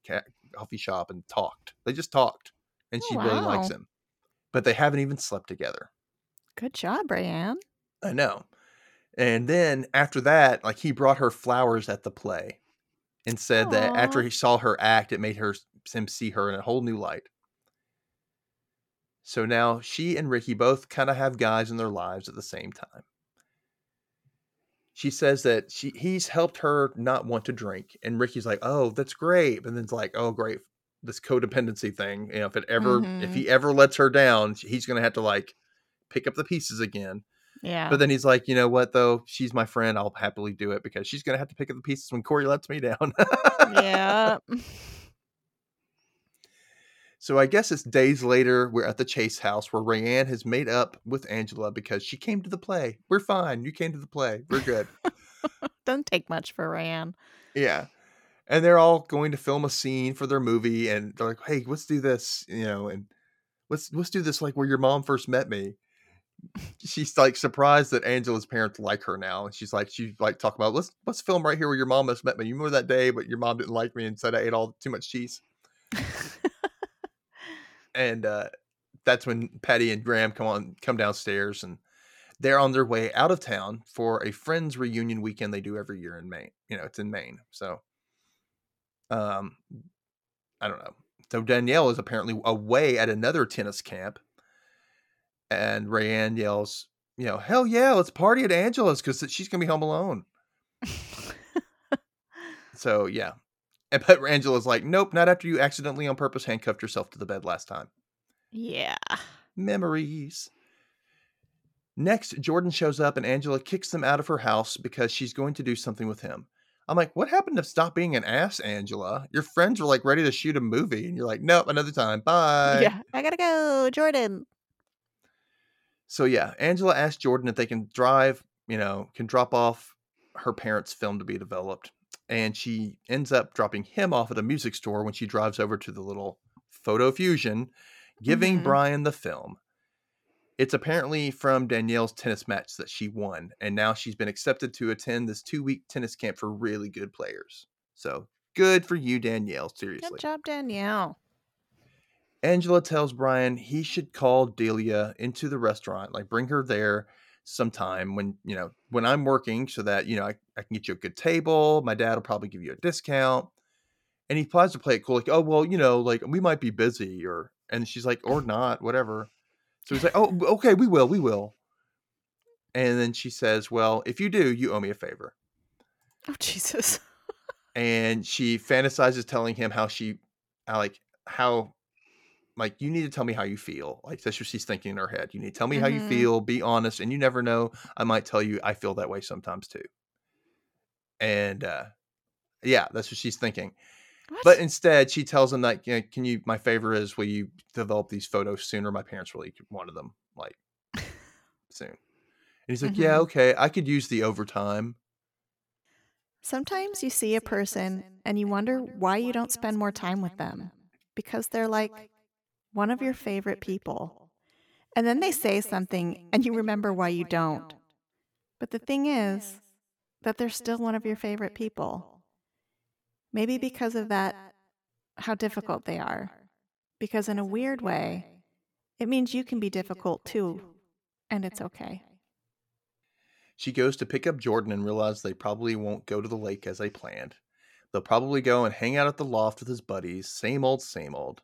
coffee shop and talked. They just talked and she really likes him, but they haven't even slept together. Good job, Rayanne. I know. And then after that, he brought her flowers at the play and said that after he saw her act, it made him see her in a whole new light. So now she and Ricky both kind of have guys in their lives at the same time. She says that he's helped her not want to drink. And Ricky's like, oh, that's great. And then it's like, oh, great. This codependency thing. If he ever lets her down, he's going to have to pick up the pieces again. Yeah. But then he's like, you know what, though? She's my friend. I'll happily do it because she's going to have to pick up the pieces when Corey lets me down. Yeah. So I guess it's days later. We're at the Chase house where Rayanne has made up with Angela because she came to the play. We're fine. You came to the play. We're good. Don't take much for Rayanne. Yeah. And they're all going to film a scene for their movie. And they're like, hey, let's do this, you know, and let's do this like where your mom first met me. She's like surprised that Angela's parents like her now, and she's like talking about let's film right here where your mom has met me. You remember that day, but your mom didn't like me and said I ate all too much cheese. And that's when Patty and Graham come downstairs, and they're on their way out of town for a friends reunion weekend they do every year in Maine. You know, it's in Maine, so I don't know. So Danielle is apparently away at another tennis camp. And Rayanne yells, you know, hell yeah, let's party at Angela's because she's going to be home alone. So, yeah. But Angela's like, nope, not after you accidentally on purpose handcuffed yourself to the bed last time. Yeah. Memories. Next, Jordan shows up and Angela kicks them out of her house because she's going to do something with him. I'm like, what happened to stop being an ass, Angela? Your friends were like ready to shoot a movie. And you're like, nope, another time. Bye. Yeah, I got to go, Jordan. So yeah, Angela asked Jordan if they can drive, you know, can drop off her parents' film to be developed. And she ends up dropping him off at a music store when she drives over to the little Photo Fusion, giving Brian the film. It's apparently from Danielle's tennis match that she won. And now she's been accepted to attend this 2-week tennis camp for really good players. So good for you, Danielle. Seriously. Good job, Danielle. Angela tells Brian he should call Delia into the restaurant, like bring her there sometime when I'm working so that, you know, I can get you a good table. My dad will probably give you a discount. And he tries to play it cool. Like, oh, well, you know, like we might be busy and she's like, or not, whatever. So he's like, oh, okay, we will. And then she says, well, if you do, you owe me a favor. Oh, Jesus. And she fantasizes telling him how you need to tell me how you feel. Like, that's what she's thinking in her head. You need to tell me how you feel, be honest. And you never know. I might tell you I feel that way sometimes too. And, yeah, that's what she's thinking. What? But instead she tells him that, you know, my favor is, will you develop these photos sooner? My parents really wanted them like soon. And he's like, yeah, okay. I could use the overtime. Sometimes you see a person and you wonder why you don't spend more time with them because they're like, one of your favorite people. And then they say something and you remember why you don't. But the thing is that they're still one of your favorite people. Maybe because of that, how difficult they are. Because in a weird way, it means you can be difficult too. And it's okay. She goes to pick up Jordan and realizes they probably won't go to the lake as they planned. They'll probably go and hang out at the loft with his buddies. Same old, same old.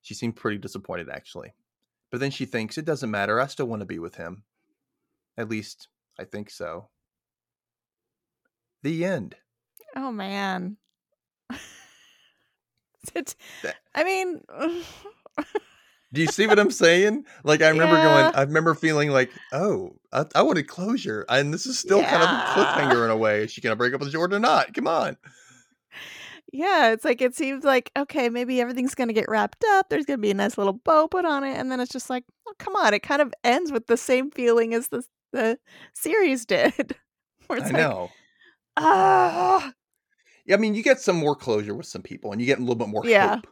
She seemed pretty disappointed, actually. But then she thinks, it doesn't matter. I still want to be with him. At least, I think so. The end. Oh, man. Do you see what I'm saying? Like, I remember feeling like, oh, I wanted closure. And this is still kind of a cliffhanger in a way. Is she going to break up with Jordan or not? Come on. Yeah, it's like, it seems like, okay, maybe everything's going to get wrapped up. There's going to be a nice little bow put on it. And then it's just like, oh, come on. It kind of ends with the same feeling as the series did. Where it's know. Ah. Yeah, I mean, you get some more closure with some people and you get a little bit more hope.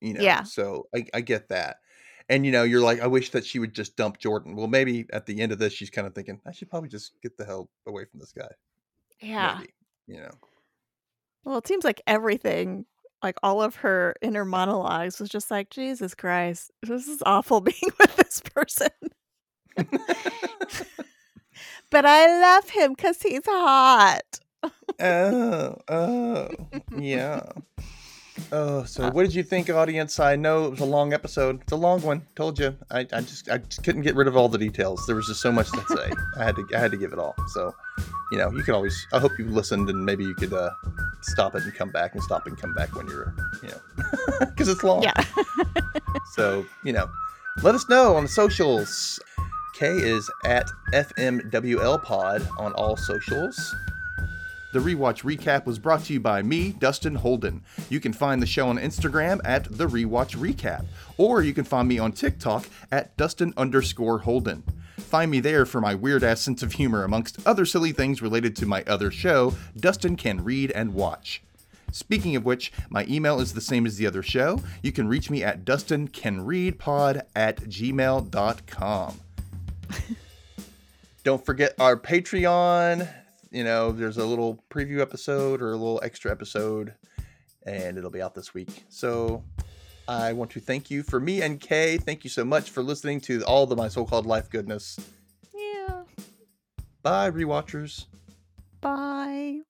You know, so I get that. And, you know, you're like, I wish that she would just dump Jordan. Well, maybe at the end of this, she's kind of thinking, I should probably just get the hell away from this guy. Yeah. Maybe, you know. Well, it seems like everything, like all of her inner monologues was just like, Jesus Christ, this is awful being with this person. But I love him because he's hot. Oh, yeah. Oh, so what did you think, audience? I know it was a long episode. It's a long one. Told you. I just couldn't get rid of all the details. There was just so much to say. I had to give it all. So, you know, you can always, I hope you listened and maybe you could stop it and come back and stop and come back when you're, you know, because it's long. Yeah. So, you know, let us know on the socials. Kay is at FMWL pod on all socials. The Rewatch Recap was brought to you by me, Dustin Holden. You can find the show on Instagram at The Rewatch Recap, or you can find me on TikTok at Dustin_Holden. Find me there for my weird-ass sense of humor, amongst other silly things related to my other show, Dustin Can Read and Watch. Speaking of which, my email is the same as the other show. You can reach me at DustinCanReadPod@gmail.com. Don't forget our Patreon. You know, there's a little preview episode or a little extra episode, and it'll be out this week. So I want to thank you for me and Kay. Thank you so much for listening to all the My So-Called Life goodness. Yeah. Bye, Rewatchers. Bye.